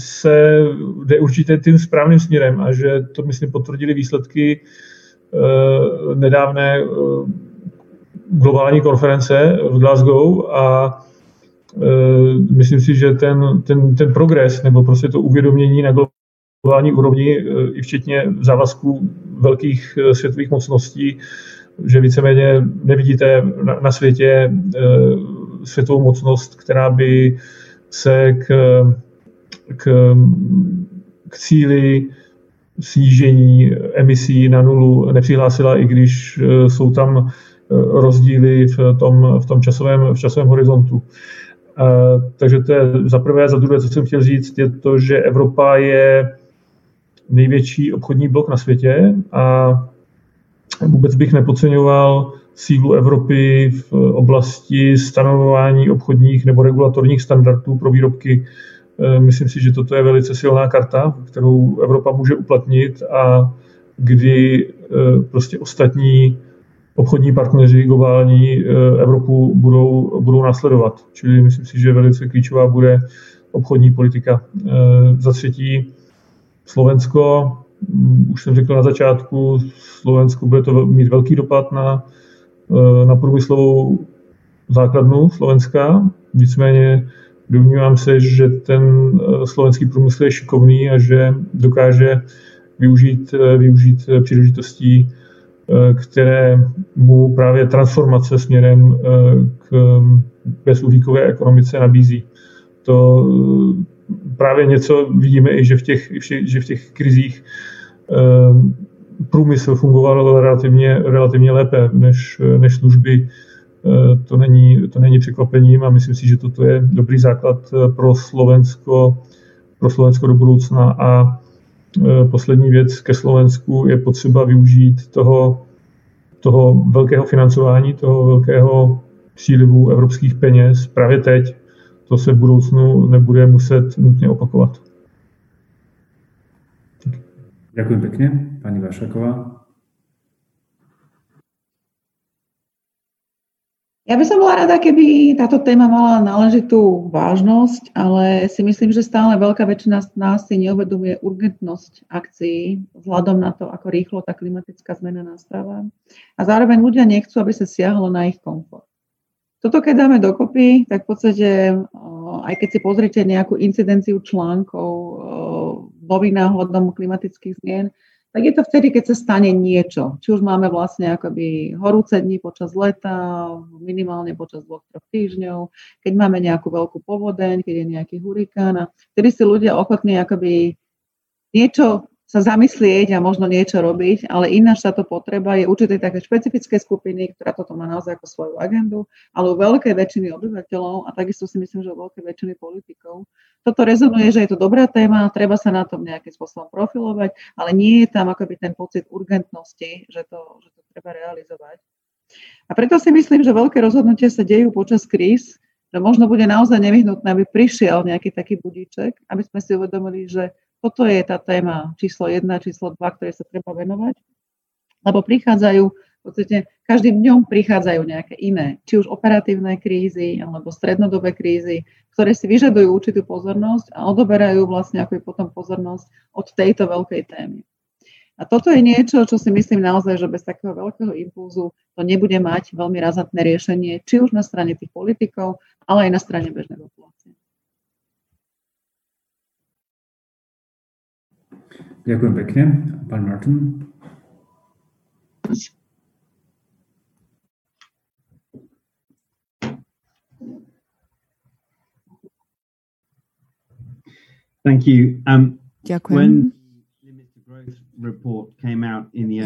se jde určitě tím správným směrem a že to, myslím, potvrdili výsledky nedávné globální konference v Glasgow a myslím si, že ten, ten, ten progres nebo prostě to uvědomění na globální úrovni, i včetně závazků velkých světových mocností, že víceméně nevidíte na, na světě světovou mocnost, která by se k, k, k cíli snížení emisí na nulu nepřihlásila, i když jsou tam rozdíly v tom, v tom časovém, v časovém horizontu. Uh, takže to je za prvé, za druhé, co jsem chtěl říct, je to, že Evropa je největší obchodní blok na světě a vůbec bych nepodceňoval sílu Evropy v oblasti stanovování obchodních nebo regulatorních standardů pro výrobky. Uh, myslím si, že toto je velice silná karta, kterou Evropa může uplatnit a kdy uh, prostě ostatní obchodní partneři globální Evropu budou, budou následovat. Čili myslím si, že velice klíčová bude obchodní politika. Za třetí Slovensko, už jsem řekl na začátku, Slovensko bude to mít velký dopad na, na průmyslovou základnu Slovenska. Nicméně domnívám se, že ten slovenský průmysl je šikovný a že dokáže využít, využít příležitostí, které mu právě transformace směrem k bezuhlíkové ekonomice nabízí. To právě něco vidíme i, že v těch, že v těch krizích průmysl fungoval relativně, relativně lépe než, než služby. To není, to není překvapením a myslím si, že toto je dobrý základ pro Slovensko, pro Slovensko do budoucna. A poslední věc ke Slovensku je potřeba využít toho, toho velkého financování, toho velkého přílivu evropských peněz právě teď. To se v budoucnu nebude muset nutně opakovat. Ďakujem pekne. Pani Vašáková. Ja by som bola rada, keby táto téma mala náležitú vážnosť, ale si myslím, že stále veľká väčšina z nás si neuvedomuje urgentnosť akcií vzhľadom na to, ako rýchlo tá klimatická zmena nastáva. A zároveň ľudia nechcú, aby sa siahlo na ich komfort. Toto, keď dáme dokopy, tak v podstate, aj keď si pozrite nejakú incidenciu článkov v novinách hľadom klimatických zmien, tak je to vtedy, keď sa stane niečo. Či už máme vlastne akoby horúce dni počas leta, minimálne počas dvoch, troch týždňov, keď máme nejakú veľkú povodeň, keď je nejaký hurikán. A vtedy si ľudia ochotní akoby niečo sa zamyslieť a možno niečo robiť, ale ináč táto potreba je určitej také špecifické skupiny, ktorá toto má naozaj ako svoju agendu, ale u veľkej väčšiny obyvateľov a takisto si myslím, že u veľkej väčšiny politikov. Toto rezonuje, že je to dobrá téma, treba sa na tom nejakým spôsobom profilovať, ale nie je tam akoby ten pocit urgentnosti, že to, že to treba realizovať. A preto si myslím, že veľké rozhodnutia sa dejú počas kríz, že možno bude naozaj nevyhnutné, aby prišiel nejaký taký budíček, aby sme si uvedomili, že toto je tá téma číslo jedna, číslo dva, ktoré sa treba venovať, lebo prichádzajú V podstate každým dňom prichádzajú nejaké iné, či už operatívne krízy alebo strednodobé krízy, ktoré si vyžadujú určitú pozornosť a odoberajú vlastne ako potom pozornosť od tejto veľkej témy. A toto je niečo, čo si myslím naozaj, že bez takého veľkého impulzu to nebude mať veľmi razantné riešenie, či už na strane tých politikov, ale aj na strane bežnej populácie. Ďakujem pekne. Pán Murton. Thank you. Um, Ďakujem.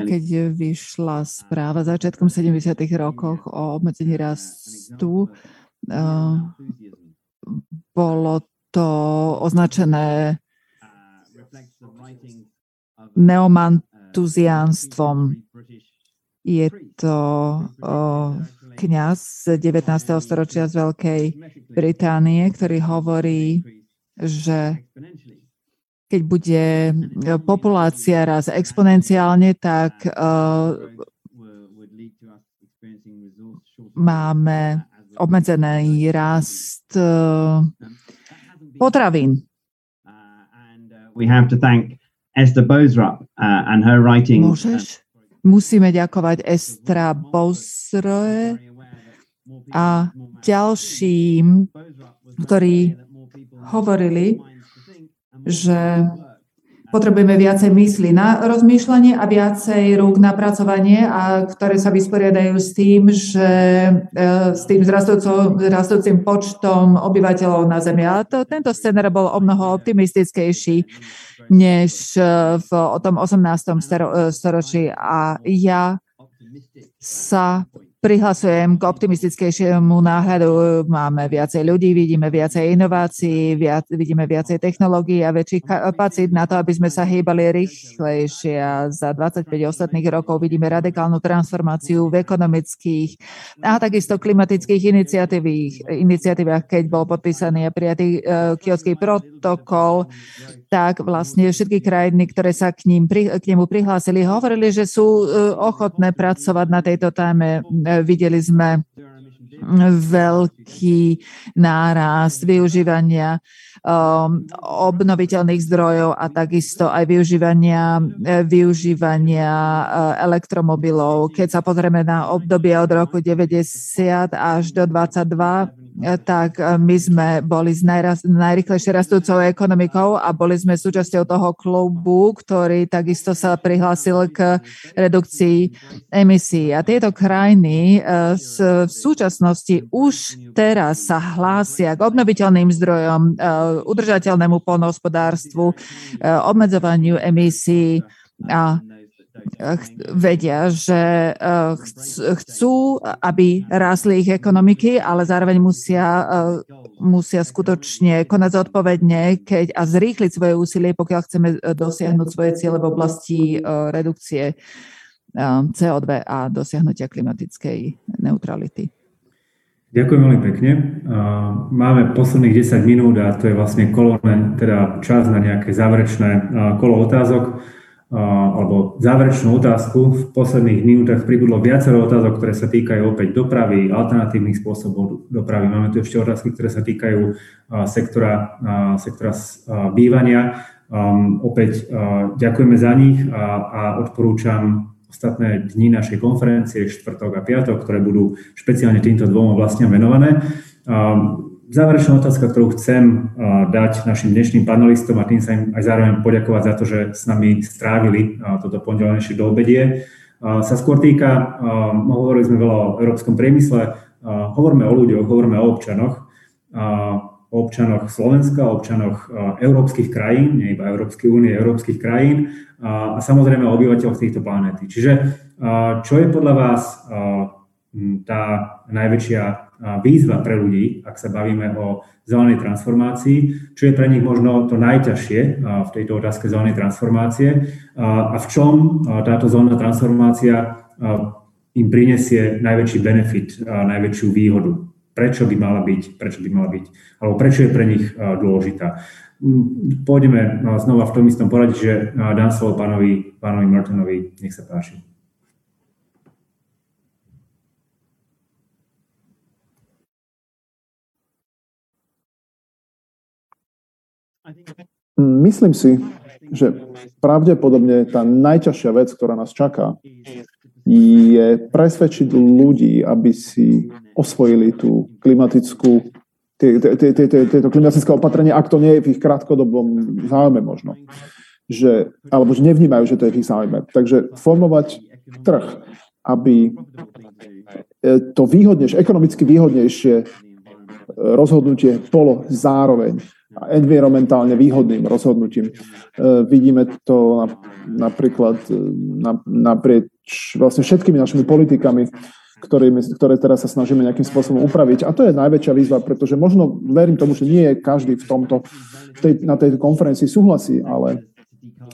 Keď vyšla správa začiatkom sedemdesiatych rokoch o obmedzení rastu, uh, bolo to označené neomantuziánstvom. Je to uh, kňaz z devätnásteho storočia z Veľkej Británie, ktorý hovorí, že keď bude populácia raz exponenciálne, tak uh, máme obmedzený rast uh, potravín. Môžeš? Musíme ďakovať Estra Bozroe a ďalším, ktorí hovorili, že potrebujeme viacej mysli na rozmýšľanie a viacej rúk na pracovanie, a ktoré sa vysporiadajú s tým, že s tým rastúcim počtom obyvateľov na Zemi. A to, tento scenár bol omnoho optimistickejší než v tom osemnástom storočí. A ja sa prihlasujem k optimistickejšiemu náhľadu. Máme viacej ľudí, vidíme viacej inovácií, viac, vidíme viacej technológií a väčších kapacít na to, aby sme sa hýbali rýchlejšie. A za dvadsaťpäť ostatných rokov vidíme radikálnu transformáciu v ekonomických a takisto klimatických iniciatívach. Keď bol podpísaný a prijatý Kyotský protokol, tak vlastne všetky krajiny, ktoré sa k, ním, k nemu prihlásili, hovorili, že sú ochotné pracovať na tejto téme. Videli sme veľký nárast využívania um, obnoviteľných zdrojov a takisto aj využívania, využívania elektromobilov. Keď sa pozrieme na obdobie od roku deväťdesiat až do dvadsaťdva, tak my sme boli z najraz, najrychlejšie rastúcou ekonomikou a boli sme súčasťou toho klubu, ktorý takisto sa prihlásil k redukcii emisí. A tieto krajiny v súčasnosti už teraz sa hlásia k obnoviteľným zdrojom, udržateľnému poľnohospodárstvu, obmedzovaniu emisí a vedia, že chcú, aby rásli ich ekonomiky, ale zároveň musia, musia skutočne konať zodpovedne keď a zrýchliť svoje úsilie, pokiaľ chceme dosiahnuť svoje ciele v oblasti redukcie cé ó dva a dosiahnutia klimatickej neutrality. Ďakujem veľmi pekne. Máme posledných desať minút a to je vlastne kolo, teda čas na nejaké záverečné kolo otázok. Alebo záverečnú otázku. V posledných minútach pribudlo viacero otázok, ktoré sa týkajú opäť dopravy, alternatívnych spôsobov dopravy. Máme tu ešte otázky, ktoré sa týkajú sektora, sektora bývania. Um, opäť uh, ďakujeme za nich a, a odporúčam ostatné dni našej konferencie, štvrtok a piatok, ktoré budú špeciálne týmto dvom oblastiam venované. Um, Záverečná otázka, ktorú chcem dať našim dnešným panelistom a tým sa im aj zároveň poďakovať za to, že s nami strávili toto pondelnejšie doobedie, sa skôr týka, hovorili sme veľa o európskom priemysle, hovoríme o ľuďoch, hovoríme o občanoch, o občanoch Slovenska, o občanoch európskych krajín, nie iba Európskej únie, európskych krajín a samozrejme o obyvateľoch týchto planéty. Čiže čo je podľa vás tá najväčšia výzva pre ľudí, ak sa bavíme o zelenej transformácii, čo je pre nich možno to najťažšie v tejto otázke zelenej transformácie a v čom táto zelená transformácia im prinesie najväčší benefit, najväčšiu výhodu. Prečo by mala byť, prečo by mala byť, alebo prečo je pre nich dôležitá. Pôjdeme znova v tom istom poradí, že dám slovo pánovi, pánovi Murtonovi, nech sa páči. Myslím si, že pravdepodobne tá najťažšia vec, ktorá nás čaká, je presvedčiť ľudí, aby si osvojili tú klimatickú, tieto klimatické opatrenie, ak to nie je v ich krátkodobom záujme možno. Že, alebo že nevnímajú, že to je v ich záujme. Takže formovať trh, aby to výhodnejšie, ekonomicky výhodnejšie rozhodnutie bolo zároveň environmentálne výhodným rozhodnutím. E, vidíme to na, napríklad na, naprieč vlastne všetkými našimi politikami, ktorými, ktoré teraz sa snažíme nejakým spôsobom upraviť. A to je najväčšia výzva, pretože možno verím tomu, že nie je každý v tomto, v tej, na tejto konferencii súhlasí, ale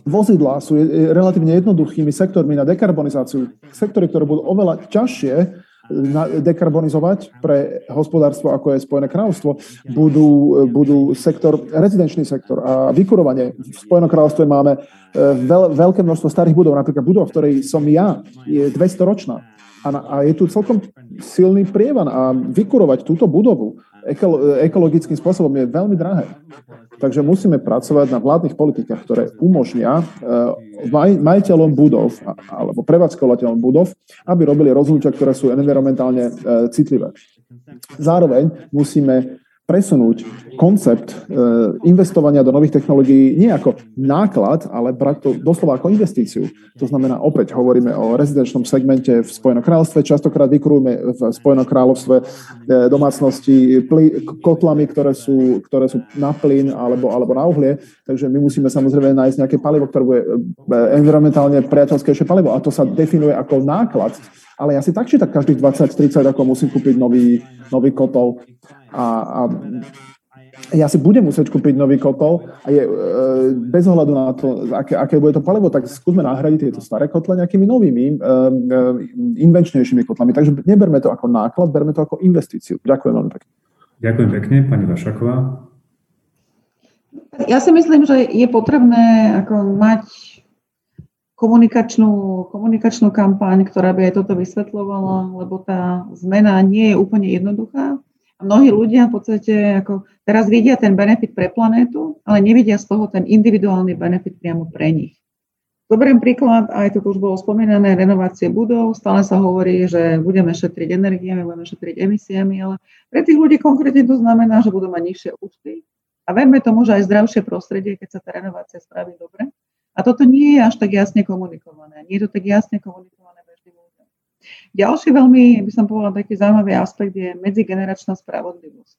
vozidlá sú relatívne jednoduchými sektormi na dekarbonizáciu. Sektory, ktoré budú oveľa ťažšie dekarbonizovať pre hospodárstvo, ako je Spojené kráľovstvo, budú, budú sektor, rezidenčný sektor a vykurovanie. V Spojenom kráľovstve máme veľ, veľké množstvo starých budov, napríklad budov, v ktorej som ja, je dvesto ročná. A, na, a je tu celkom silný prievan a vykurovať túto budovu ekolo, ekologickým spôsobom je veľmi drahé. Takže musíme pracovať na vládnych politikách, ktoré umožnia maj, majiteľom budov alebo prevádzkovateľom budov, aby robili rozhodnutia, ktoré sú environmentálne citlivé. Zároveň musíme presunúť koncept investovania do nových technológií nie ako náklad, ale brať to doslova ako investíciu. To znamená, opäť hovoríme o rezidenčnom segmente v Spojenom kráľovstve. Častokrát vykurujeme v Spojenom kráľovstve domácnosti kotlami, ktoré sú, ktoré sú na plyn alebo, alebo na uhlie. Takže my musíme samozrejme nájsť nejaké palivo, ktoré bude environmentálne priateľskejšie palivo. A to sa definuje ako náklad. Ale ja si tak, či tak každých dvadsať tridsať ako musím kúpiť nový, nový kotol. A, a ja si budem musieť kúpiť nový kotol a je, e, bez ohľadu na to, aké, aké bude to palivo, tak skúsme nahradiť tieto staré kotle nejakými novými, e, e, invenčnejšími kotlami. Takže neberme to ako náklad, berme to ako investíciu. Ďakujem veľmi pekne. Ďakujem pekne, pani Vašáková. Ja si myslím, že je potrebné ako mať komunikačnú, komunikačnú kampaň, ktorá by aj toto vysvetľovala, lebo tá zmena nie je úplne jednoduchá. Mnohí ľudia v podstate ako teraz vidia ten benefit pre planétu, ale nevidia z toho ten individuálny benefit priamo pre nich. Dobrý príklad, aj to už bolo spomínané, renovácie budov, stále sa hovorí, že budeme šetriť energiami, budeme šetriť emisiami, ale pre tých ľudí konkrétne to znamená, že budú mať nižšie účty a verme tomu, že aj zdravšie prostredie, keď sa tá renovácia spraví dobre. A toto nie je až tak jasne komunikované, nie je to tak jasne komunikované. Ďalší veľmi, by som povedala, taký zaujímavý aspekt je medzigeneračná spravodlivosť.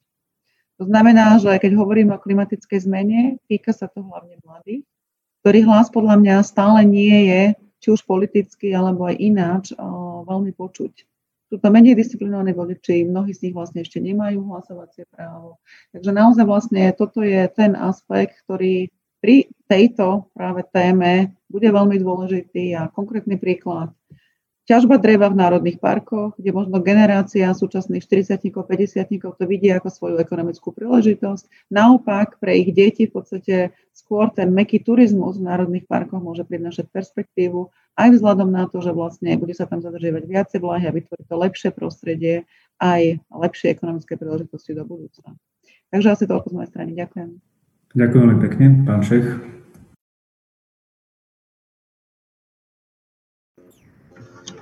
To znamená, že keď hovoríme o klimatickej zmene, týka sa to hlavne mladých, ktorých hlas podľa mňa stále nie je, či už politicky, alebo aj ináč, o, veľmi počuť. Sú to menej disciplinovaní voliči, mnohí z nich vlastne ešte nemajú hlasovacie právo. Takže naozaj vlastne toto je ten aspekt, ktorý pri tejto práve téme bude veľmi dôležitý a konkrétny príklad. Ťažba dreva v národných parkoch, kde možno generácia súčasných štyridsiatnikov, päťdesiatnikov to vidí ako svoju ekonomickú príležitosť. Naopak pre ich deti v podstate skôr ten mäkký turizmus v národných parkoch môže prinášať perspektívu aj vzhľadom na to, že vlastne bude sa tam zadržiavať viacej vláhy a vytvorí to lepšie prostredie aj lepšie ekonomické príležitosti do budúcna. Takže asi toľko z mojej strany. Ďakujem. Ďakujem veľmi pekne, pán Čech.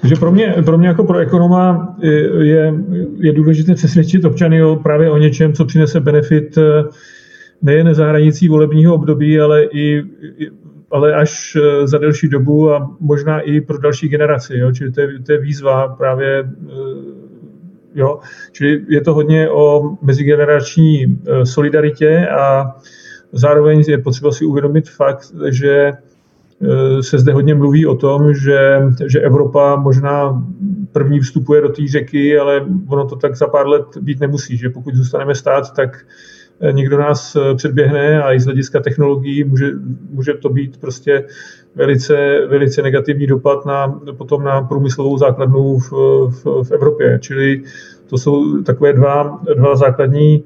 Takže pro mě, pro mě jako pro ekonoma je, je důležité přesvědčit občany o, právě o něčem, co přinese benefit nejen za hranicí volebního období, ale, i, ale až za delší dobu a možná i pro další generaci. Jo? Čili to je, to je výzva právě, jo? Čili je to hodně o mezigenerační solidaritě a zároveň je potřeba si uvědomit fakt, že se zde hodně mluví o tom, že, že Evropa možná první vstupuje do té řeky, ale ono to tak za pár let být nemusí, že pokud zůstaneme stát, tak někdo nás předběhne a i z hlediska technologií může, může to být prostě velice, velice negativní dopad na, potom na průmyslovou základnu v, v, v Evropě. Čili to jsou takové dva, dva základní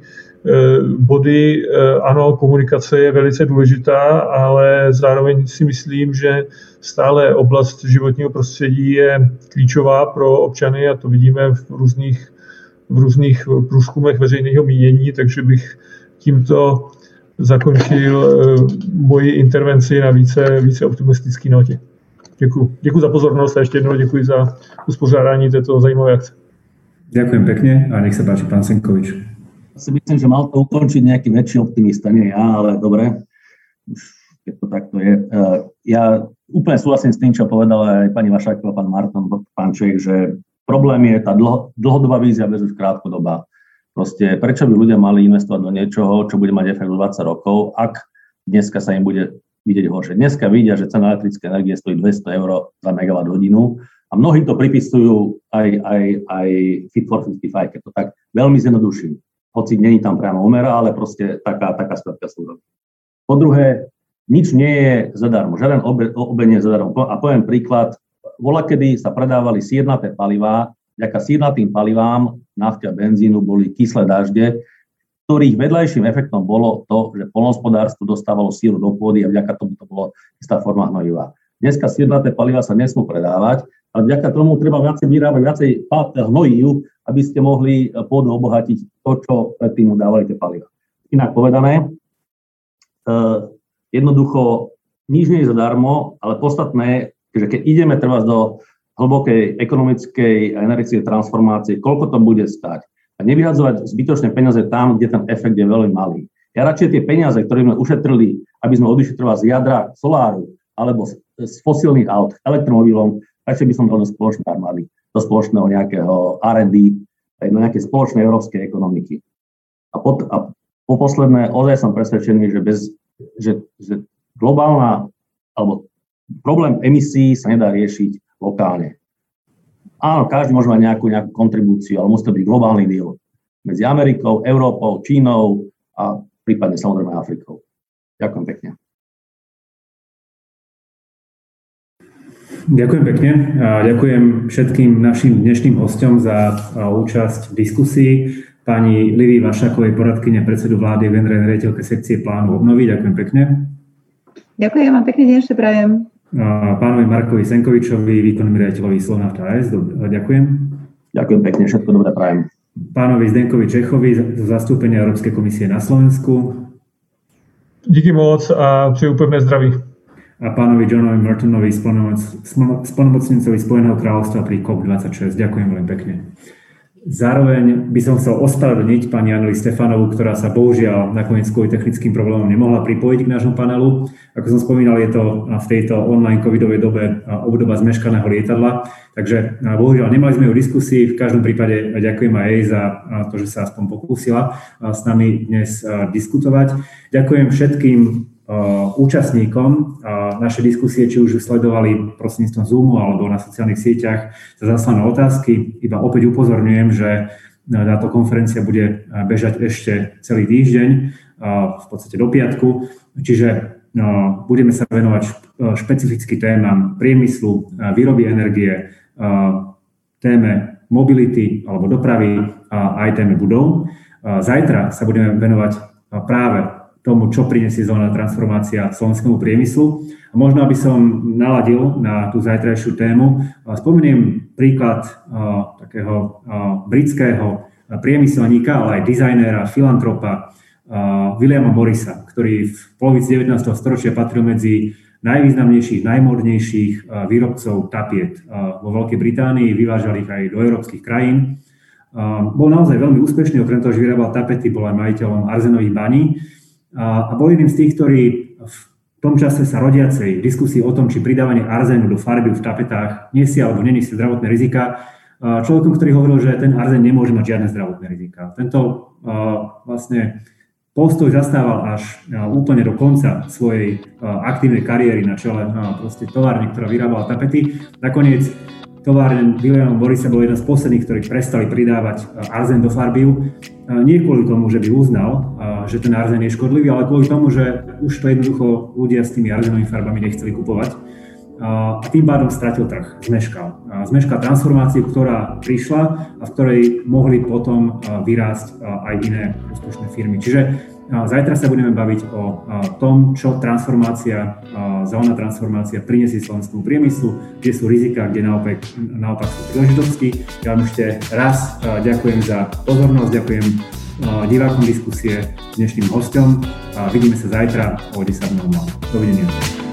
body. Ano, komunikace je velice důležitá, ale zároveň si myslím, že stále oblast životního prostředí je klíčová pro občany a to vidíme v různých, v různých průzkumech veřejného mínění, takže bych tímto zakončil moji intervenci na více, více optimistické notě. Děkuji. Děkuji za pozornost a ještě jednou děkuji za uspořádání této zajímavé akce. Ďakujem pekne a nech sa páči, pán Senkovič. Si myslím, že mal to ukončiť nejaký väčší optimista, nie ja, ale dobre, už keď to takto je. Ja úplne súhlasím s tým, čo povedala aj pani Vašáková, pán Marton, pán Čech, že problém je tá dlho, dlhodobá vízia versus krátkodobá. Proste prečo by ľudia mali investovať do niečoho, čo bude mať efekt do dvadsať rokov, ak dneska sa im bude vidieť horšie. Dneska vidia, že cena elektrické energie stojí dvesto eur za megawatt hodinu. A mnohí to pripisujú aj, aj, aj Fit for päťdesiatpäť, keď to tak veľmi zjednoduším. Hoci nie je tam priamo úmera, ale proste taká, taká skratka sa urobí. Po druhé, nič nie je zadarmo, žiaden obe, obe nie je zadarmo. A poviem príklad, voľakedy sa predávali sírnaté palivá, vďaka sírnatým palivám, nafty a benzínu boli kyslé dažde, ktorých vedľajším efektom bolo to, že poľnohospodárstvo dostávalo síru do pôdy a vďaka tomu to bolo istá forma hnojiva. Dneska sírnaté palivá sa nesmú predávať, a vďaka tomu treba viacej vyrábať, viacej hnojív, aby ste mohli pôdu obohatiť to, čo predtým dávali tie paliva. Inak povedané, eh, jednoducho nič nie je zadarmo, ale podstatné, že keď ideme trvať do hlbokej ekonomickej a energetickej transformácie, koľko to bude stať. A nevyhadzovať zbytočné peniaze tam, kde ten efekt je veľmi malý. Ja radšej tie peniaze, ktoré sme ušetrili, aby sme odišli trvať z jadra, soláru alebo z, z fosílnych aut, elektromobilom, takže by som dal do spoločnej armády, do spoločného nejakého er end dé, do nejakej spoločnej európskej ekonomiky. A, pod, a po posledné, ozaj som presvedčený, že, bez, že, že globálna, alebo problém emisí sa nedá riešiť lokálne. Áno, každý môže mať nejakú, nejakú kontribúciu, ale musí to byť globálny deal medzi Amerikou, Európou, Čínou a prípadne samozrejme Afrikou. Ďakujem pekne. Ďakujem pekne a ďakujem všetkým našim dnešným hosťom za účasť v diskusii. Pani Lívii Vašákovej, poradkyne predsedu vlády, generálnej riaditeľke sekcie plánu obnovy. Ďakujem pekne. Ďakujem a pekný deň ešte prajem. Pánovi Markovi Senkovičovi, výkonnému riaditeľovi Sonna V té es. Ďakujem. Ďakujem pekne, všetko dobré prajem. Pánovi Zdenovi Čechovi zo zastúpenia Európskej komisie na Slovensku. Díky moc a přeju pevné zdraví. A pánovi Johnovi Murtonovi, splnomocnencovi Spojeného kráľovstva pri cop dvadsaťšesť. Ďakujem veľmi pekne. Zároveň by som chcel ospravedlniť pani Anelii Stefanovú, ktorá sa bohužiaľ nakoniec kvôli technickým problémom nemohla pripojiť k nášmu panelu. Ako som spomínal, je to v tejto online covidovej dobe obdoba zmeškaného lietadla, takže bohužiaľ nemali sme ju v diskusii. V každom prípade ďakujem aj jej za to, že sa aspoň pokúsila s nami dnes diskutovať. Ďakujem všetkým účastníkom našej diskusie, či už sledovali prostredníctvom Zoomu alebo na sociálnych sieťach za zaslané otázky. Iba opäť upozorňujem, že táto konferencia bude bežať ešte celý týždeň, v podstate do piatku, čiže budeme sa venovať špecificky témam priemyslu, výroby energie, téme mobility alebo dopravy a aj téme budov. Zajtra sa budeme venovať práve tomu, čo prinesie zelená transformácia slovenskému priemyslu. A možno, aby som naladil na tú zajtrajšiu tému, spomeniem príklad uh, takého uh, britského priemyselníka, ale aj dizajnéra, filantropa uh, Williama Morrisa, ktorý v polovici devätnásteho storočia patril medzi najvýznamnejších, najmodnejších uh, výrobcov tapiet uh, vo Veľkej Británii, vyvážali ich aj do európskych krajín. Uh, bol naozaj veľmi úspešný, okrem toho, že vyrábal tapety, bol aj majiteľom arzenových baní. A bol jedným z tých, ktorí v tom čase sa rodiacej diskusii o tom, či pridávanie arzénu do farby v tapetách nesie alebo nenesie zdravotné rizika, človekom, ktorý hovoril, že ten arzén nemôže mať žiadne zdravotné rizika. Tento vlastne postoj zastával až úplne do konca svojej aktívnej kariéry na čele proste továrne, ktorá vyrábala tapety. Nakoniec továrne Williama Morrisa bol jeden z posledných, ktorí prestali pridávať arzén do farbiu. Nie kvôli tomu, že by uznal, že ten arzén je škodlivý, ale kvôli tomu, že už to jednoducho ľudia s tými arzénovými farbami nechceli kupovať. A tým pádom stratil trh, zmeškal. Zmeškal transformáciu, ktorá prišla a v ktorej mohli potom vyrásť aj iné úspešné firmy. Čiže zajtra sa budeme baviť o tom, čo transformácia, zelená transformácia prinesie slovenskému priemyslu, kde sú rizika, kde naopak, naopak sú príležitosti. Ja vám ešte raz ďakujem za pozornosť, ďakujem divákom diskusie, dnešným hostom. Vidíme sa zajtra o desať nula nula. Dovidenia.